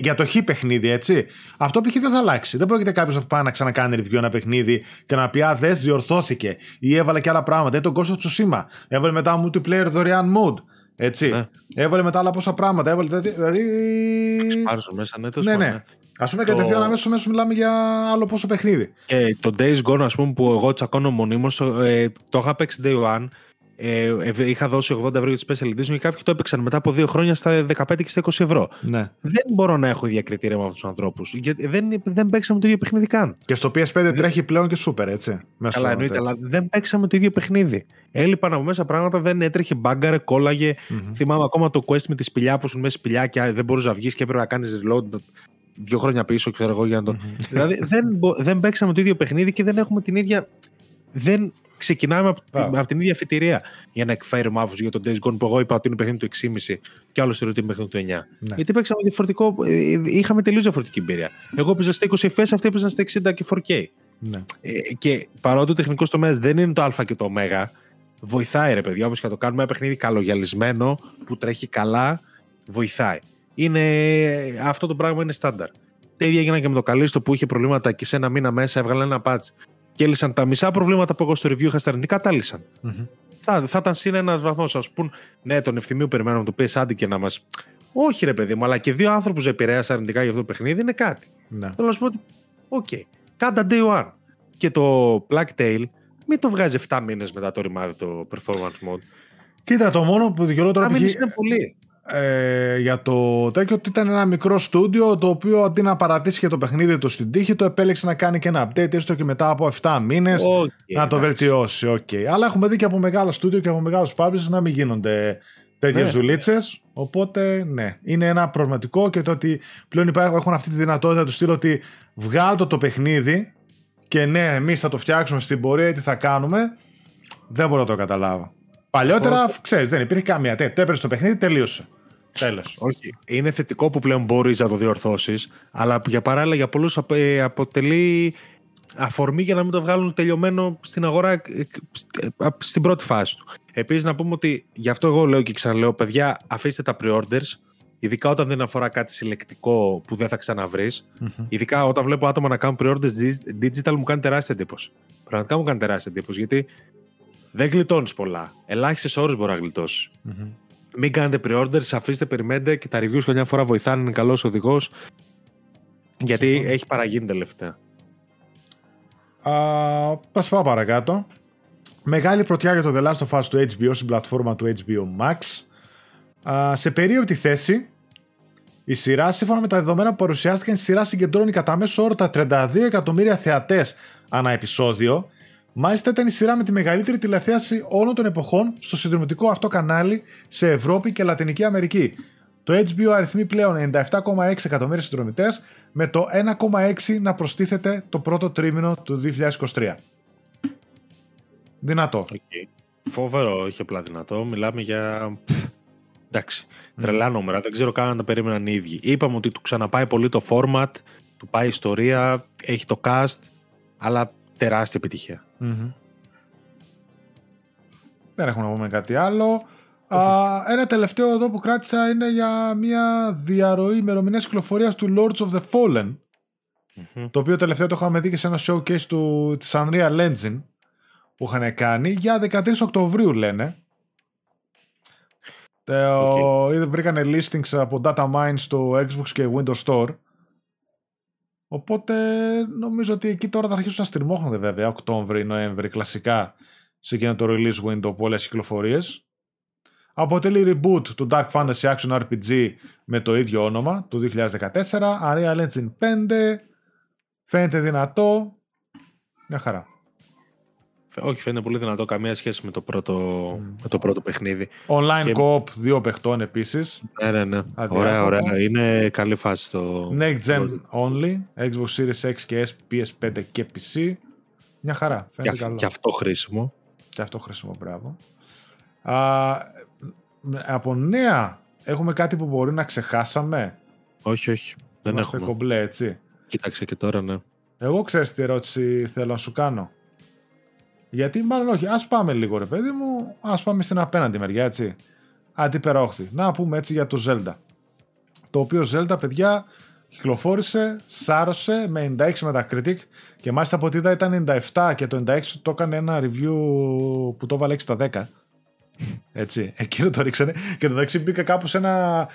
Για το χ παιχνίδι, έτσι. Αυτό π.χ. δεν θα αλλάξει. Δεν πρόκειται κάποιος να πάει να ξανακάνει review ένα παιχνίδι και να πει α, δες, διορθώθηκε ή έβαλε και άλλα πράγματα. Τον Ghost of Tsushima. Έβαλε μετά multiplayer δωρεάν mode. Έτσι. Ναι. Έβαλε μετά άλλα πόσα πράγματα. Δηλαδή. Πάρσω μέσα, ναι, ναι. Ας πούμε, κατευθείαν αμέσως μιλάμε για άλλο πόσο παιχνίδι. Το Days Gone, ας πούμε, που εγώ τσακώνω μονίμως, το είχα παίξει day one. Είχα δώσει 80 ευρώ για τις Special Edition και κάποιοι το έπαιξαν μετά από 2 χρόνια στα 15 και στα 20 ευρώ. Ναι. Δεν μπορώ να έχω ίδια κριτήρια με αυτούς τους ανθρώπους. Γιατί δεν παίξαμε το ίδιο παιχνίδι καν. Και στο PS5 τρέχει πλέον και Super, έτσι. Καλά, εννοείται, αλλά δεν παίξαμε το ίδιο παιχνίδι. Έλειπαν από μέσα πράγματα, δεν έτρεχε, μπάγκαρε, κόλλαγε. Θυμάμαι ακόμα το quest με τη σπηλιά που σου μέσα σπηλιά και δεν μπορούσε να βγει και έπρεπε να κάνει reload 2 χρόνια πίσω, ξέρω εγώ, για να το. Δηλαδή δεν παίξαμε το ίδιο παιχνίδι και δεν έχουμε την ίδια. Δεν ξεκινάμε από την ίδια αφιτηρία για να εκφέρουμε άποψη για τον Days Gone που εγώ είπα ότι είναι παιχνίδι του 6,5 και άλλο θεωρεί ότι είναι παιχνίδι του 9. Ναι. Γιατί παίξαμε διαφορετικό, είχαμε τελείως διαφορετική εμπειρία. Εγώ πήγα στα 20 FPS, αυτοί πήγαν στα 60 και 4K. Ναι. Και παρότι ο τεχνικός τομέας δεν είναι το α και το ω, βοηθάει ρε παιδιά, όπως και να το κάνουμε ένα παιχνίδι καλογιαλισμένο που τρέχει καλά, βοηθάει. αυτό το πράγμα είναι στάνταρ. Τα ίδια έγιναν και με το Καλίστο που είχε προβλήματα και σε ένα μήνα μέσα έβγαλε ένα patch και έλυσαν τα μισά προβλήματα που εγώ στο review είχα στα αρνητικά, τα έλυσαν. Mm-hmm. Θα ήταν σύν ένας βαθμός, ας πούν, ναι, τον Ευθυμίου περιμένουμε το PS Άντι και να μας. Όχι, ρε παιδί μου, αλλά και δύο άνθρωπους επηρέασαν αρνητικά για αυτό το παιχνίδι είναι κάτι. Ναι. Θέλω να σου πω ότι, οκ, κάντα day one. Και το Black Tail, μην το βγάζει 7 μήνες μετά το ρημάδι το performance mode. Κοίτα, το μόνο που δικαιολογεί τώρα είναι πολύ. Για το τέτοιο ότι ήταν ένα μικρό στούντιο το οποίο αντί να παρατήσει και το παιχνίδι του στην τύχη, το επέλεξε να κάνει και ένα update έστω και μετά από 7 μήνες να το βελτιώσει. Okay. Αλλά έχουμε δει και από μεγάλα στούντιο και από μεγάλους publishers να μην γίνονται τέτοιες δουλίτσες. Οπότε ναι, είναι ένα προβληματικό και το ότι πλέον έχουν αυτή τη δυνατότητα του στείλω ότι βγάλω το παιχνίδι και ναι, εμείς θα το φτιάξουμε στην πορεία, τι θα κάνουμε. Δεν μπορώ να το καταλάβω. Παλιότερα, ξέρεις, δεν υπήρχε καμία τέτοια. Το έπαιρνε στο παιχνίδι, τελείωσε. Τέλος. Όχι. Είναι θετικό που πλέον μπορείς να το διορθώσεις, αλλά για παράλληλα για πολλούς αποτελεί αφορμή για να μην το βγάλουν τελειωμένο στην αγορά στην πρώτη φάση του. Επίσης, να πούμε ότι γι' αυτό εγώ λέω και ξαναλέω, παιδιά, αφήστε τα pre-orders, ειδικά όταν δεν αφορά κάτι συλλεκτικό που δεν θα ξαναβρεις. Mm-hmm. Ειδικά όταν βλέπω άτομα να κάνουν pre-orders digital, μου κάνει τεράστια εντύπωση. Πραγματικά μου κάνει τεράστια εντύπωση, γιατί δεν γλιτώνεις πολλά. Ελάχιστες ώρες μπορεί να γλιτώσεις. Mm-hmm. Μην κάνετε pre-orders, αφήστε, περιμένετε και τα reviews καμιά φορά βοηθάνε, είναι καλός οδηγός. Γιατί έχει παραγίνει τελευταία. Ας πάω παρακάτω. Μεγάλη πρωτιά για το The Last of Us του HBO στην πλατφόρμα του HBO Max. Σε περίοπτη θέση, η σειρά, σύμφωνα με τα δεδομένα που παρουσιάστηκαν, η σειρά συγκεντρώνει κατά μέσο όρο τα 32 εκατομμύρια θεατές ανά επεισόδιο. Μάλιστα, ήταν η σειρά με τη μεγαλύτερη τηλεθέαση όλων των εποχών στο συνδρομητικό αυτό κανάλι σε Ευρώπη και Λατινική Αμερική. Το HBO αριθμεί πλέον 97,6 εκατομμύρια συνδρομητές, με το 1,6 να προστίθεται το πρώτο τρίμηνο του 2023. Δυνατό. Okay. Φοβερό, όχι απλά δυνατό. Μιλάμε για. Εντάξει. Τρελά νούμερα. Δεν ξέρω καν αν τα περίμεναν οι ίδιοι. Είπαμε ότι του ξαναπάει πολύ το format, του πάει ιστορία, έχει το cast, αλλά. Τεράστια επιτυχία. Mm-hmm. Δεν έχουμε να πούμε κάτι άλλο. Ένα τελευταίο εδώ που κράτησα είναι για μια διαρροή ημερομηνίας κυκλοφορίας του Lords of the Fallen. Mm-hmm. Το οποίο τελευταίο το είχαμε δει και σε ένα showcase της Unreal Engine που είχαν κάνει για 13 Οκτωβρίου λένε. Βρήκανε listings από data mines στο Xbox και Windows Store. Οπότε νομίζω ότι εκεί τώρα θα αρχίσουν να στριμώχνονται βέβαια Οκτώβρη-Νοέμβρη κλασικά σε εκείνο το release window πολλές κυκλοφορίες. Αποτελεί reboot του Dark Fantasy Action RPG με το ίδιο όνομα του 2014, Unreal Engine 5, φαίνεται δυνατό, μια χαρά. Όχι, φαίνεται πολύ δυνατό, καμία σχέση με το πρώτο παιχνίδι. Online και... co-op δύο παιχτών επίσης. Ναι. Ωραία. Είναι καλή φάση το... Next Gen only, Xbox Series X και S, PS5 και PC. Μια χαρά, φαίνεται καλό. Και αυτό χρήσιμο. Μπράβο. Από νέα, έχουμε κάτι που μπορεί να ξεχάσαμε. Όχι, δεν είμαστε έχουμε. Κομπλέ, έτσι. Κοίταξε και τώρα, ναι. Εγώ ξέρεις τι ερώτηση θέλω να σου κάνω. Γιατί μάλλον όχι, ας πάμε λίγο ρε παιδί μου, ας πάμε στην απέναντι μεριά, έτσι, αντιπεραόχθη. Να πούμε έτσι για το Zelda, το οποίο Zelda, παιδιά, κυκλοφόρησε, σάρωσε με 96 Metacritic και μάλιστα από ό,τι είδα ήταν 97 και το 96 το έκανε ένα review που το βάλε 6/10. Έτσι, εκείνο το ρίξανε και το μεταξύ μπήκα κάπου σε ένα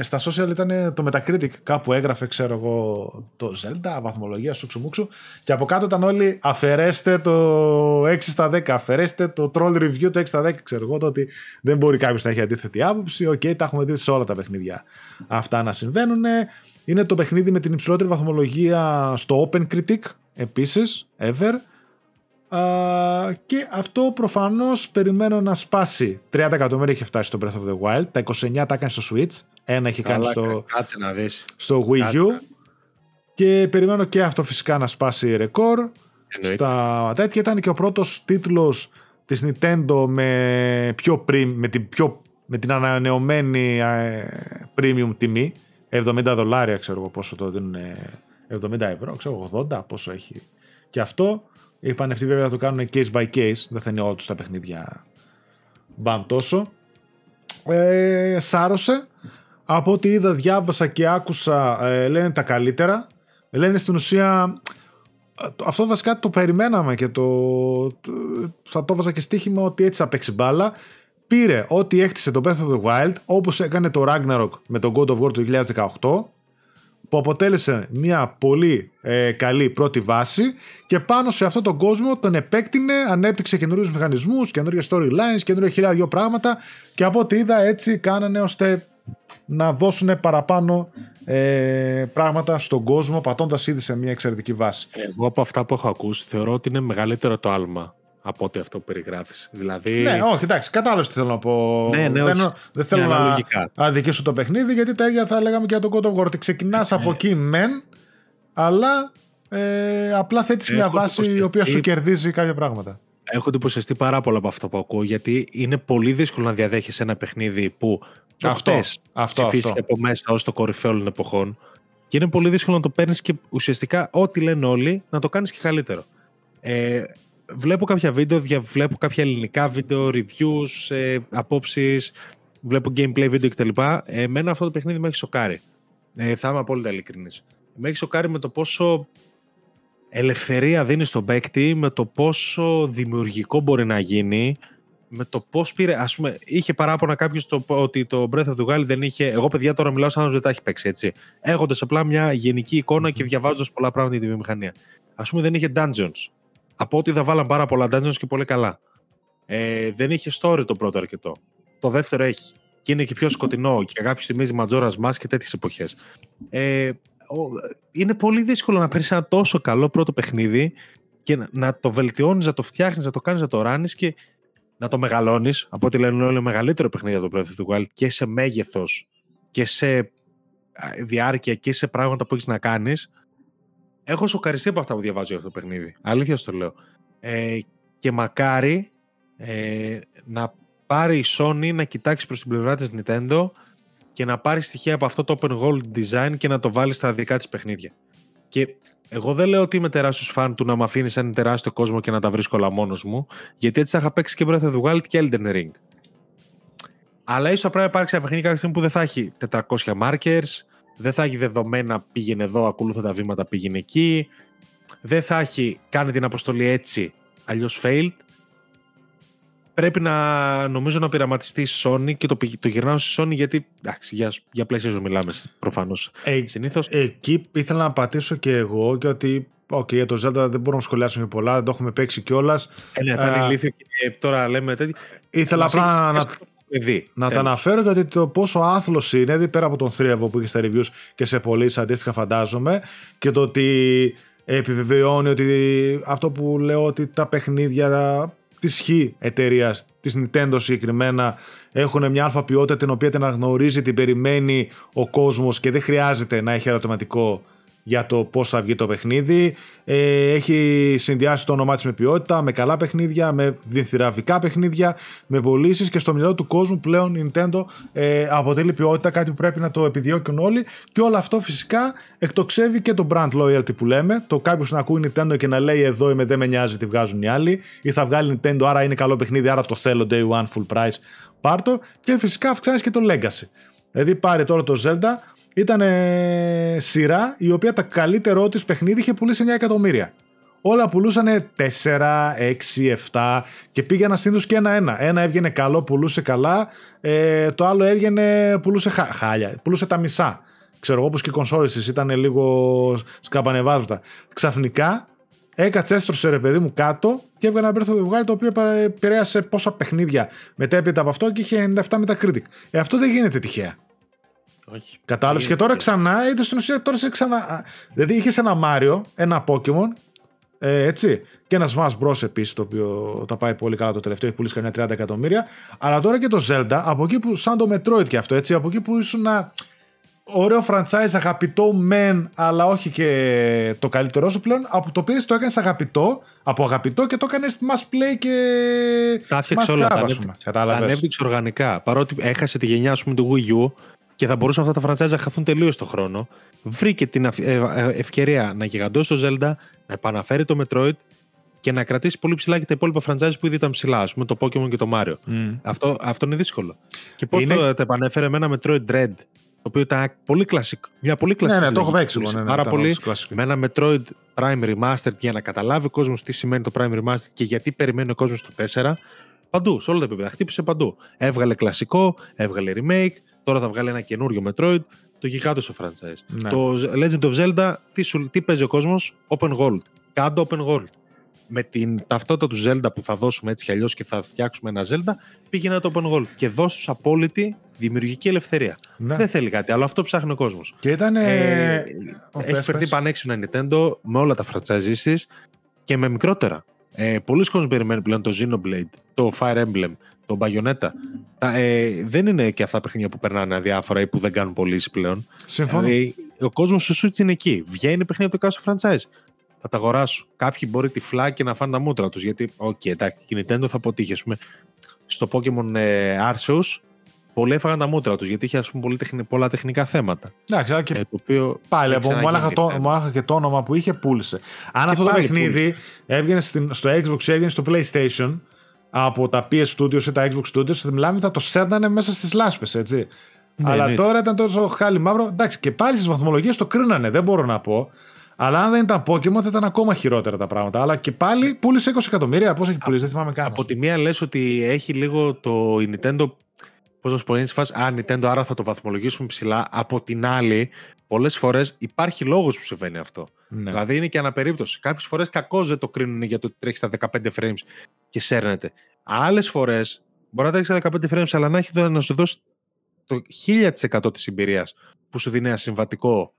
στα social ήταν το Metacritic κάπου έγραφε ξέρω εγώ το Zelda βαθμολογία σουξουμούξου και από κάτω ήταν όλοι αφαιρέστε το 6/10, αφαιρέστε το troll review το 6/10 ξέρω εγώ το ότι δεν μπορεί κάποιος να έχει αντίθετη άποψη. Οκ, τα έχουμε δει σε όλα τα παιχνίδια αυτά να συμβαίνουν. Είναι το παιχνίδι με την υψηλότερη βαθμολογία στο Open Critic επίσης ever. Και αυτό προφανώς περιμένω να σπάσει. 30 εκατομμύρια είχε φτάσει στο Breath of the Wild. Τα 29 τα έκανε στο Switch. Ένα είχε κάνει στο Wii U. Και περιμένω και αυτό φυσικά να σπάσει ρεκόρ. Στα τέτοια ήταν και ο πρώτος τίτλος της Nintendo με την ανανεωμένη premium τιμή. $70 ξέρω εγώ πόσο το δίνουν. €70, ξέρω 80 πόσο έχει. Και αυτό. Είπαν αυτοί βέβαια να το κάνουν case by case, δεν θα είναι όντως τα παιχνίδια μπαμ τόσο. Σάρωσε, από ό,τι είδα, διάβασα και άκουσα, λένε τα καλύτερα. Λένε στην ουσία, αυτό βασικά το περιμέναμε και θα το βάζα και στοίχημα ότι έτσι θα παίξει μπάλα. Πήρε ό,τι έκτισε το Breath of the Wild, όπως έκανε το Ragnarok με τον God of War του 2018, που αποτέλεσε μια πολύ καλή πρώτη βάση, και πάνω σε αυτόν τον κόσμο τον επέκτηνε, ανέπτυξε καινούριους μηχανισμούς, καινούργια storylines, καινούργια χιλιάδια δυο πράγματα, και από ό,τι είδα έτσι κάνανε ώστε να δώσουν παραπάνω πράγματα στον κόσμο, πατώντας ήδη σε μια εξαιρετική βάση. Εγώ από αυτά που έχω ακούσει θεωρώ ότι είναι μεγαλύτερο το άλμα από ό,τι αυτό που περιγράφεις. Δηλαδή... Ναι, όχι, εντάξει, κατάλαβες τι θέλω να πω. Ναι, ναι, όχι, δεν θέλω να αδικήσω το παιχνίδι, γιατί τα ίδια θα λέγαμε και για τον God of War. Ότι ξεκινάς από εκεί, μεν, αλλά απλά θέτεις μια βάση η οποία σου κερδίζει κάποια πράγματα. Έχω εντυπωσιαστεί πάρα πολλά από αυτό που ακούω, γιατί είναι πολύ δύσκολο να διαδέχεσαι ένα παιχνίδι που χτες ψηφίστηκε από μέσα ως το κορυφαίο όλων εποχών, και είναι πολύ δύσκολο να το παίρνεις και ουσιαστικά ό,τι λένε όλοι να το κάνεις και καλύτερο. Βλέπω κάποια βίντεο, βλέπω κάποια ελληνικά βίντεο, reviews, απόψεις, βλέπω gameplay βίντεο κτλ. Εμένα αυτό το παιχνίδι με έχει σοκάρει. Θα είμαι απόλυτα ειλικρινής. Με έχει σοκάρει με το πόσο ελευθερία δίνει στον παίκτη, με το πόσο δημιουργικό μπορεί να γίνει, με το πώς πήρε. Ας πούμε, είχε παράπονα κάποιος ότι το Breath of the Wild δεν είχε. Εγώ, παιδιά, τώρα μιλάω σαν να δεν τα έχει παίξει, έτσι. Έχοντας απλά μια γενική εικόνα και διαβάζοντας πολλά πράγματα για τη βιομηχανία. Ας πούμε, δεν είχε dungeons. Από ό,τι είδα, βάλαν πάρα πολλά dungeons και πολύ καλά. Δεν είχε story το πρώτο αρκετό. Το δεύτερο έχει. Και είναι και πιο σκοτεινό και κάποιοι θυμίζει Majora's Mask και τέτοιες εποχές. Είναι πολύ δύσκολο να παίρνεις ένα τόσο καλό πρώτο παιχνίδι και να το βελτιώνεις, να το φτιάχνεις, να το κάνεις, να το ράνεις και να το μεγαλώνεις. Από ό,τι λένε όλοι, μεγαλύτερο παιχνίδι από το Breath of the Wild και σε μέγεθος και σε διάρκεια και σε πράγματα που έχεις να κάνεις. Έχω σοκαριστεί από αυτά που διαβάζω για αυτό το παιχνίδι. Αλήθεια σου το λέω. Και μακάρι να πάρει η Sony να κοιτάξει προς την πλευρά της Nintendo και να πάρει στοιχεία από αυτό το open world design και να το βάλει στα δικά της παιχνίδια. Και εγώ δεν λέω ότι είμαι τεράστιος φαν του να με αφήνει έναν τεράστιο κόσμο και να τα βρίσκω όλα μόνος μου, γιατί έτσι θα είχα παίξει και Breath of the Wild και Elden Ring. Αλλά ίσως θα πρέπει να υπάρξει ένα παιχνίδι κάποια στιγμή που δεν θα έχει 400 markers, δεν θα έχει δεδομένα πήγαινε εδώ, ακολούθα τα βήματα, πήγαινε εκεί, δεν θα έχει κάνει την αποστολή έτσι, αλλιώς failed. Πρέπει να νομίζω να πειραματιστεί η Sony και το γυρνάω στη Sony, γιατί εντάξει, για PlayStation μιλάμε προφανώς συνήθως. Εκεί ήθελα να πατήσω και εγώ, γιατί για το Zelda δεν μπορούμε να σχολιάσουμε πολλά, δεν το έχουμε παίξει κιόλας. Ναι, θα είναι ηλίθιο και τώρα λέμε τέτοιο. Ήθελα απλά να τα αναφέρω, γιατί το πόσο άθλος είναι, πέρα από τον θρίαμβο που είχε στα reviews και σε πολλές αντίστοιχα φαντάζομαι, και το ότι επιβεβαιώνει ότι αυτό που λέω, ότι τα παιχνίδια της χι εταιρείας, της Nintendo συγκεκριμένα, έχουν μια αλφα ποιότητα την οποία την αναγνωρίζει, την περιμένει ο κόσμος και δεν χρειάζεται να έχει ερωτηματικό για το πώς θα βγει το παιχνίδι. Έχει συνδυάσει το όνομά της με ποιότητα, με καλά παιχνίδια, με διθυραβικά παιχνίδια, με πωλήσεις, και στο μυαλό του κόσμου πλέον η Nintendo αποτελεί ποιότητα, κάτι που πρέπει να το επιδιώκουν όλοι, και όλο αυτό φυσικά εκτοξεύει και το brand loyalty που λέμε, το κάποιος να ακούει Nintendo και να λέει εδώ είμαι, δεν με νοιάζει τι βγάζουν οι άλλοι, ή θα βγάλει Nintendo, άρα είναι καλό παιχνίδι, άρα το θέλω day one full price, πάρτο. Και φυσικά αυξάνει και το legacy, δηλαδή πάρει τώρα το Zelda. Ήταν σειρά η οποία τα καλύτερό της παιχνίδι είχε πουλήσει 9 εκατομμύρια. Όλα πουλούσανε 4, 6, 7 και πήγαιναν συνήθως και ένα-ένα. Ένα έβγαινε καλό, πουλούσε καλά, το άλλο έβγαινε, πουλούσε χάλια, πουλούσε τα μισά. Ξέρω εγώ, όπως και οι κονσόλες της ήταν λίγο σκαμπανεβάσματα. Ξαφνικά έκατσε, έστρωσε ρε παιδί μου κάτω και έβγαλε ένα Breath of the Wild, το οποίο επηρέασε πόσα παιχνίδια μετέπειτα από αυτό και είχε 97 Metacritic. Αυτό δεν γίνεται τυχαία. Κατάλαβες, και τώρα ξανά, είδες στην ουσία τώρα σε ξανά. Δηλαδή είχες ένα Mario, ένα Pokemon, έτσι, και ένα Smash Bros επίσης, το οποίο τα πάει πολύ καλά το τελευταίο, έχει πουλήσει καμιά 30 εκατομμύρια. Αλλά τώρα και το Zelda, από εκεί που, σαν το Metroid και αυτό, έτσι, από εκεί που ήσουν ένα ωραίο franchise, αγαπητό μεν, αλλά όχι και το καλύτερό σου πλέον, από το πήρες, το έκανες αγαπητό, από αγαπητό, και το έκανες mass play και τα έφτιαξε όλα. Τα ανέπτυξε οργανικά. Παρότι έχασε τη γενιά, ας πούμε, του Wii U. Και θα μπορούσαν αυτά τα franchise να χαθούν τελείως στον χρόνο. Βρήκε την ευκαιρία να γιγαντώσει το Zelda, να επαναφέρει το Metroid και να κρατήσει πολύ ψηλά και τα υπόλοιπα franchise που ήδη ήταν ψηλά. Ας πούμε το Pokemon και το Mario. Αυτό είναι δύσκολο. Και πώς το επανέφερε με ένα Metroid Dread, οποίο ήταν πολύ κλασικό. Μια πολύ κλασική. Ναι, ναι, το έχω παίξει. Πάρα πολύ. Με ένα Metroid Prime Remastered για να καταλάβει ο κόσμος τι σημαίνει το Prime Remastered και γιατί περιμένει ο κόσμος το 4. Παντού, σε όλα τα επίπεδα. Χτύπησε παντού. Έβγαλε κλασικό, έβγαλε remake. Τώρα θα βγάλει ένα καινούριο Metroid. Το γιγάντωσε το franchise. Ναι. Το Legend of Zelda, τι παίζει ο κόσμος? Open World. Κάντο Open World. Με την ταυτότητα του Zelda που θα δώσουμε έτσι κι αλλιώς και θα φτιάξουμε ένα Zelda, πήγαινε το Open World και δώσ' τους απόλυτη δημιουργική ελευθερία. Ναι. Δεν θέλει κάτι, αλλά αυτό ψάχνει ο κόσμος. Και ήταν. Έχει φερθεί πανέξυπνα Nintendo με όλα τα franchises της και με μικρότερα. Πολλοί κόσμοι περιμένουν πλέον το Xenoblade, το Fire Emblem, το Bayonetta. Δεν είναι και αυτά παιχνίδια που περνάνε αδιάφορα ή που δεν κάνουν πωλήσεις πλέον. Συμφωνώ. Ο κόσμος στο Switch είναι εκεί. Βγαίνει παιχνίδι από το κάθε franchise. Θα τα αγοράσω. Κάποιοι μπορεί τυφλά και να φάνε τα μούτρα τους. Γιατί, εντάξει, η Nintendo θα αποτύχει. Ας πούμε, στο Pokémon Arceus, πολλοί έφαγαν τα μούτρα τους. Γιατί είχε, ας πούμε, πολλά τεχνικά θέματα. Εντάξει, και το οποίο πάλι από μόναχα και το όνομα που είχε, πούλησε. Αν και αυτό το παιχνίδι έβγαινε στο Xbox ή έβγαινε στο PlayStation από τα PS Studios ή τα Xbox Studios, θα μιλάμε, θα το σέρνανε μέσα στις λάσπες, έτσι. Ναι, αλλά ναι, τώρα ήταν τόσο χάλι μαύρο. Εντάξει, και πάλι στις βαθμολογίες το κρίνανε, δεν μπορώ να πω. Αλλά αν δεν ήταν Pokémon θα ήταν ακόμα χειρότερα τα πράγματα. Αλλά και πάλι πούλησε 20 εκατομμύρια. Πώς έχει πουλήσει, δεν θυμάμαι καν. Από τη μία λες ότι έχει λίγο το Nintendo. Πώς να σου πω, Nintendo, άρα θα το βαθμολογήσουμε ψηλά. Από την άλλη, πολλές φορές υπάρχει λόγος που συμβαίνει αυτό. Ναι. Δηλαδή είναι και αναπερίπτωση. Κάποιες φορές κακώς δεν το κρίνουν για το ότι τρέχει στα 15 frames και σέρνεται. Άλλες φορές μπορεί να τρέχει στα 15 frames, αλλά να σου δώσει το 1000% της εμπειρίας που σου δίνει ένα συμβατικό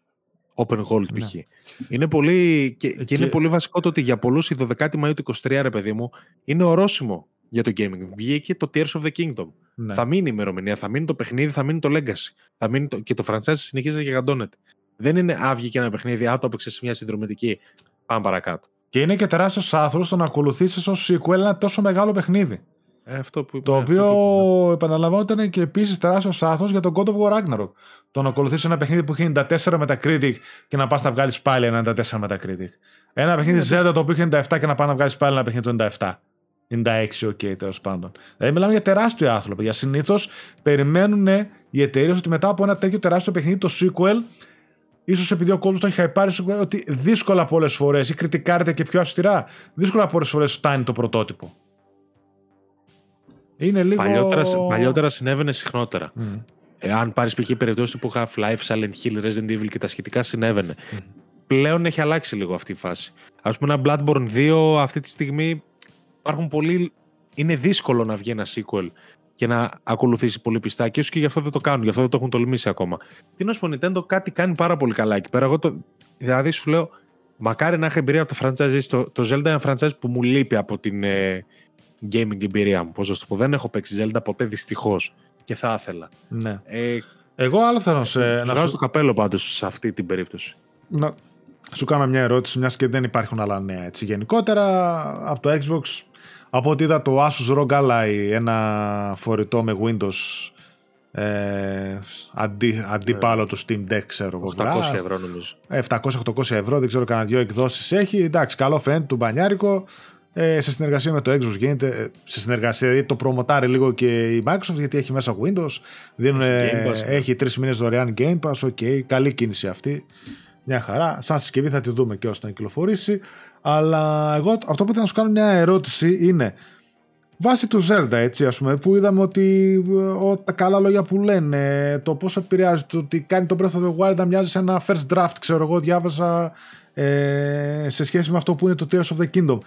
Open Gold π.χ. Ναι. Είναι πολύ, και είναι πολύ βασικό το ότι για πολλούς η 12η Μαΐου του 23, ρε παιδί μου, είναι ορόσημο για το gaming. Βγήκε το Tears of the Kingdom. Ναι. Θα μείνει η ημερομηνία, θα μείνει το παιχνίδι, θα μείνει το legacy. Θα μείνει και το franchise συνεχίζει και γαντώνεται. Δεν είναι βγήκε ένα παιχνίδι, το έπαιξε σε μια συνδρομητική. Πάμε παρακάτω. Και είναι και τεράστιος άθλος το να ακολουθήσεις ως sequel ένα τόσο μεγάλο παιχνίδι. Το οποίο επαναλαμβάνονταν και επίσης τεράστιος άθλος για τον God of War Ragnarok. Το να ακολουθήσει ένα παιχνίδι που είχε 94 Metacritic και να πας να βγάλεις πάλι 94 Metacritic. Ένα παιχνίδι Zelda το οποίο είχε 97 και να πας να βγάλεις πάλι ένα παιχνίδι το 97. 96, ok, τέλος πάντων. Δηλαδή, μιλάμε για τεράστιο άθλο. Για συνήθως περιμένουν οι εταιρείες ότι μετά από ένα τέτοιο τεράστιο παιχνίδι, το sequel, ίσως επειδή ο κόσμος το έχει χαϊπάρει, ότι δύσκολα πολλές φορές, ή κριτικάρεται και πιο αυστηρά, δύσκολα πολλές φορές φτάνει το πρωτότυπο. Είναι λίγο... Παλιότερα συνέβαινε συχνότερα. Αν πάρεις π.χ. περιπτώσεις που είχα Half-Life, Silent Hill, Resident Evil και τα σχετικά συνέβαινε. Πλέον έχει αλλάξει λίγο αυτή η φάση. Ας πούμε, ένα Bloodborne 2 αυτή τη στιγμή υπάρχουν πολλοί... Είναι δύσκολο να βγει ένα sequel και να ακολουθήσει πολύ πιστά. Και ίσως και γι' αυτό δεν το κάνουν, γι' αυτό δεν το έχουν τολμήσει ακόμα. Τι να σου πω, Nintendo κάτι κάνει πάρα πολύ καλά εκεί πέρα. Εγώ δηλαδή σου λέω, μακάρι να είχα εμπειρία από τα franchise. Το Zelda είναι ένα franchise που μου λείπει από την gaming εμπειρία μου. Πώς να σου πω, δεν έχω παίξει Zelda ποτέ δυστυχώς. Και θα ήθελα. Ναι. Εγώ άλλο θέλω να βγάζω το καπέλο πάντως σε αυτή την περίπτωση. Να σου κάνω μια ερώτηση, μιας και δεν υπάρχουν άλλα νέα. Έτσι, γενικότερα από το Xbox, από ό,τι είδα το Asus ROG Ally, ένα φορητό με Windows αντίπαλο του Steam Deck, ξέρω, 800 ευρώ νομίζω. 700-800 ευρώ, δεν ξέρω, κανένα δύο εκδόσεις έχει. Εντάξει, καλό φαίνεται του μπανιάρικο. Σε συνεργασία με το Xbox γίνεται, σε συνεργασία, δηλαδή το προμοτάρει λίγο και η Microsoft γιατί έχει μέσα Windows, έχει 3 μήνες δωρεάν Game Pass, ok, καλή κίνηση αυτή, μια χαρά, σαν συσκευή θα τη δούμε και ώστε να κυκλοφορήσει. Αλλά εγώ αυτό που ήθελα να σου κάνω μια ερώτηση είναι, βάσει του Zelda, έτσι, ας πούμε, που είδαμε ότι τα καλά λόγια που λένε, το πόσο επηρεάζει, το ότι κάνει το Breath of the Wild να μοιάζει σε ένα first draft, ξέρω εγώ, διάβαζα σε σχέση με αυτό που είναι το Tears of the Kingdom.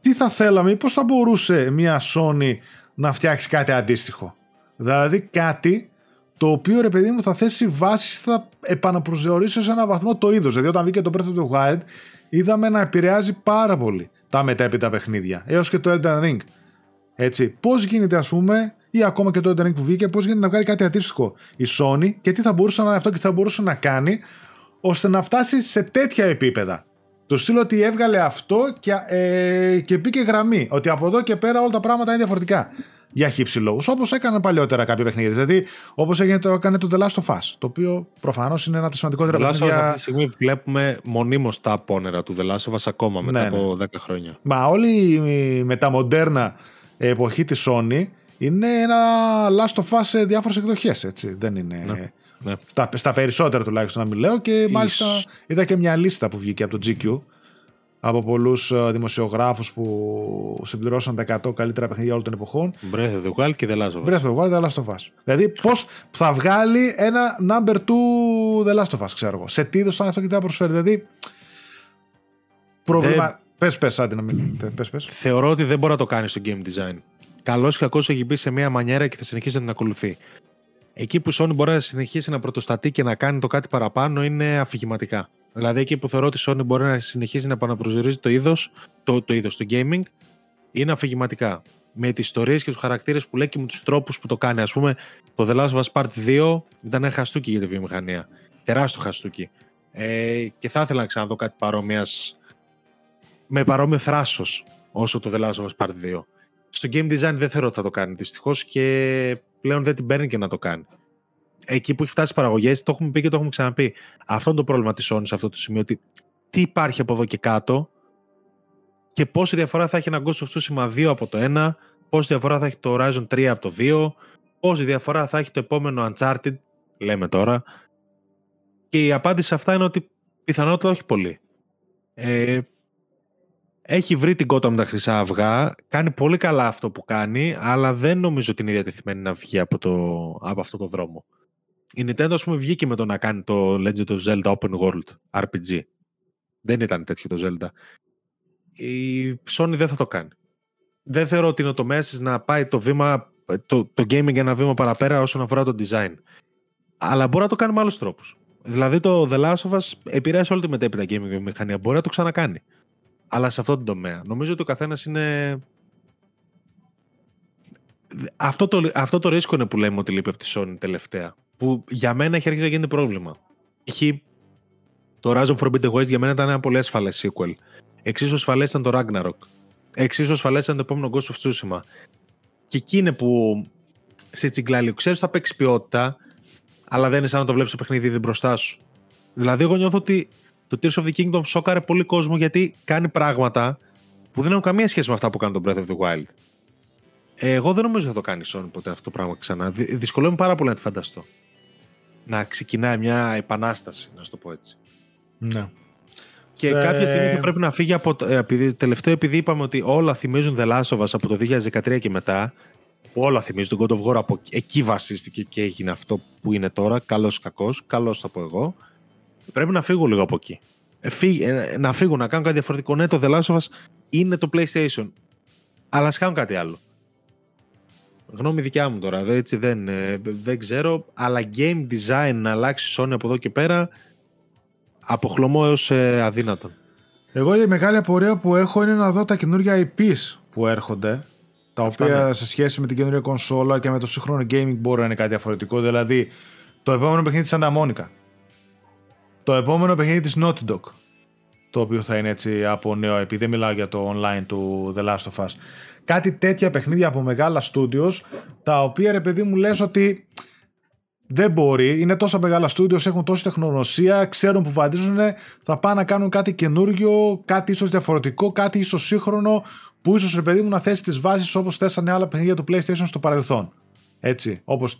Τι θα θέλαμε, πώς θα μπορούσε μια Sony να φτιάξει κάτι αντίστοιχο? Δηλαδή κάτι το οποίο, ρε παιδί μου, θα θέσει βάσεις, θα επαναπροσδιορίσει σε έναν βαθμό το είδος. Δηλαδή όταν βγήκε το Breath of the Wild είδαμε να επηρεάζει πάρα πολύ τα μετέπειτα παιχνίδια, έως και το Elden Ring. Έτσι, πώς γίνεται, ας πούμε, ή ακόμα και το Elden Ring που βγήκε, πώς γίνεται να βγάλει κάτι αντίστοιχο η Sony και τι θα μπορούσε να είναι αυτό και τι θα μπορούσε να κάνει ώστε να φτάσει σε τέτοια επίπεδα. Το στείλω ότι έβγαλε αυτό και μπήκε γραμμή. Ότι από εδώ και πέρα όλα τα πράγματα είναι διαφορετικά. Για χύψη λόγους. Όπως έκαναν παλιότερα κάποια παιχνίδια. Δηλαδή, όπως έκανε το The Last of Us. Το οποίο προφανώς είναι ένα από τα σημαντικότερα παιχνίδια. Αυτή τη στιγμή βλέπουμε μονίμως τα απόνερα του The Last of Us ακόμα μετά από 10 χρόνια. Μα όλη η μεταμοντέρνα εποχή της Sony είναι ένα Last of Us σε διάφορες εκδοχές. Έτσι. Δεν είναι Ναι. Στα περισσότερα τουλάχιστον να μιλάω, και μάλιστα είδα και μια λίστα που βγήκε από το GQ από πολλούς δημοσιογράφους που συμπληρώσαν τα 100 καλύτερα παιχνίδια όλων των εποχών. Breath of the Wild και The Last of Us. Δηλαδή πώς θα βγάλει ένα number 2 The Last of Us, ξέρω εγώ. Σε τι είδος θα είναι αυτό και τι θα προσφέρει. Δηλαδή πρόβλημα... Πες, άντε να μην... Πες. Θεωρώ ότι δεν μπορεί να το κάνει στο game design. Καλώς ή κακώς έχει μπει σε μια μανιέρα και θα συνεχίσει να την ακολουθεί. Εκεί που Sony μπορεί να συνεχίσει να πρωτοστατεί και να κάνει το κάτι παραπάνω είναι αφηγηματικά. Δηλαδή εκεί που θεωρώ ότι Sony μπορεί να συνεχίσει να επαναπροσδιορίζει το είδος του gaming είναι αφηγηματικά. Με τις ιστορίες και τους χαρακτήρες που λέει και με τους τρόπους που το κάνει. Ας πούμε, το The Last of Us Part 2 ήταν ένα χαστούκι για τη βιομηχανία. Τεράστιο χαστούκι. Και θα ήθελα να ξαναδώ κάτι με παρόμοιο θράσος όσο το The Last of Us Part 2. Στο game design δεν θεωρώ ότι θα το κάνει δυστυχώς και πλέον δεν την παίρνει και να το κάνει. Εκεί που έχει φτάσει στις παραγωγές, το έχουμε πει και το έχουμε ξαναπεί. Αυτό είναι το πρόβλημα της Sony σε αυτό το σημείο. Ότι τι υπάρχει από εδώ και κάτω και πόση διαφορά θα έχει ένα Ghost of Tsushima 2 από το 1, πόση διαφορά θα έχει το Horizon 3 από το 2, πόση διαφορά θα έχει το επόμενο Uncharted, λέμε τώρα. Και η απάντηση σε αυτά είναι ότι πιθανότατα όχι πολύ. Έχει βρει την κότα με τα χρυσά αυγά, κάνει πολύ καλά αυτό που κάνει, αλλά δεν νομίζω ότι είναι διατεθειμένη να βγει από αυτό το δρόμο. Η Nintendo, ας πούμε, βγήκε με το να κάνει το Legend of Zelda Open World RPG. Δεν ήταν τέτοιο το Zelda. Η Sony δεν θα το κάνει. Δεν θεωρώ ότι είναι ο τομέας της να πάει το gaming ένα βήμα παραπέρα όσον αφορά το design. Αλλά μπορεί να το κάνει με άλλους τρόπους. Δηλαδή το The Last of Us επηρέασε όλη τη μετέπειτα gaming βιομηχανία. Μπορεί να το ξανακάνει. Αλλά σε αυτόν τον τομέα. Νομίζω ότι ο καθένας είναι... Αυτό το ρίσκο είναι που λέμε ότι λείπει από τη Sony τελευταία. Που για μένα έχει αρχίσει να γίνεται πρόβλημα. Το Horizon Forbidden West για μένα ήταν ένα πολύ ασφαλές sequel. Εξίσου ασφαλές ήταν το Ragnarok. Εξίσου ασφαλές ήταν το επόμενο Ghost of Tsushima. Και εκεί είναι που σε τσιγκλάλιο. Ξέρεις θα παίξει ποιότητα, αλλά δεν είναι σαν να το βλέπεις το παιχνίδι ήδη μπροστά σου. Δηλαδή εγώ νιώθω ότι το Tears of the Kingdom σόκαρε πολύ κόσμο γιατί κάνει πράγματα που δεν έχουν καμία σχέση με αυτά που κάνει το Breath of the Wild. Εγώ δεν νομίζω θα το κάνει η Sony ποτέ αυτό το πράγμα ξανά. Δυσκολεύομαι πάρα πολύ να τη φανταστώ. Να ξεκινάει μια επανάσταση, να σου το πω έτσι. Ναι. Και κάποια στιγμή θα πρέπει να φύγει από. Τελευταίο, επειδή είπαμε ότι όλα θυμίζουν The Last of Us από το 2013 και μετά, που όλα θυμίζουν τον God of War από εκεί βασίστηκε και έγινε αυτό που είναι τώρα, καλός ή κακός, καλός θα πω εγώ. Πρέπει να φύγω λίγο από εκεί. Να φύγω, να κάνω κάτι διαφορετικό. Ναι, το The Last of Us είναι το PlayStation. Αλλά ας κάνω κάτι άλλο. Γνώμη δικιά μου τώρα, έτσι δεν ξέρω. Αλλά game design να αλλάξει Sony από εδώ και πέρα, από χλωμό έως αδύνατο. Εγώ η μεγάλη απορία που έχω είναι να δω τα καινούργια IPs που έρχονται. Τα οποία σε σχέση με την καινούργια κονσόλα και με το σύγχρονο gaming μπορεί να είναι κάτι διαφορετικό. Δηλαδή, το επόμενο παιχνίδι της Santa Monica. Το επόμενο παιχνίδι της Naughty Dog, το οποίο θα είναι έτσι από νέο, επειδή δεν μιλάω για το online του The Last of Us. Κάτι τέτοια παιχνίδια από μεγάλα studios, τα οποία ρε παιδί μου λες ότι δεν μπορεί, είναι τόσα μεγάλα studios, έχουν τόση τεχνογνωσία, ξέρουν που βαδίζουν, θα πάνε να κάνουν κάτι καινούργιο, κάτι ίσως διαφορετικό, κάτι ίσως σύγχρονο, που ίσως ρε παιδί μου να θέσει τις βάσεις όπως θέσανε άλλα παιχνίδια του PlayStation στο παρελθόν. Έτσι, όπως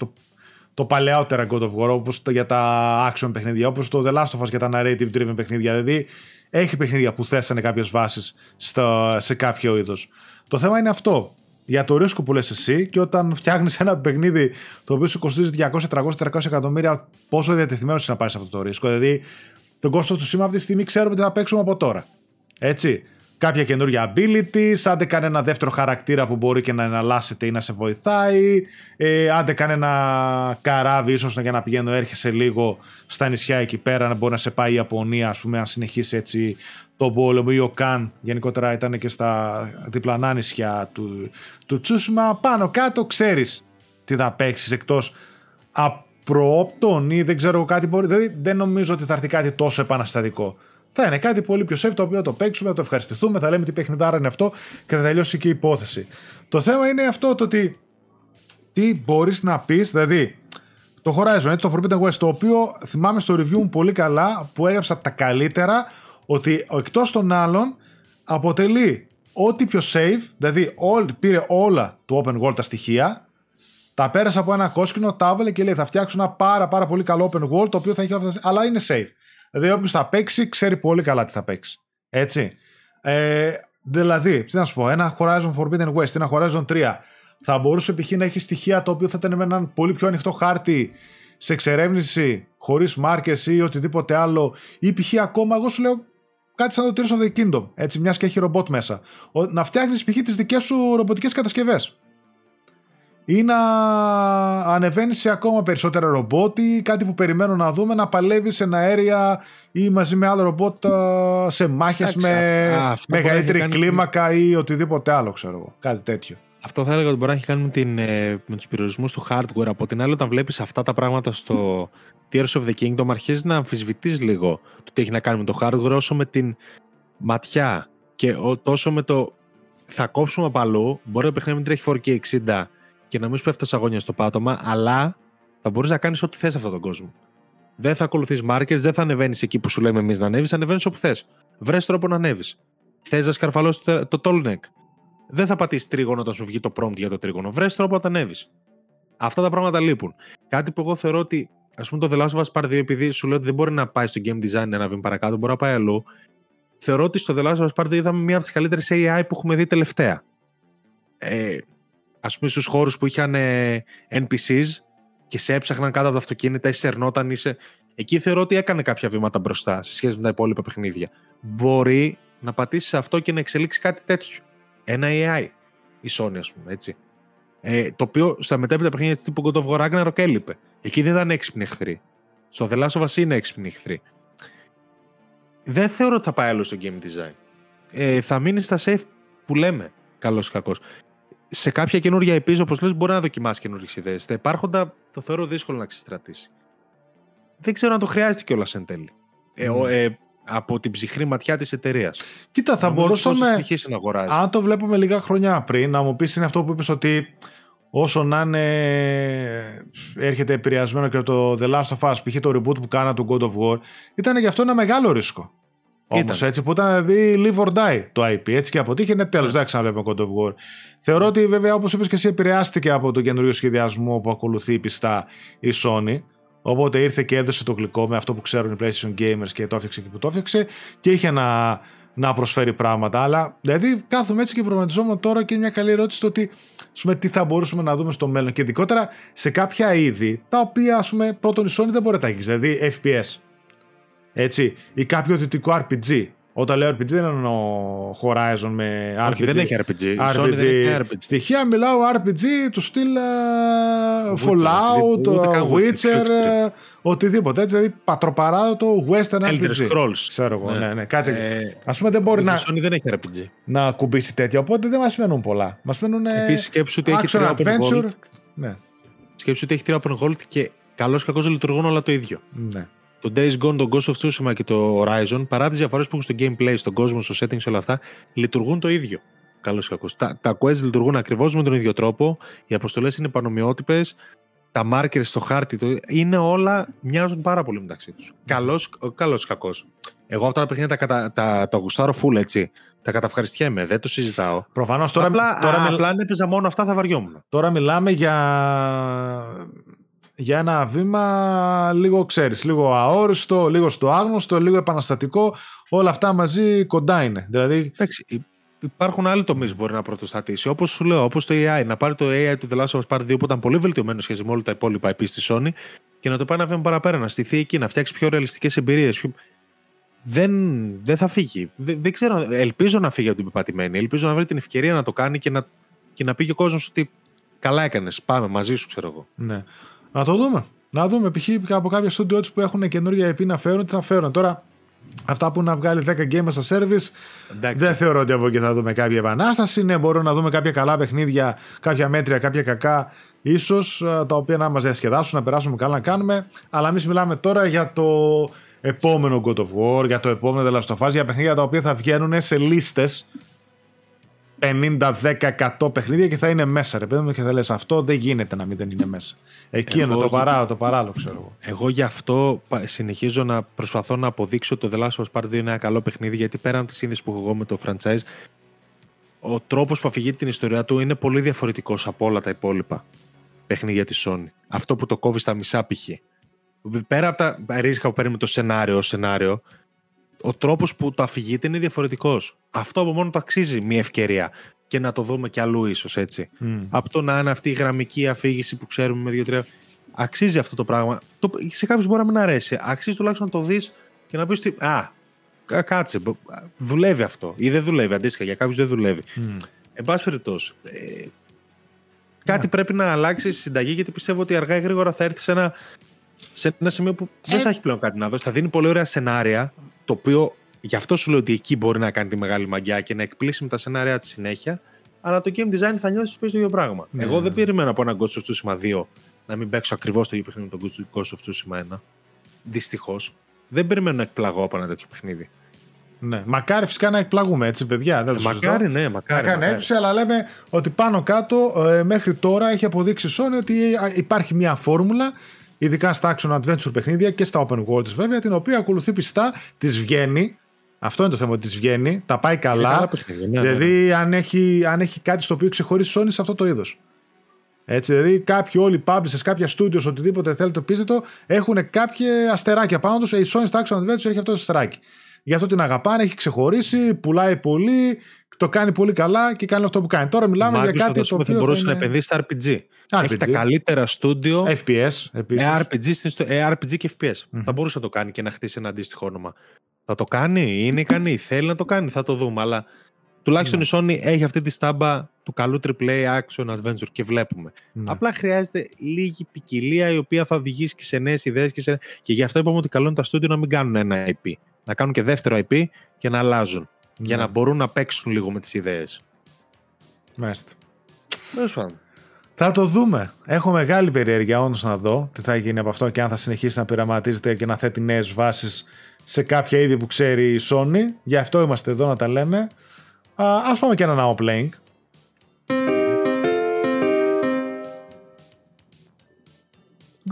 το παλαιότερα God of War, όπως για τα action παιχνίδια, όπως το The Last of Us για τα narrative driven παιχνίδια. Δηλαδή έχει παιχνίδια που θέσανε κάποιες βάσεις σε κάποιο είδος. Το θέμα είναι αυτό, για το ρίσκο που λες εσύ, και όταν φτιάχνεις ένα παιχνίδι το οποίο σου κοστίζει 200-300 εκατομμύρια, πόσο διατεθειμένος είσαι να πάρεις αυτό το ρίσκο. Δηλαδή τον κόστος του σήμερα αυτή τη στιγμή ξέρουμε ότι θα παίξουμε από τώρα. Έτσι. Κάποια καινούργια abilities, άντε κάνε ένα δεύτερο χαρακτήρα που μπορεί και να εναλλάσσεται ή να σε βοηθάει, άντε κάνε ένα καράβι ίσως για να πηγαίνω έρχεσαι λίγο στα νησιά εκεί πέρα, να μπορεί να σε πάει η Ιαπωνία, ας πούμε, αν συνεχίσει έτσι τον πόλεμο, ή ο Καν γενικότερα ήταν και στα διπλανά νησιά του Τσούσιμα. Πάνω κάτω ξέρεις τι θα παίξεις, εκτός απροόπτων ή δεν ξέρω κάτι μπορεί, δηλαδή δεν νομίζω ότι θα έρθει κάτι τόσο επαναστατικό. Θα είναι κάτι πολύ πιο safe, το οποίο θα το παίξουμε, θα το ευχαριστηθούμε, θα λέμε τι παιχνιδάρα είναι αυτό και θα τελειώσει και η υπόθεση. Το θέμα είναι αυτό, το ότι τι μπορείς να πεις, δηλαδή το Horizon, έτσι, το Forbidden West, το οποίο θυμάμαι στο review μου πολύ καλά που έγραψα τα καλύτερα, ότι εκτός των άλλων αποτελεί ό,τι πιο safe, δηλαδή πήρε όλα του open world τα στοιχεία, Τα πέρασε από ένα κόσκινο, τα έβαλε και λέει: θα φτιάξω ένα πάρα πολύ καλό open world το οποίο θα έχει όλα αυτά. Αλλά είναι safe. Δηλαδή, όποιος θα παίξει, ξέρει πολύ καλά τι θα παίξει. Έτσι. Δηλαδή, τι να σου πω, ένα Horizon Forbidden West, ένα Horizon 3, θα μπορούσε π.χ. να έχει στοιχεία το οποίο θα ήταν με έναν πολύ πιο ανοιχτό χάρτη σε εξερεύνηση, χωρίς μάρκες ή οτιδήποτε άλλο. Ή π.χ. ακόμα, εγώ σου λέω κάτι σαν το Tears of the Kingdom, έτσι, μιας και έχει ρομπότ μέσα. Να φτιάχνεις π.χ. τις δικές σου ρομποτικές κατασκευές. Ή να ανεβαίνεις σε ακόμα περισσότερα ρομπότ ή κάτι που περιμένω να δούμε, να παλεύεις σε ένα αέρια ή μαζί με άλλο ρομπότ σε μάχες με μεγαλύτερη κλίμακα ή οτιδήποτε άλλο, ξέρω εγώ. Κάτι τέτοιο. Αυτό θα έλεγα ότι μπορεί να έχει κάνει με τους περιορισμούς του hardware. Από την άλλη, όταν βλέπεις αυτά τα πράγματα στο Tears of the Kingdom, αρχίζεις να αμφισβητείς λίγο το τι έχει να κάνει με το hardware, όσο με την ματιά και τόσο με το θα κόψουμε από αλλού. Μπορεί το παιχνίδι να μην τρέχει 4K 60 και να μην σου πέφτει τα αγώνια στο πάτωμα, αλλά θα μπορείς να κάνεις ό,τι θες σε αυτόν τον κόσμο. Δεν θα ακολουθείς markers, δεν θα ανεβαίνεις εκεί που σου λέμε εμείς να ανέβεις, θα ανεβαίνεις όπου θες. Βρες τρόπο να ανέβεις. Θες να σκαρφαλώσεις το tall neck. Δεν θα πατήσεις τρίγωνο όταν σου βγει το prompt για το τρίγωνο. Βρες τρόπο να τα ανέβεις. Αυτά τα πράγματα λείπουν. Κάτι που εγώ θεωρώ ότι, ας πούμε, το The Last of Us Part 2, επειδή σου λέω ότι δεν μπορεί να πάει στο game design ένα βήμα παρακάτω, μπορεί να πάει αλλού. Θεωρώ ότι στο The Last of Us Part 2 είδαμε μία από τις καλύτερες AI που έχουμε δει τελευταία. Ας πούμε, στους χώρους που είχαν NPCs και σε έψαχναν κάτω από τα αυτοκίνητα ή σε ερνόταν. Εκεί θεωρώ ότι έκανε κάποια βήματα μπροστά σε σχέση με τα υπόλοιπα παιχνίδια. Μπορεί να πατήσεις αυτό και να εξελίξει κάτι τέτοιο. Ένα AI, η Sony, ας πούμε, έτσι. Το οποίο στα μετέπειτα παιχνίδια τύπου God of War Ragnarok έλειπε. Εκεί δεν ήταν έξυπνοι εχθροί. Στο The Last of Us είναι έξυπνοι εχθροί. Δεν θεωρώ ότι θα πάει άλλο στο game design. Θα μείνει στα safe που λέμε, καλός ή κακός. Σε κάποια καινούργια επίσης, όπως λες, μπορεί να δοκιμάσει καινούργιες ιδέες. Τα υπάρχοντα το θεωρώ δύσκολο να ξεστρατήσει. Δεν ξέρω αν το χρειάζεται κιόλας εν τέλει. Από την ψυχρή ματιά της εταιρείας. Κοίτα, θα μπορούσαμε. Αν το βλέπουμε λίγα χρόνια πριν, να μου πεις είναι αυτό που είπες ότι όσο να είναι έρχεται επηρεασμένο και το The Last of Us, π.χ. το reboot που κάνα του God of War, ήταν γι' αυτό ένα μεγάλο ρίσκο. Όμως έτσι που ήταν δηλαδή live or die το IP, έτσι και αποτύχει είναι τέλος, δεν ξαναβλέπουμε God of War. Θεωρώ ότι βέβαια όπως είπες και εσύ επηρεάστηκε από τον καινούριο σχεδιασμό που ακολουθεί πιστά η Sony, οπότε ήρθε και έδωσε το γλυκό με αυτό που ξέρουν οι PlayStation Gamers και το έφτιαξε και που το έφτιαξε και είχε να προσφέρει πράγματα, αλλά δηλαδή κάθομαι έτσι και προγραμματιζόμουν τώρα και είναι μια καλή ερώτηση το ότι ας πούμε, τι θα μπορούσαμε να δούμε στο μέλλον και ειδικότερα σε κάποια είδη τα οποία ας πούμε, πρώτον η Sony δεν μπορεί να τα έχει, δηλαδή FPS. Έτσι, ή κάποιο δυτικό RPG. Όταν λέω RPG δεν εννοώ Horizon με RPG. Όχι, δεν έχει RPG. Δεν έχει RPG. Στοιχεία μιλάω RPG του στυλ Fallout, Witcher, οτιδήποτε. Έτσι, δηλαδή πατροπαράδο το Western RPG. Elder Scrolls. Ξέρω εγώ, ναι. Κάτι. Ας πούμε δεν μπορεί να. Η Sony δεν έχει RPG. Να κουμπίσει τέτοια. Οπότε δεν μας μένουν πολλά. Μας μένουν. Επίσης σκέψου ότι έχει 3 Open World. Ναι. Σκέψου ότι έχει 3 Open World και καλώς κακώς λειτουργούν όλα το ίδιο. Ναι. Το Days Gone, το Ghost of Tsushima και το Horizon, παρά τις διαφορές που έχουν στο gameplay, στον κόσμο, στο settings, όλα αυτά, λειτουργούν το ίδιο. Καλώς ή κακώς. Τα quests λειτουργούν ακριβώς με τον ίδιο τρόπο, οι αποστολές είναι πανομοιότυπες, τα markers στο χάρτη, είναι όλα μοιάζουν πάρα πολύ μεταξύ τους. Καλώς ή κακώς. Εγώ αυτά τα παιχνίδια τα γουστάρω full, έτσι. Τα καταυχαριστιέμαι, δεν το συζητάω. Προφανώς τώρα. Απλά αν έπαιζα μόνο αυτά θα βαριόμουν. Τώρα μιλάμε για ένα βήμα λίγο ξέρεις, λίγο αόριστο, λίγο στο άγνωστο, λίγο επαναστατικό, όλα αυτά μαζί κοντά είναι. Δηλαδή. Εντάξει, υπάρχουν άλλοι τομείς που μπορεί να πρωτοστατήσει. Όπως σου λέω, όπως το AI, να πάρει το AI του The Last of Us Part 2 που ήταν πολύ βελτιωμένο σχέση με όλα τα υπόλοιπα IP στη Sony και να το πάει ένα βήμα παραπέρα, να στηθεί εκεί, να φτιάξει πιο ρεαλιστικές εμπειρίες. Δεν θα φύγει. Δεν ξέρω, ελπίζω να φύγει από την πεπατημένη. Ελπίζω να βρει την ευκαιρία να το κάνει και να πει και ο κόσμος ότι καλά έκανες. Πάμε μαζί σου, ξέρω εγώ. Ναι. Να το δούμε. Να δούμε. Π.χ. από κάποια studio που έχουν καινούργια IP να φέρουν, τι θα φέρουν. Τώρα, αυτά που να βγάλει 10 games as a service, δεν θεωρώ ότι από εκεί θα δούμε κάποια επανάσταση. Ναι, μπορούμε να δούμε κάποια καλά παιχνίδια, κάποια μέτρια, κάποια κακά, ίσως τα οποία να μας διασκεδάσουν, να περάσουμε καλά να κάνουμε. Αλλά εμείς μιλάμε τώρα για το επόμενο God of War, για το επόμενο The Last of Us, για παιχνίδια τα οποία θα βγαίνουν σε λίστες 50-10% παιχνίδια και θα είναι μέσα. Ρε παιδί μου, και θα λες αυτό δεν γίνεται να μην δεν είναι μέσα. Εκείνο το παράλληλο, ξέρω εγώ. Εγώ γι' αυτό συνεχίζω να προσπαθώ να αποδείξω ότι το The Last of Us Part 2 είναι ένα καλό παιχνίδι, γιατί πέραν από τη σύνδεση που έχω εγώ με το franchise, ο τρόπος που αφηγείται την ιστορία του είναι πολύ διαφορετικός από όλα τα υπόλοιπα. παιχνίδια τη Sony. Αυτό που το κόβει στα μισά π.χ. Πέρα από τα ρίσκα που παίρνει το σενάριο, ο τρόπος που το αφηγείται είναι διαφορετικός. Αυτό από μόνο το αξίζει μια ευκαιρία και να το δούμε κι αλλού ίσως, έτσι. Από το να είναι αυτή η γραμμική αφήγηση που ξέρουμε με 2-3. Αξίζει αυτό το πράγμα. Σε κάποιους μπορεί να μην αρέσει. Αξίζει τουλάχιστον να το δεις και να πεις ότι κάτσε, δουλεύει αυτό. Ή δεν δουλεύει, αντίστοιχα, για κάποιους δεν δουλεύει. Εν πάση περιπτώσει, κάτι πρέπει να αλλάξει στη συνταγή, γιατί πιστεύω ότι αργά ή γρήγορα θα έρθει σε ένα σημείο που δεν θα έχει πλέον κάτι να δώσει. Θα δίνει πολύ ωραία σενάρια, το οποίο γι' αυτό σου λέω ότι εκεί μπορεί να κάνει τη μεγάλη μαγιά και να εκπλήσει με τα σενάρια τη συνέχεια. Αλλά το game design θα νιώσει πίσω το ίδιο πράγμα. Yeah. Εγώ δεν περιμένω από ένα Ghost of Tsushima 2 να μην παίξω ακριβώς το ίδιο παιχνίδι με τον Ghost of Tsushima 1. Δυστυχώς. Δεν περιμένω να εκπλαγώ από ένα τέτοιο παιχνίδι. Ναι. Μακάρι φυσικά να εκπλαγούμε, έτσι, παιδιά. Δεν το μακάρι, ναι, μακάρι. Έψη, αλλά λέμε ότι πάνω κάτω μέχρι τώρα έχει αποδείξει η Sony ότι υπάρχει μια φόρμουλα, ειδικά στα action adventure παιχνίδια και στα open worlds βέβαια, την οποία ακολουθεί πιστά, της βγαίνει. Αυτό είναι το θέμα, ότι της βγαίνει, τα πάει καλά. Δηλαδή, αν έχει κάτι στο οποίο ξεχωρίζει Sony σε αυτό το είδος. Έτσι, δηλαδή, κάποιοι όλοι publishers, κάποια studios, οτιδήποτε θέλετε, πείτε το, έχουν κάποια αστεράκια πάνω τους. Η Sony στα action adventure έχει αυτό το αστεράκι. Γι' αυτό την αγαπάνε, έχει ξεχωρίσει, πουλάει πολύ, το κάνει πολύ καλά και κάνει αυτό που κάνει. Τώρα μιλάμε για κάτι το οποίο θα μπορούσε να επενδύσει στα RPG. Έχει τα καλύτερα στούντιο. FPS. RPG και FPS. Mm-hmm. Θα μπορούσε να το κάνει και να χτίσει ένα αντίστοιχο όνομα. Θα το κάνει, είναι ικανή, θέλει να το κάνει, θα το δούμε. Αλλά τουλάχιστον η Sony έχει αυτή τη στάμπα του καλού AAA action adventure και βλέπουμε. Απλά χρειάζεται λίγη ποικιλία η οποία θα οδηγήσει και σε νέες ιδέες. Και γι' αυτό είπαμε ότι καλό είναι τα στούντιο να μην κάνουν ένα IP. Να κάνουν και δεύτερο IP και να αλλάζουν. Ναι. Για να μπορούν να παίξουν λίγο με τις ιδέες. Μάλιστα. Θα το δούμε. Έχω μεγάλη περιέργεια όντως να δω τι θα γίνει από αυτό και αν θα συνεχίσει να πειραματίζεται και να θέτει νέες βάσεις σε κάποια είδη που ξέρει η Sony. Γι' αυτό είμαστε εδώ να τα λέμε. Ας πάμε και ένα now playing.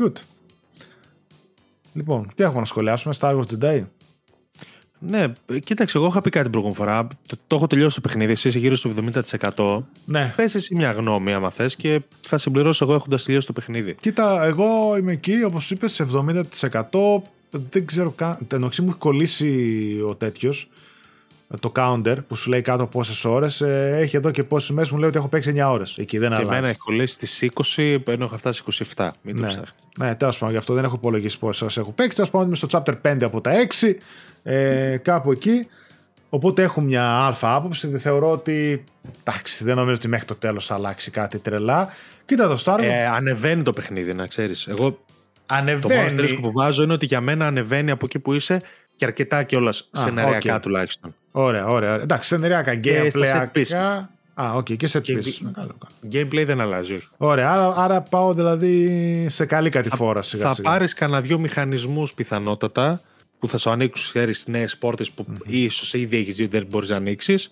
Good. Λοιπόν, τι έχουμε να σχολιάσουμε, Star Wars Jedi. Ναι, κοίταξε, εγώ είχα πει κάτι την προηγούμενη φορά. Το έχω τελειώσει το παιχνίδι, εσύ είσαι γύρω στο 70%. Ναι. Πες εσύ μια γνώμη, άμα θες, και θα συμπληρώσω εγώ έχοντας τελειώσει το παιχνίδι. Κοίτα, εγώ είμαι εκεί, όπως είπες, 70%. Δεν ξέρω καν. Τενοξύ μου έχει κολλήσει ο τέτοιος. Το counter που σου λέει κάτω πόσες ώρες. Έχει εδώ και πόσες μέρες, μου λέει ότι έχω παίξει 9 ώρες. Εκεί δεν αλλάζει. Και εμένα έχει κολλήσει στις 20, ενώ έχω φτάσει 27. Μην το ψάχνει. Ναι, τέλος πάντων, γι' αυτό δεν έχω υπολογίσει πόσες ώρες έχω παίξει. Τέλος πάντων, είμαι στο chapter 5 από τα 6. Κάπου εκεί. Οπότε έχω μια αλφα άποψη. Δεν θεωρώ ότι. Εντάξει, δεν νομίζω ότι μέχρι το τέλος θα αλλάξει κάτι τρελά. Κοίτα το Star Wars. Ανεβαίνει το παιχνίδι, να ξέρεις. Εγώ. Ανεβαίνει. Το μόνο ρίσκο που βάζω είναι ότι για μένα ανεβαίνει από εκεί που είσαι και αρκετά κιόλας σεναριακά τουλάχιστον. Ωραία. Εντάξει, σεναριακά. Gameplay. Και set piece. Gameplay δεν αλλάζει. Ωραία, άρα πάω δηλαδή σε καλή κατηφόρα σιγά-σιγά. Θα πάρεις κανένα δυο μηχανισμούς πιθανότατα που θα σου ανοίξουν νέες πόρτες που ίσως ήδη έχεις δει ότι δεν μπορείς να ανοίξεις.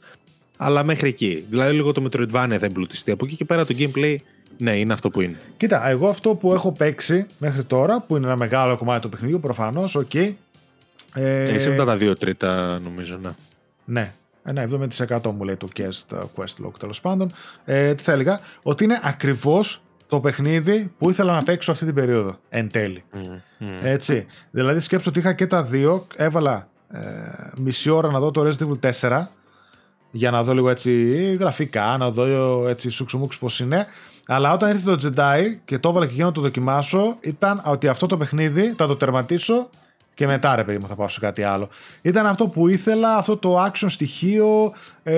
Αλλά μέχρι εκεί. Δηλαδή λίγο το Metroidvania θα εμπλουτιστεί. Από εκεί και πέρα το gameplay. Ναι, είναι αυτό που είναι. Κοίτα, εγώ αυτό που έχω παίξει μέχρι τώρα, που είναι ένα μεγάλο κομμάτι του παιχνιδιού, προφανώς, okay. Εσύ μετά τα 2/3, νομίζω, ναι. Ναι, ένα 70% μου λέει το Quest Log, τέλος πάντων. Τι θα έλεγα, ότι είναι ακριβώς το παιχνίδι που ήθελα να παίξω αυτή την περίοδο, εν τέλει. Έτσι. Δηλαδή, σκέψω ότι είχα και τα δύο, έβαλα μισή ώρα να δω το Resident Evil 4, για να δω λίγο έτσι γραφικά, να δω έτσι σουξουμούξ πώς είναι. Αλλά όταν ήρθε το Jedi και το έβαλα και για να το δοκιμάσω, ήταν ότι αυτό το παιχνίδι θα το τερματίσω και μετά, ρε παιδί μου, θα πάω σε κάτι άλλο. Ήταν αυτό που ήθελα, αυτό το action στοιχείο,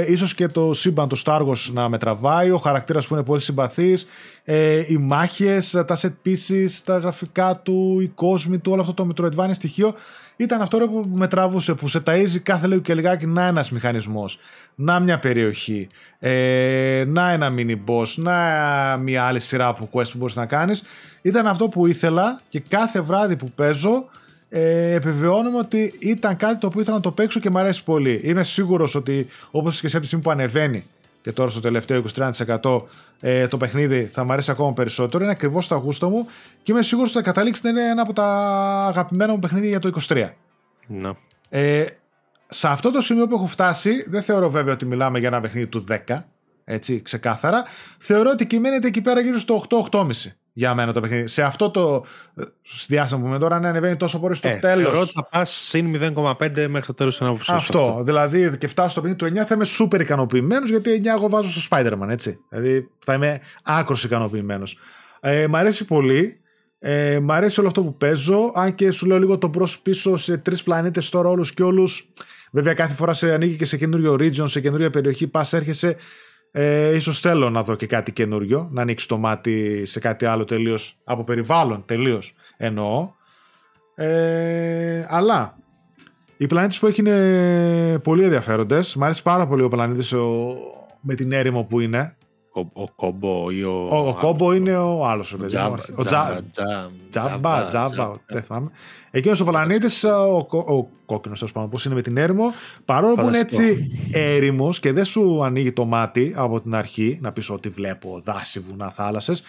ίσως και το σύμπαν του Star Wars να με τραβάει, ο χαρακτήρας που είναι πολύ συμπαθής, οι μάχες, τα set pieces, τα γραφικά του, οι κόσμοι του, όλο αυτό το Metroidvania στοιχείο. Ήταν αυτό ρε, που με τραβούσε, που σε ταΐζει κάθε λίγο και λιγάκι, να ένας μηχανισμός, να μια περιοχή, να ένα mini boss, να μια άλλη σειρά από quest που μπορείς να κάνεις. Ήταν αυτό που ήθελα και κάθε βράδυ που παίζω επιβεβαιώνομαι ότι ήταν κάτι το οποίο ήθελα να το παίξω και μου αρέσει πολύ. Είμαι σίγουρος ότι, όπως και σε αυτή τη στιγμή που ανεβαίνει και τώρα στο τελευταίο 23% το παιχνίδι, θα μου αρέσει ακόμα περισσότερο. Είναι ακριβώς στο γούστο μου και είμαι σίγουρος ότι θα καταλήξει να είναι ένα από τα αγαπημένα μου παιχνίδια για το 23. No. Σε αυτό το σημείο που έχω φτάσει, δεν θεωρώ βέβαια ότι μιλάμε για ένα παιχνίδι του 10, έτσι, ξεκάθαρα. Θεωρώ ότι κυμαίνεται εκεί πέρα γύρω στο 8-8,5. για μένα το παιχνίδι. Σε αυτό το διάστημα που με τώρα να ανεβαίνει τόσο πολύ στο τέλος. Θεωρώ ότι θα πας συν 0,5 μέχρι το τέλος της αναποψής. Αυτό. Δηλαδή και φτάσω στο παιχνίδι του 9 θα είμαι super ικανοποιημένος, γιατί 9 εγώ βάζω στο Spider-Man, έτσι. Δηλαδή θα είμαι άκρως ικανοποιημένος. Μ' αρέσει πολύ. Μ' αρέσει όλο αυτό που παίζω. Αν και σου λέω λίγο το μπρος πίσω σε τρεις πλανήτες τώρα όλους και όλους. Βέβαια κάθε φορά σε ανοίγει και σε καινούριο region, σε καινούρια περιοχή, πας έρχεσαι. Ίσως θέλω να δω και κάτι καινούριο, να ανοίξει το μάτι σε κάτι άλλο τελείως, από περιβάλλον τελείως εννοώ. Αλλά οι πλανήτες που έχει είναι πολύ ενδιαφέροντες. Μ' αρέσει πάρα πολύ ο πλανήτης με την έρημο που είναι. Ο Κόμπο ή ο Κόμπο είναι ο άλλος. Ο Τζάμπα. Δεν θυμάμαι. Εκείνος ο πλανήτης, ο κόκκινος τέλος πάντων, πώς είναι με την έρημο. Παρόλο που είναι έτσι έρημος και δεν σου ανοίγει το μάτι από την αρχή, να πεις ότι βλέπω δάση, βουνά, θάλασσες.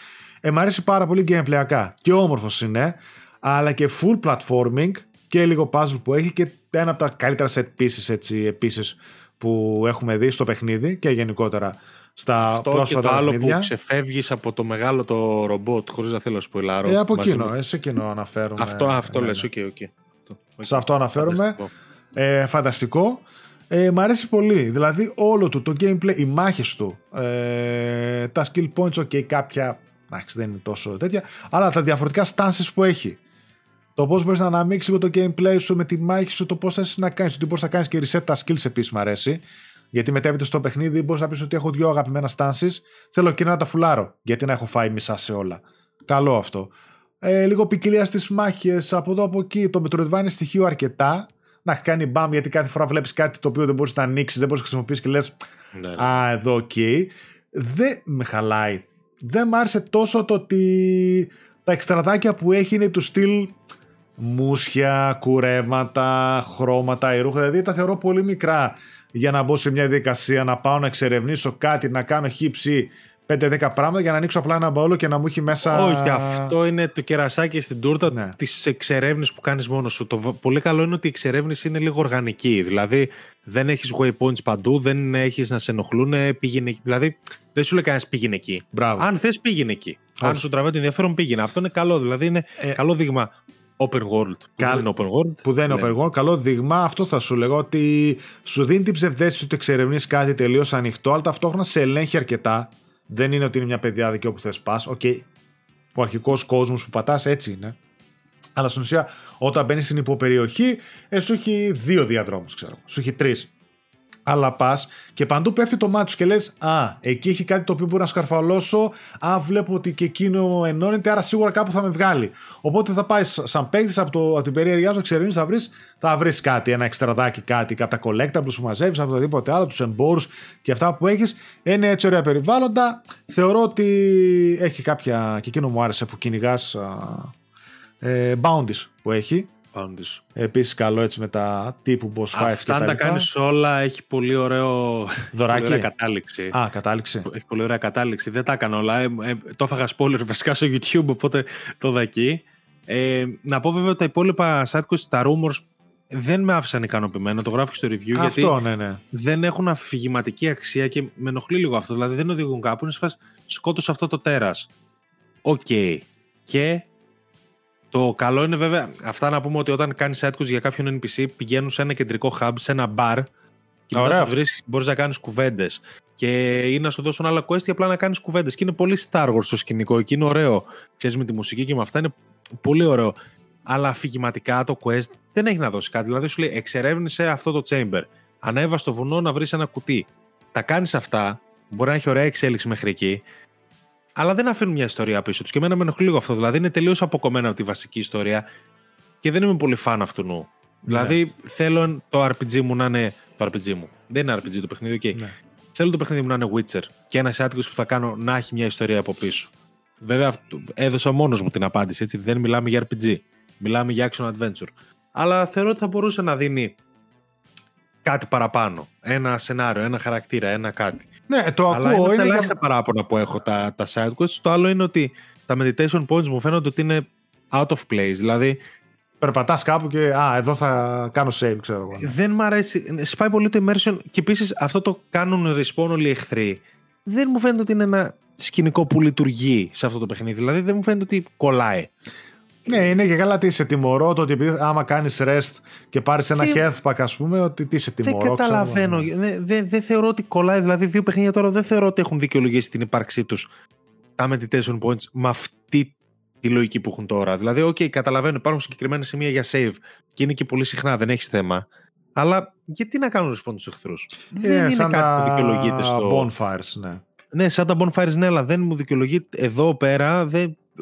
Μ' αρέσει πάρα πολύ γκέιμπλεϊακά. Και όμορφος είναι, αλλά και full platforming και λίγο puzzle που έχει και ένα από τα καλύτερα set pieces επίσης που έχουμε δει στο παιχνίδι και γενικότερα. Αυτό και το άλλο παιχνίδια. Που ξεφεύγεις από το μεγάλο το ρομπότ, χωρίς να θέλω να σποϊλάρω. Από εκείνο, σε εκείνο αναφέρομαι. Αυτό λες, οκ. Σε αυτό αναφέρομαι. Φανταστικό. Μ' αρέσει πολύ, δηλαδή όλο του, το gameplay, οι μάχες του, τα skill points, κάποια, δεν είναι τόσο τέτοια, αλλά τα διαφορετικά stances που έχει. Το πώς μπορείς να αναμίξεις το gameplay σου με τη μάχη σου, το πώς θα να κάνεις, το πώς θα κάνεις και reset τα skills επίσης μ' αρέσει. Γιατί μετέπειτα στο παιχνίδι μπορείς να πεις ότι έχω δύο αγαπημένα stances, θέλω και να τα φουλάρω. Γιατί να έχω φάει μισά σε όλα. Καλό αυτό. Λίγο ποικιλία στις μάχες, από εδώ από εκεί. Το Metroidvania στοιχείο αρκετά. Να κάνει μπαμ, γιατί κάθε φορά βλέπεις κάτι το οποίο δεν μπορείς να ανοίξεις, δεν μπορείς να χρησιμοποιήσεις και λες εδώ okay. Δεν με χαλάει. Δεν μ' άρεσε τόσο το ότι τα εξτραδάκια που έχει είναι του στυλ μουσια, κουρέματα, χρώματα, ρούχα. Δηλαδή τα θεωρώ πολύ μικρά. Για να μπω σε μια διαδικασία, να πάω να εξερευνήσω κάτι, να κάνω χύψη 5-10 πράγματα για να ανοίξω απλά ένα μπαόλο και να μου έχει μέσα. Όχι, αυτό είναι το κερασάκι στην τούρτα της εξερεύνησης που κάνεις μόνος σου. Το πολύ καλό είναι ότι η εξερεύνηση είναι λίγο οργανική. Δηλαδή δεν έχεις waypoints παντού, δεν έχεις να σε ενοχλούν. Δηλαδή δεν σου λέει κανένας πήγαινε εκεί. Μπράβο. Αν θες, πήγαινε εκεί. Όχι. Αν σου τραβάει το ενδιαφέρον, πήγαινε. Αυτό είναι καλό. Δηλαδή είναι καλό δείγμα. Open world. Που δεν είναι open world. Καλό δείγμα. Αυτό θα σου λέγω, ότι σου δίνει την ψευδέστηση ότι εξερευνείς κάτι τελείως ανοιχτό, αλλά ταυτόχρονα σε ελέγχει αρκετά. Δεν είναι ότι είναι μια πεδιάδικη όπου θες πας. Ο αρχικός κόσμος που πατάς έτσι είναι. Αλλά στην ουσία, όταν μπαίνεις στην υποπεριοχή, σου έχει δύο διαδρόμους, ξέρω. Σου έχει τρεις. Αλλά πας και παντού πέφτει το μάτι σου και λες, εκεί έχει κάτι το οποίο μπορεί να σκαρφαλώσω. Βλέπω ότι και εκείνο ενώνεται, άρα σίγουρα κάπου θα με βγάλει. Οπότε θα πάει σαν παίκτης από την περιέργειά σου, εξερευνήσεις, θα βρεις κάτι, ένα εξτραδάκι, κάτι, από τα collectables που μαζεύεις, από οτιδήποτε άλλο, τους εμπόρους και αυτά που έχεις. Είναι έτσι ωραία περιβάλλοντα. Θεωρώ ότι έχει κάποια. Και εκείνο μου άρεσε που κυνηγάς bounties που έχει. Επίσης καλό, έτσι, με τα τύπου boss fights. Αυτά τα κάνεις όλα, έχει πολύ ωραίο δωράκι. Κατάληξη. Κατάληξη. Έχει πολύ ωραία κατάληξη. Δεν τα έκανα όλα. Το έφαγα spoiler βασικά στο YouTube, οπότε το δακεί. Να πω βέβαια ότι τα υπόλοιπα sidequests, τα rumors, δεν με άφησαν ικανοποιημένο. Το γράφω στο review. Γιατί δεν έχουν αφηγηματική αξία και με ενοχλεί λίγο αυτό. Δηλαδή δεν οδηγούν κάπου. Σκότωσε αυτό το τέρας. Οκ. Και. Το καλό είναι βέβαια, αυτά να πούμε ότι όταν κάνεις sidequests για κάποιον NPC πηγαίνουν σε ένα κεντρικό hub, σε ένα bar και μετά το βρίσκεις, μπορείς να κάνεις κουβέντες και ή να σου δώσουν άλλα quest απλά να κάνεις κουβέντες και είναι πολύ Star Wars το σκηνικό εκεί, είναι ωραίο, ξέρεις, με τη μουσική και με αυτά είναι πολύ ωραίο, αλλά αφηγηματικά το quest δεν έχει να δώσει κάτι, δηλαδή σου λέει εξερεύνησε αυτό το chamber, ανέβα στο βουνό να βρεις ένα κουτί, τα κάνεις αυτά, μπορεί να έχει ωραία εξέλιξη μέχρι εκεί. Αλλά δεν αφήνουν μια ιστορία πίσω τους. Και εμένα με ενοχλεί λίγο αυτό. Δηλαδή είναι τελείως αποκομμένα από τη βασική ιστορία και δεν είμαι πολύ φαν αυτού. Ναι. Δηλαδή θέλω το RPG μου να είναι. Το RPG μου. Δεν είναι RPG το παιχνίδι, okay. Ναι. Θέλω το παιχνίδι μου να είναι Witcher και ένα sidequest που θα κάνω να έχει μια ιστορία από πίσω. Βέβαια, έδωσα μόνος μου την απάντηση. Έτσι. Δεν μιλάμε για RPG. Μιλάμε για action adventure. Αλλά θεωρώ ότι θα μπορούσε να δίνει κάτι παραπάνω. Ένα σενάριο, ένα χαρακτήρα, ένα κάτι. Ναι, το αλλά ακούω. Είναι τα ελάχιστα παράπονα που έχω τα sidequests. Το άλλο είναι ότι τα meditation points μου φαίνονται ότι είναι out of place. Δηλαδή. Περπατάς κάπου και. Εδώ θα κάνω save, ξέρω εγώ. Ναι. Δεν μ' αρέσει. Σπάει πολύ το immersion και επίσης αυτό το κάνουν respawn όλοι οι εχθροί. Δεν μου φαίνεται ότι είναι ένα σκηνικό που λειτουργεί σε αυτό το παιχνίδι. Δηλαδή δεν μου φαίνεται ότι κολλάει. Ναι, είναι και καλά τι σε τιμωρώ, το ότι επειδή άμα κάνεις rest και πάρεις ένα health pack, ας πούμε, ότι τι σε τιμωρώ. Δεν καταλαβαίνω. Δεν θεωρώ ότι κολλάει. Δηλαδή, δύο παιχνίδια τώρα δεν θεωρώ ότι έχουν δικαιολογήσει την ύπαρξή τους τα meditation points με αυτή τη λογική που έχουν τώρα. Δηλαδή, OK, καταλαβαίνω, υπάρχουν συγκεκριμένα σημεία για save και είναι και πολύ συχνά, δεν έχεις θέμα. Αλλά γιατί να κάνουν respond τους εχθρούς. Δεν είναι κάτι που δικαιολογείται στο. Bonfires, ναι. Ναι, σαν τα bonfires, ναι, αλλά δεν μου δικαιολογείται εδώ πέρα.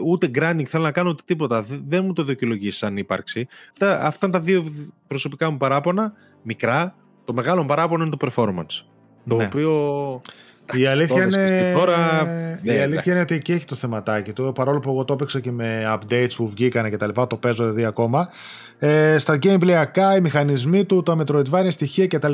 Ούτε grinding θέλω να κάνω ούτε τίποτα. Δεν μου το δικαιολογεί σαν ύπαρξη. Αυτά είναι τα δύο προσωπικά μου παράπονα. Μικρά. Το μεγάλο μου παράπονο είναι το performance. Το ναι. οποίο. Η αλήθεια, είναι ότι εκεί έχει το θεματάκι του. Παρόλο που εγώ το έπαιξα και με updates που βγήκανε και τα λοιπά, το παίζω δηλαδή ακόμα. Στα gameplayακά, οι μηχανισμοί του, τα Metroidvania στοιχεία κτλ.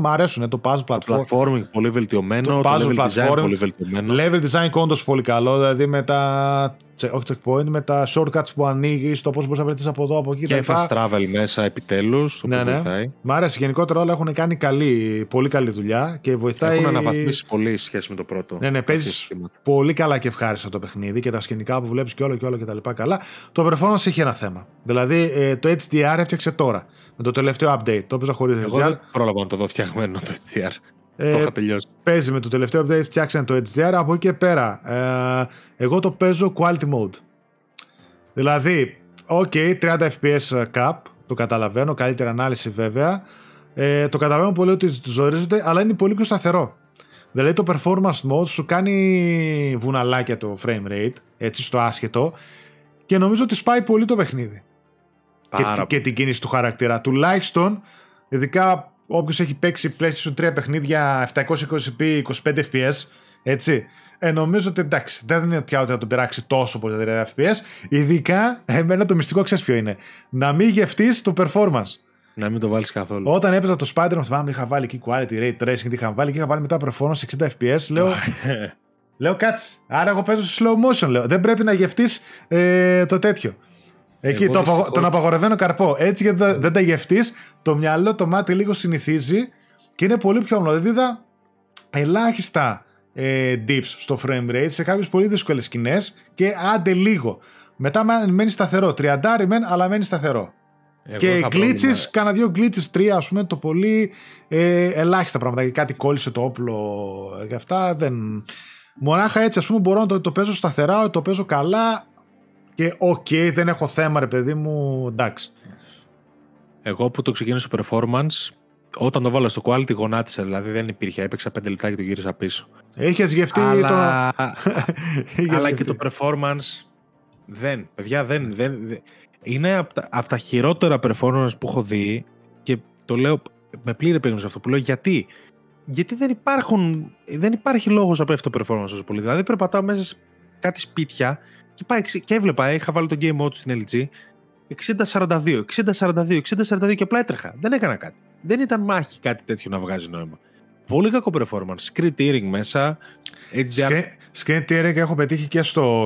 Μ' αρέσουν. Το puzzle platforming πολύ βελτιωμένο. Το puzzle platforming πολύ βελτιωμένο. Level design όντως πολύ καλό. Δηλαδή με τα. Όχι checkpoint, με τα shortcuts που ανοίγει, το πώς μπορεί να βρεθεί από εδώ, από εκεί. Και fast travel μέσα επιτέλους. Το ναι, βοηθάει. Μ' άρεσε γενικότερα, όλα έχουν κάνει καλή, πολύ καλή δουλειά και βοηθάει. Έχουν αναβαθμίσει πολύ σχέση με το πρώτο. Ναι, παίζει πολύ καλά και ευχάριστα το παιχνίδι και τα σκηνικά που βλέπει και όλο και όλο και τα λοιπά καλά. Το performance είχε ένα θέμα. Δηλαδή το HDR έφτιαξε τώρα με το τελευταίο update. Το έπαιζα χωρίς HDR. Εγώ δεν πρόλαβα να το δω φτιαγμένο το HDR. Το είχα τελειώσει. Παίζει με το τελευταίο update, φτιάξανε το HDR. Από εκεί και πέρα, εγώ το παίζω quality mode. Δηλαδή, OK, 30 FPS cap, το καταλαβαίνω, καλύτερη ανάλυση βέβαια. Το καταλαβαίνω πολύ ότι ζορίζονται, αλλά είναι πολύ πιο σταθερό. Δηλαδή το performance mode σου κάνει βουναλάκια το frame rate, έτσι στο άσχετο, και νομίζω ότι σπάει πολύ το παιχνίδι. Και την κίνηση του χαρακτήρα. Τουλάχιστον, ειδικά. Όποιος έχει παίξει PlayStation 3 παιχνίδια 720p 25fps, έτσι, νομίζω ότι εντάξει, δεν είναι πια ότι θα τον πειράξει τόσο πολύ τα 30fps. Ειδικά, εμένα το μυστικό ξέρεις ποιο είναι. Να μην γευτείς το performance. Να μην το βάλεις καθόλου. Όταν έπαιζα το Spider-Man, θυμάμαι, είχα βάλει εκεί quality, ray tracing, τι είχα βάλει και είχα βάλει μετά performance 60fps. Λέω κάτσε. Άρα, εγώ παίζω σε slow motion. Λέω. Δεν πρέπει να γευτείς το τέτοιο. Εκεί τον απαγορευμένο καρπό. Έτσι, γιατί δεν τα γευτείς, το μυαλό, το μάτι λίγο συνηθίζει και είναι πολύ πιο όμορφο. Δίδα ελάχιστα dips στο frame rate σε κάποιες πολύ δύσκολες σκηνές και άντε λίγο. Μετά μένει σταθερό. 30 μεν, αλλά μένει σταθερό. Και glitches, κάνα δύο glitches, τρία ας πούμε, το πολύ ελάχιστα πράγματα. Κάτι κόλλησε το όπλο και αυτά. Μονάχα έτσι, ας πούμε, μπορώ να το παίζω σταθερά, το παίζω καλά. Και OK, δεν έχω θέμα ρε παιδί μου, εντάξει. Εγώ που το ξεκίνησα το performance, όταν το βάλα στο quality γονάτισα, δηλαδή δεν υπήρχε, έπαιξα 5 λεπτά και το γύρισα πίσω. Έχεις γευτεί αλλά και το performance παιδιά, είναι από τα χειρότερα performance που έχω δει και το λέω με πλήρη επίγνωση αυτό που λέω, γιατί δεν υπάρχει λόγος να πέφτει το performance όσο πολύ. Δηλαδή περπατάω μέσα σε κάτι σπίτια και έβλεπα, είχα βάλει το game mode στην LG 60-42, 60-42 και απλά έτρεχα. Δεν έκανα κάτι. Δεν ήταν μάχη κάτι τέτοιο να βγάζει νόημα. Πολύ κακό performance. Screen tearing μέσα. Screen tearing έχω πετύχει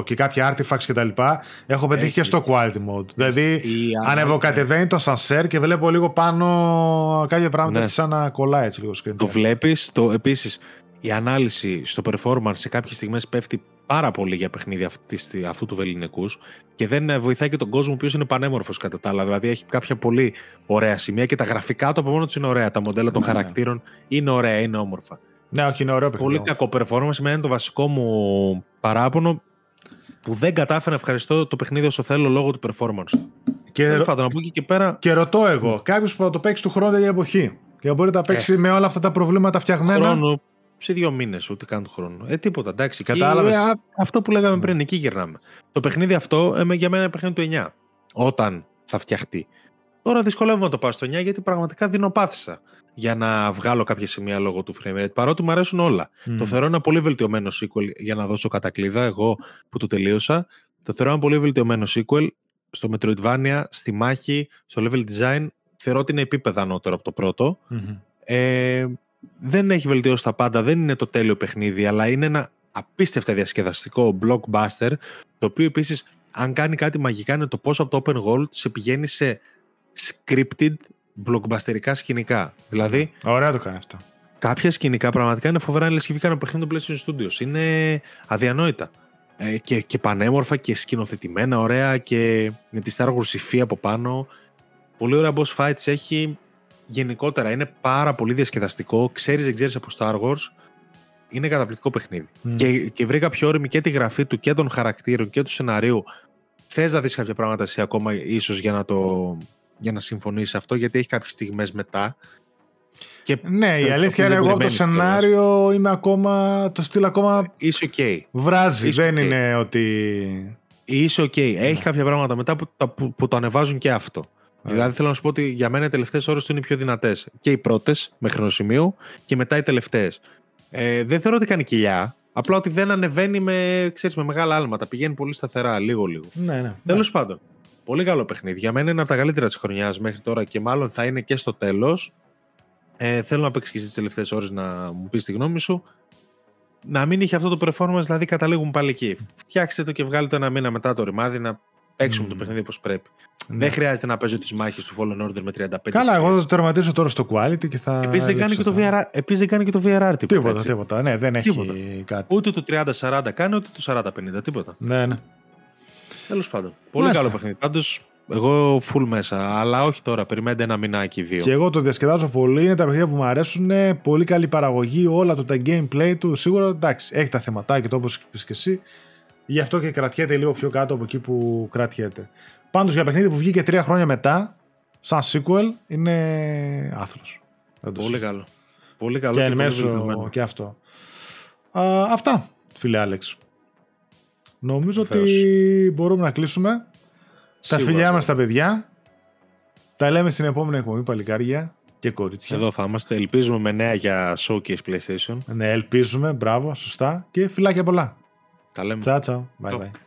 και κάποια artifacts και τα λοιπά. Έχω πετύχει και στο quality mode. Δηλαδή ανεβοκατεβαίνει το sunset και βλέπω λίγο πάνω κάποια πράγματα σαν να κολλάει έτσι λίγο screen tearing. Το βλέπεις. Επίσης η ανάλυση στο performance σε κάποιες στιγμές πέφτει πάρα πολύ για παιχνίδια αυτού του βεληνικούς και δεν βοηθάει και τον κόσμο ο οποίος είναι πανέμορφος κατά τα άλλα. Δηλαδή έχει κάποια πολύ ωραία σημεία και τα γραφικά του από μόνο του είναι ωραία. Τα μοντέλα των χαρακτήρων είναι ωραία, είναι όμορφα. Ναι, όχι, είναι ωραίο παιχνίδι. Πολύ κακό performance. Είναι το βασικό μου παράπονο που δεν κατάφερα να ευχαριστώ το παιχνίδι όσο θέλω λόγω του performance. Και ρωτώ εγώ, κάποιο που θα το παίξει του χρόνου για εποχή και μπορεί να τα παίξει με όλα αυτά τα προβλήματα φτιαγμένα. Σε 2 μήνες, ούτε καν του χρόνου. Τίποτα, εντάξει. Κατάλαβες. Αυτό που λέγαμε πριν, εκεί γυρνάμε. Το παιχνίδι αυτό για μένα είναι παιχνίδι του 9. Όταν θα φτιαχτεί. Τώρα δυσκολεύομαι να το πάω στο 9 γιατί πραγματικά δεινοπάθησα για να βγάλω κάποια σημεία λόγω του frame rate. Παρότι μου αρέσουν όλα. Το θεωρώ ένα πολύ βελτιωμένο sequel για να δώσω κατακλείδα. Εγώ που το τελείωσα, το θεωρώ ένα πολύ βελτιωμένο sequel στο Metroidvania, στη μάχη, στο level design. Θεωρώ ότι είναι επίπεδα ανώτερο από το πρώτο. Δεν έχει βελτιώσει τα πάντα, δεν είναι το τέλειο παιχνίδι, αλλά είναι ένα απίστευτα διασκεδαστικό blockbuster, το οποίο επίσης αν κάνει κάτι μαγικά είναι το πόσο από το open world σε πηγαίνει σε scripted blockbusterικά σκηνικά. Δηλαδή, ωραία το κάνει αυτό. κάποια σκηνικά πραγματικά είναι φοβερά λεσχηβικά να προχύνουν το PlayStation Studios. Είναι αδιανόητα. Και πανέμορφα και σκηνοθετημένα, ωραία και με τη Star Wars υφή από πάνω. Πολύ ωραία boss fights έχει γενικότερα. Είναι πάρα πολύ διασκεδαστικό. Ξέρεις, δεν ξέρεις από Star Wars. Είναι καταπληκτικό παιχνίδι. Mm. Και βρήκα πιο όριμη και τη γραφή του και των χαρακτήρων και του σεναρίου. Θες να δεις κάποια πράγματα εσύ ακόμα, ίσως για να συμφωνήσεις αυτό, γιατί έχει κάποιες στιγμές μετά. Και ναι, η αλήθεια είναι εγώ το σενάριο είναι ακόμα. Το στυλ ακόμα. Είσαι ok. Βράζει. Είσαι δεν okay. είναι ότι. Είσαι ok. Έχει κάποια πράγματα μετά που το ανεβάζουν και αυτό. Δηλαδή θέλω να σου πω ότι για μένα οι τελευταίες ώρες είναι οι πιο δυνατές. Και οι πρώτες μέχρι ενός σημείου και μετά οι τελευταίες. Δεν θεωρώ ότι κάνει κοιλιά. Απλά ότι δεν ανεβαίνει με μεγάλα άλματα. Πηγαίνει πολύ σταθερά, λίγο-λίγο. Ναι. Τέλος πάντων. Πολύ καλό παιχνίδι. Για μένα είναι από τα καλύτερα της χρονιάς μέχρι τώρα και μάλλον θα είναι και στο τέλος. Θέλω να παίξεις και στις τελευταίες ώρες να μου πεις τη γνώμη σου. Να μην είχε αυτό το performance, δηλαδή καταλήγουμε πάλι εκεί. Φτιάξτε το και βγάλτε το ένα μήνα μετά το ρημάδι να παίξουμε το παιχνίδι όπως πρέπει. Ναι. Δεν χρειάζεται να παίζω τις μάχες του Fallen Order με 35. Καλά, εγώ θα το τερματίσω τώρα στο quality και θα. Επίσης δεν κάνει και το VRR τίποτα. Ναι, δεν έχει τίποτα. Ούτε το 30-40 κάνει, ούτε το 40-50. Τίποτα. Ναι. Τέλος πάντων. Πολύ καλό παιχνίδι. Πάντως. Εγώ full μέσα, αλλά όχι τώρα. Περιμένετε ένα μηνάκι, δύο. Και εγώ το διασκεδάζω πολύ. Είναι τα παιχνίδια που μου αρέσουν. Πολύ καλή παραγωγή. Όλα τα gameplay του. Σίγουρα εντάξει, έχει τα θεματάκια του όπως είπες και εσύ. Γι' αυτό και κρατιέται λίγο πιο κάτω από εκεί που κρατιέται. Πάντως για παιχνίδι που βγήκε 3 χρόνια μετά, σαν sequel, είναι άθλος. Πολύ καλό. Πολύ καλό. Και εν μέσω και αυτό. Αυτά, φίλε Άλεξ. Νομίζω ότι μπορούμε να κλείσουμε. Τα φιλιά μας τα παιδιά. Τα λέμε στην επόμενη εκπομπή, παλικάρια και κορίτσια. Εδώ θα είμαστε. Ελπίζουμε με νέα για showcase PlayStation. Ναι, ελπίζουμε. Μπράβο, σωστά. Και φιλάκια πολλά. Τα λέμε. Τσάου. Bye.